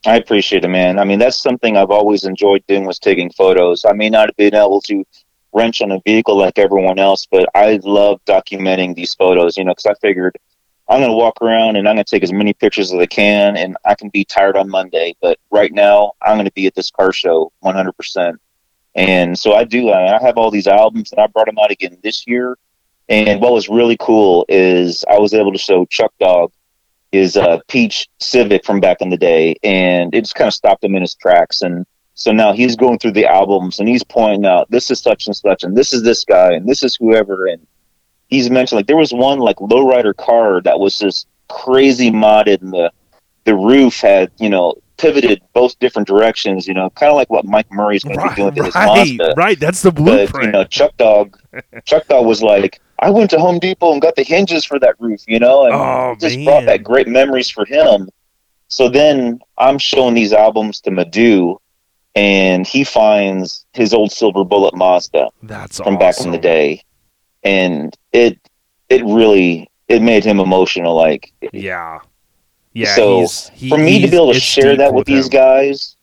I appreciate it, man. I mean, that's something I've always enjoyed doing was taking photos. I may not have been able to wrench on a vehicle like everyone else, but I love documenting these photos, you know, because I figured I'm going to walk around and I'm going to take as many pictures as I can, and I can be tired on Monday, but right now I'm going to be at this car show 100%. And so I have all these albums, and I brought them out again this year. And what was really cool is I was able to show Chuck Dog his Peach Civic from back in the day, and it just kind of stopped him in his tracks. And so now he's going through the albums, and he's pointing out, this is such and such, and this is this guy, and this is whoever. And he's mentioned, like, there was one, like, lowrider car that was this crazy modded, and the roof had, you know, pivoted both different directions, you know, kind of like what Mike Murray's going to be doing to his Mazda. Right, that's the blueprint. But, you know, Chuck Dog was like, I went to Home Depot and got the hinges for that roof, you know, and brought back great memories for him. So then I'm showing these albums to Madhu, and he finds his old Silver Bullet Mazda from back in the day, and it really made him emotional. Like, yeah. So for me to be able to share that with these guys,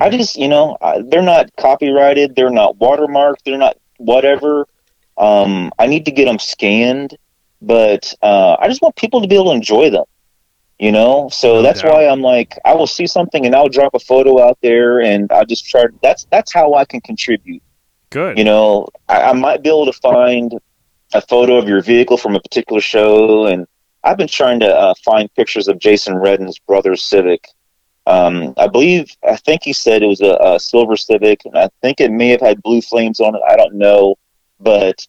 I just, you know, they're not copyrighted, they're not watermarked, they're not whatever. I need to get them scanned, but I just want people to be able to enjoy them, you know? So that's why I'm like, I will see something and I'll drop a photo out there, and I just try. That's how I can contribute. Good. You know, I might be able to find a photo of your vehicle from a particular show, and I've been trying to find pictures of Jason Redden's brother's Civic. I think he said it was a silver Civic, and I think it may have had blue flames on it. I don't know. But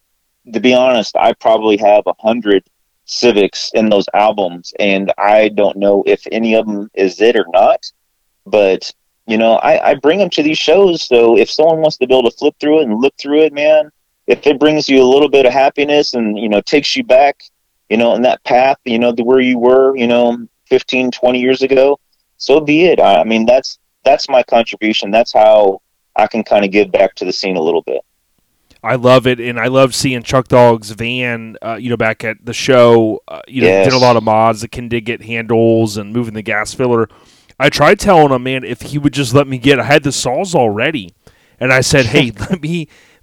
to be honest, I probably have 100 Civics in those albums, and I don't know if any of them is it or not. But, you know, I bring them to these shows, so if someone wants to be able to flip through it and look through it, man, if it brings you a little bit of happiness and, you know, takes you back, you know, in that path, you know, to where you were, you know, 15, 20 years ago, so be it. I mean, that's my contribution. That's how I can kind of give back to the scene a little bit. I love it, and I love seeing Chuck Dog's van, you know, back at the show. You know, did a lot of mods, the Kendigit handles and moving the gas filler. I tried telling him, man, if he would just let me I had the saws already, and I said, hey,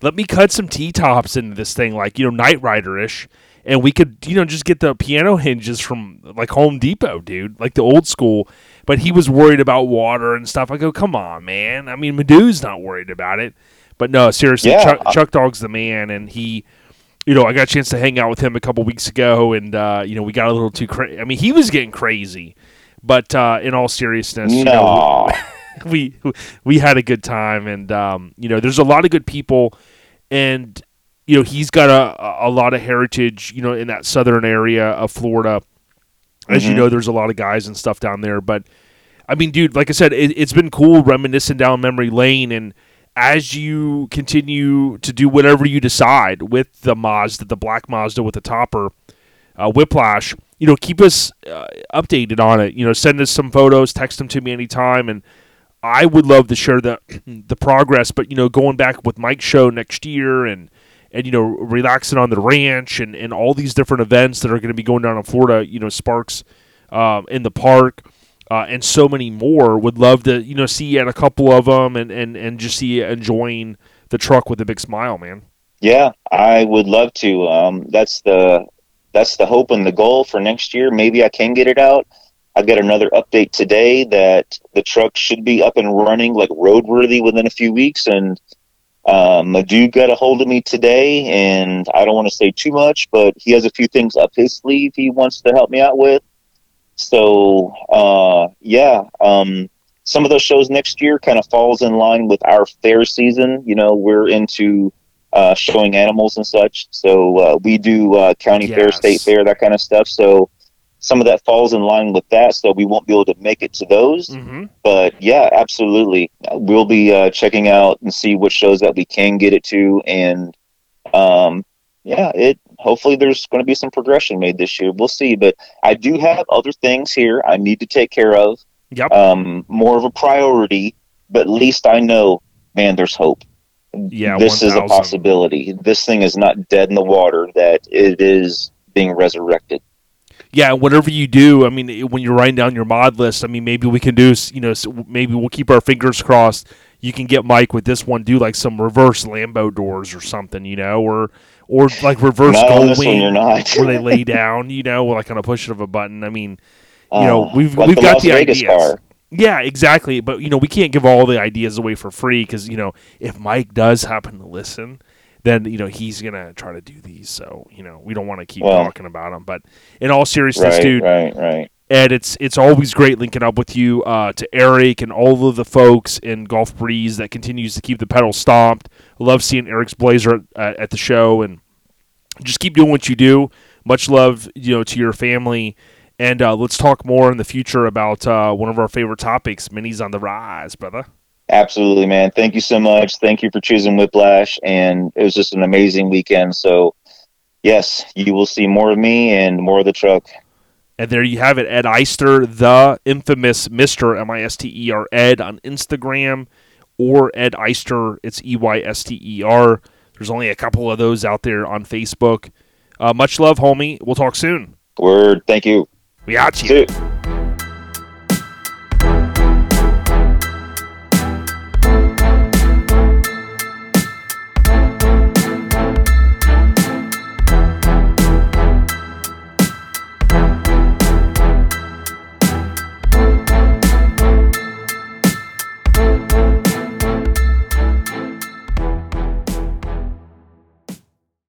let me cut some T-tops into this thing, like, you know, Knight Rider-ish, and we could, you know, just get the piano hinges from, like, Home Depot, dude, like the old school. But he was worried about water and stuff. I go, come on, man. I mean, Madhu's not worried about it. But no, seriously, yeah. Chuck Dog's the man, and he, you know, I got a chance to hang out with him a couple weeks ago, and, you know, we got a little too crazy. I mean, he was getting crazy, but in all seriousness, you know, we had a good time, and, you know, there's a lot of good people, and, you know, he's got a lot of heritage, you know, in that southern area of Florida. As you know, there's a lot of guys and stuff down there, but, I mean, dude, like I said, it's been cool reminiscing down memory lane, and as you continue to do whatever you decide with the Mazda, the black Mazda with the topper, Whiplash, you know, keep us updated on it. You know, send us some photos, text them to me anytime, and I would love to share the progress. But, you know, going back with Mike's show next year and you know, relaxing on the ranch and all these different events that are going to be going down in Florida, you know, Sparks in the Park, and so many more. Would love to, you know, see you at a couple of them and just see you enjoying the truck with a big smile, man. Yeah, I would love to. That's the hope and the goal for next year. Maybe I can get it out. I've got another update today that the truck should be up and running, like roadworthy, within a few weeks. And a dude got a hold of me today, and I don't want to say too much, but he has a few things up his sleeve he wants to help me out with. So, some of those shows next year kind of falls in line with our fair season. You know, we're into showing animals and such. So we do county fair, state fair, that kind of stuff. So some of that falls in line with that. So we won't be able to make it to those. Mm-hmm. But yeah, absolutely. We'll be checking out and see what shows that we can get it to. And hopefully there's going to be some progression made this year. We'll see. But I do have other things here I need to take care of. Yep. More of a priority, but at least I know, man, there's hope. Yeah, this is a possibility. This thing is not dead in the water, that it is being resurrected. Yeah, whatever you do, I mean, when you're writing down your mod list, I mean, maybe we can do, you know, maybe we'll keep our fingers crossed. You can get Mike with this one, do like some reverse Lambo doors or something, you know, or like reverse gold wing where they lay down, you know, like on a push of a button. I mean, you know, we've got Las the Vegas ideas. Car. Yeah, exactly. But, you know, we can't give all the ideas away for free because, you know, if Mike does happen to listen, then, you know, he's going to try to do these. So, you know, we don't want to keep talking about them. But in all seriousness, dude, Ed, it's always great linking up with you, to Eric and all of the folks in Golf Breeze that continues to keep the pedal stomped. Love seeing Eric's blazer at the show. And just keep doing what you do. Much love, you know, to your family. And let's talk more in the future about one of our favorite topics, Minis on the Rise, brother. Absolutely, man. Thank you so much. Thank you for choosing Whiplash. And it was just an amazing weekend. So, yes, you will see more of me and more of the truck. And there you have it, Ed Eyster, the infamous Mr. M-I-S-T-E-R Ed on Instagram, or Ed Eyster. It's E-Y-S-T-E-R. There's only a couple of those out there on Facebook. Much love, homie. We'll talk soon. Word. Thank you. We out to you.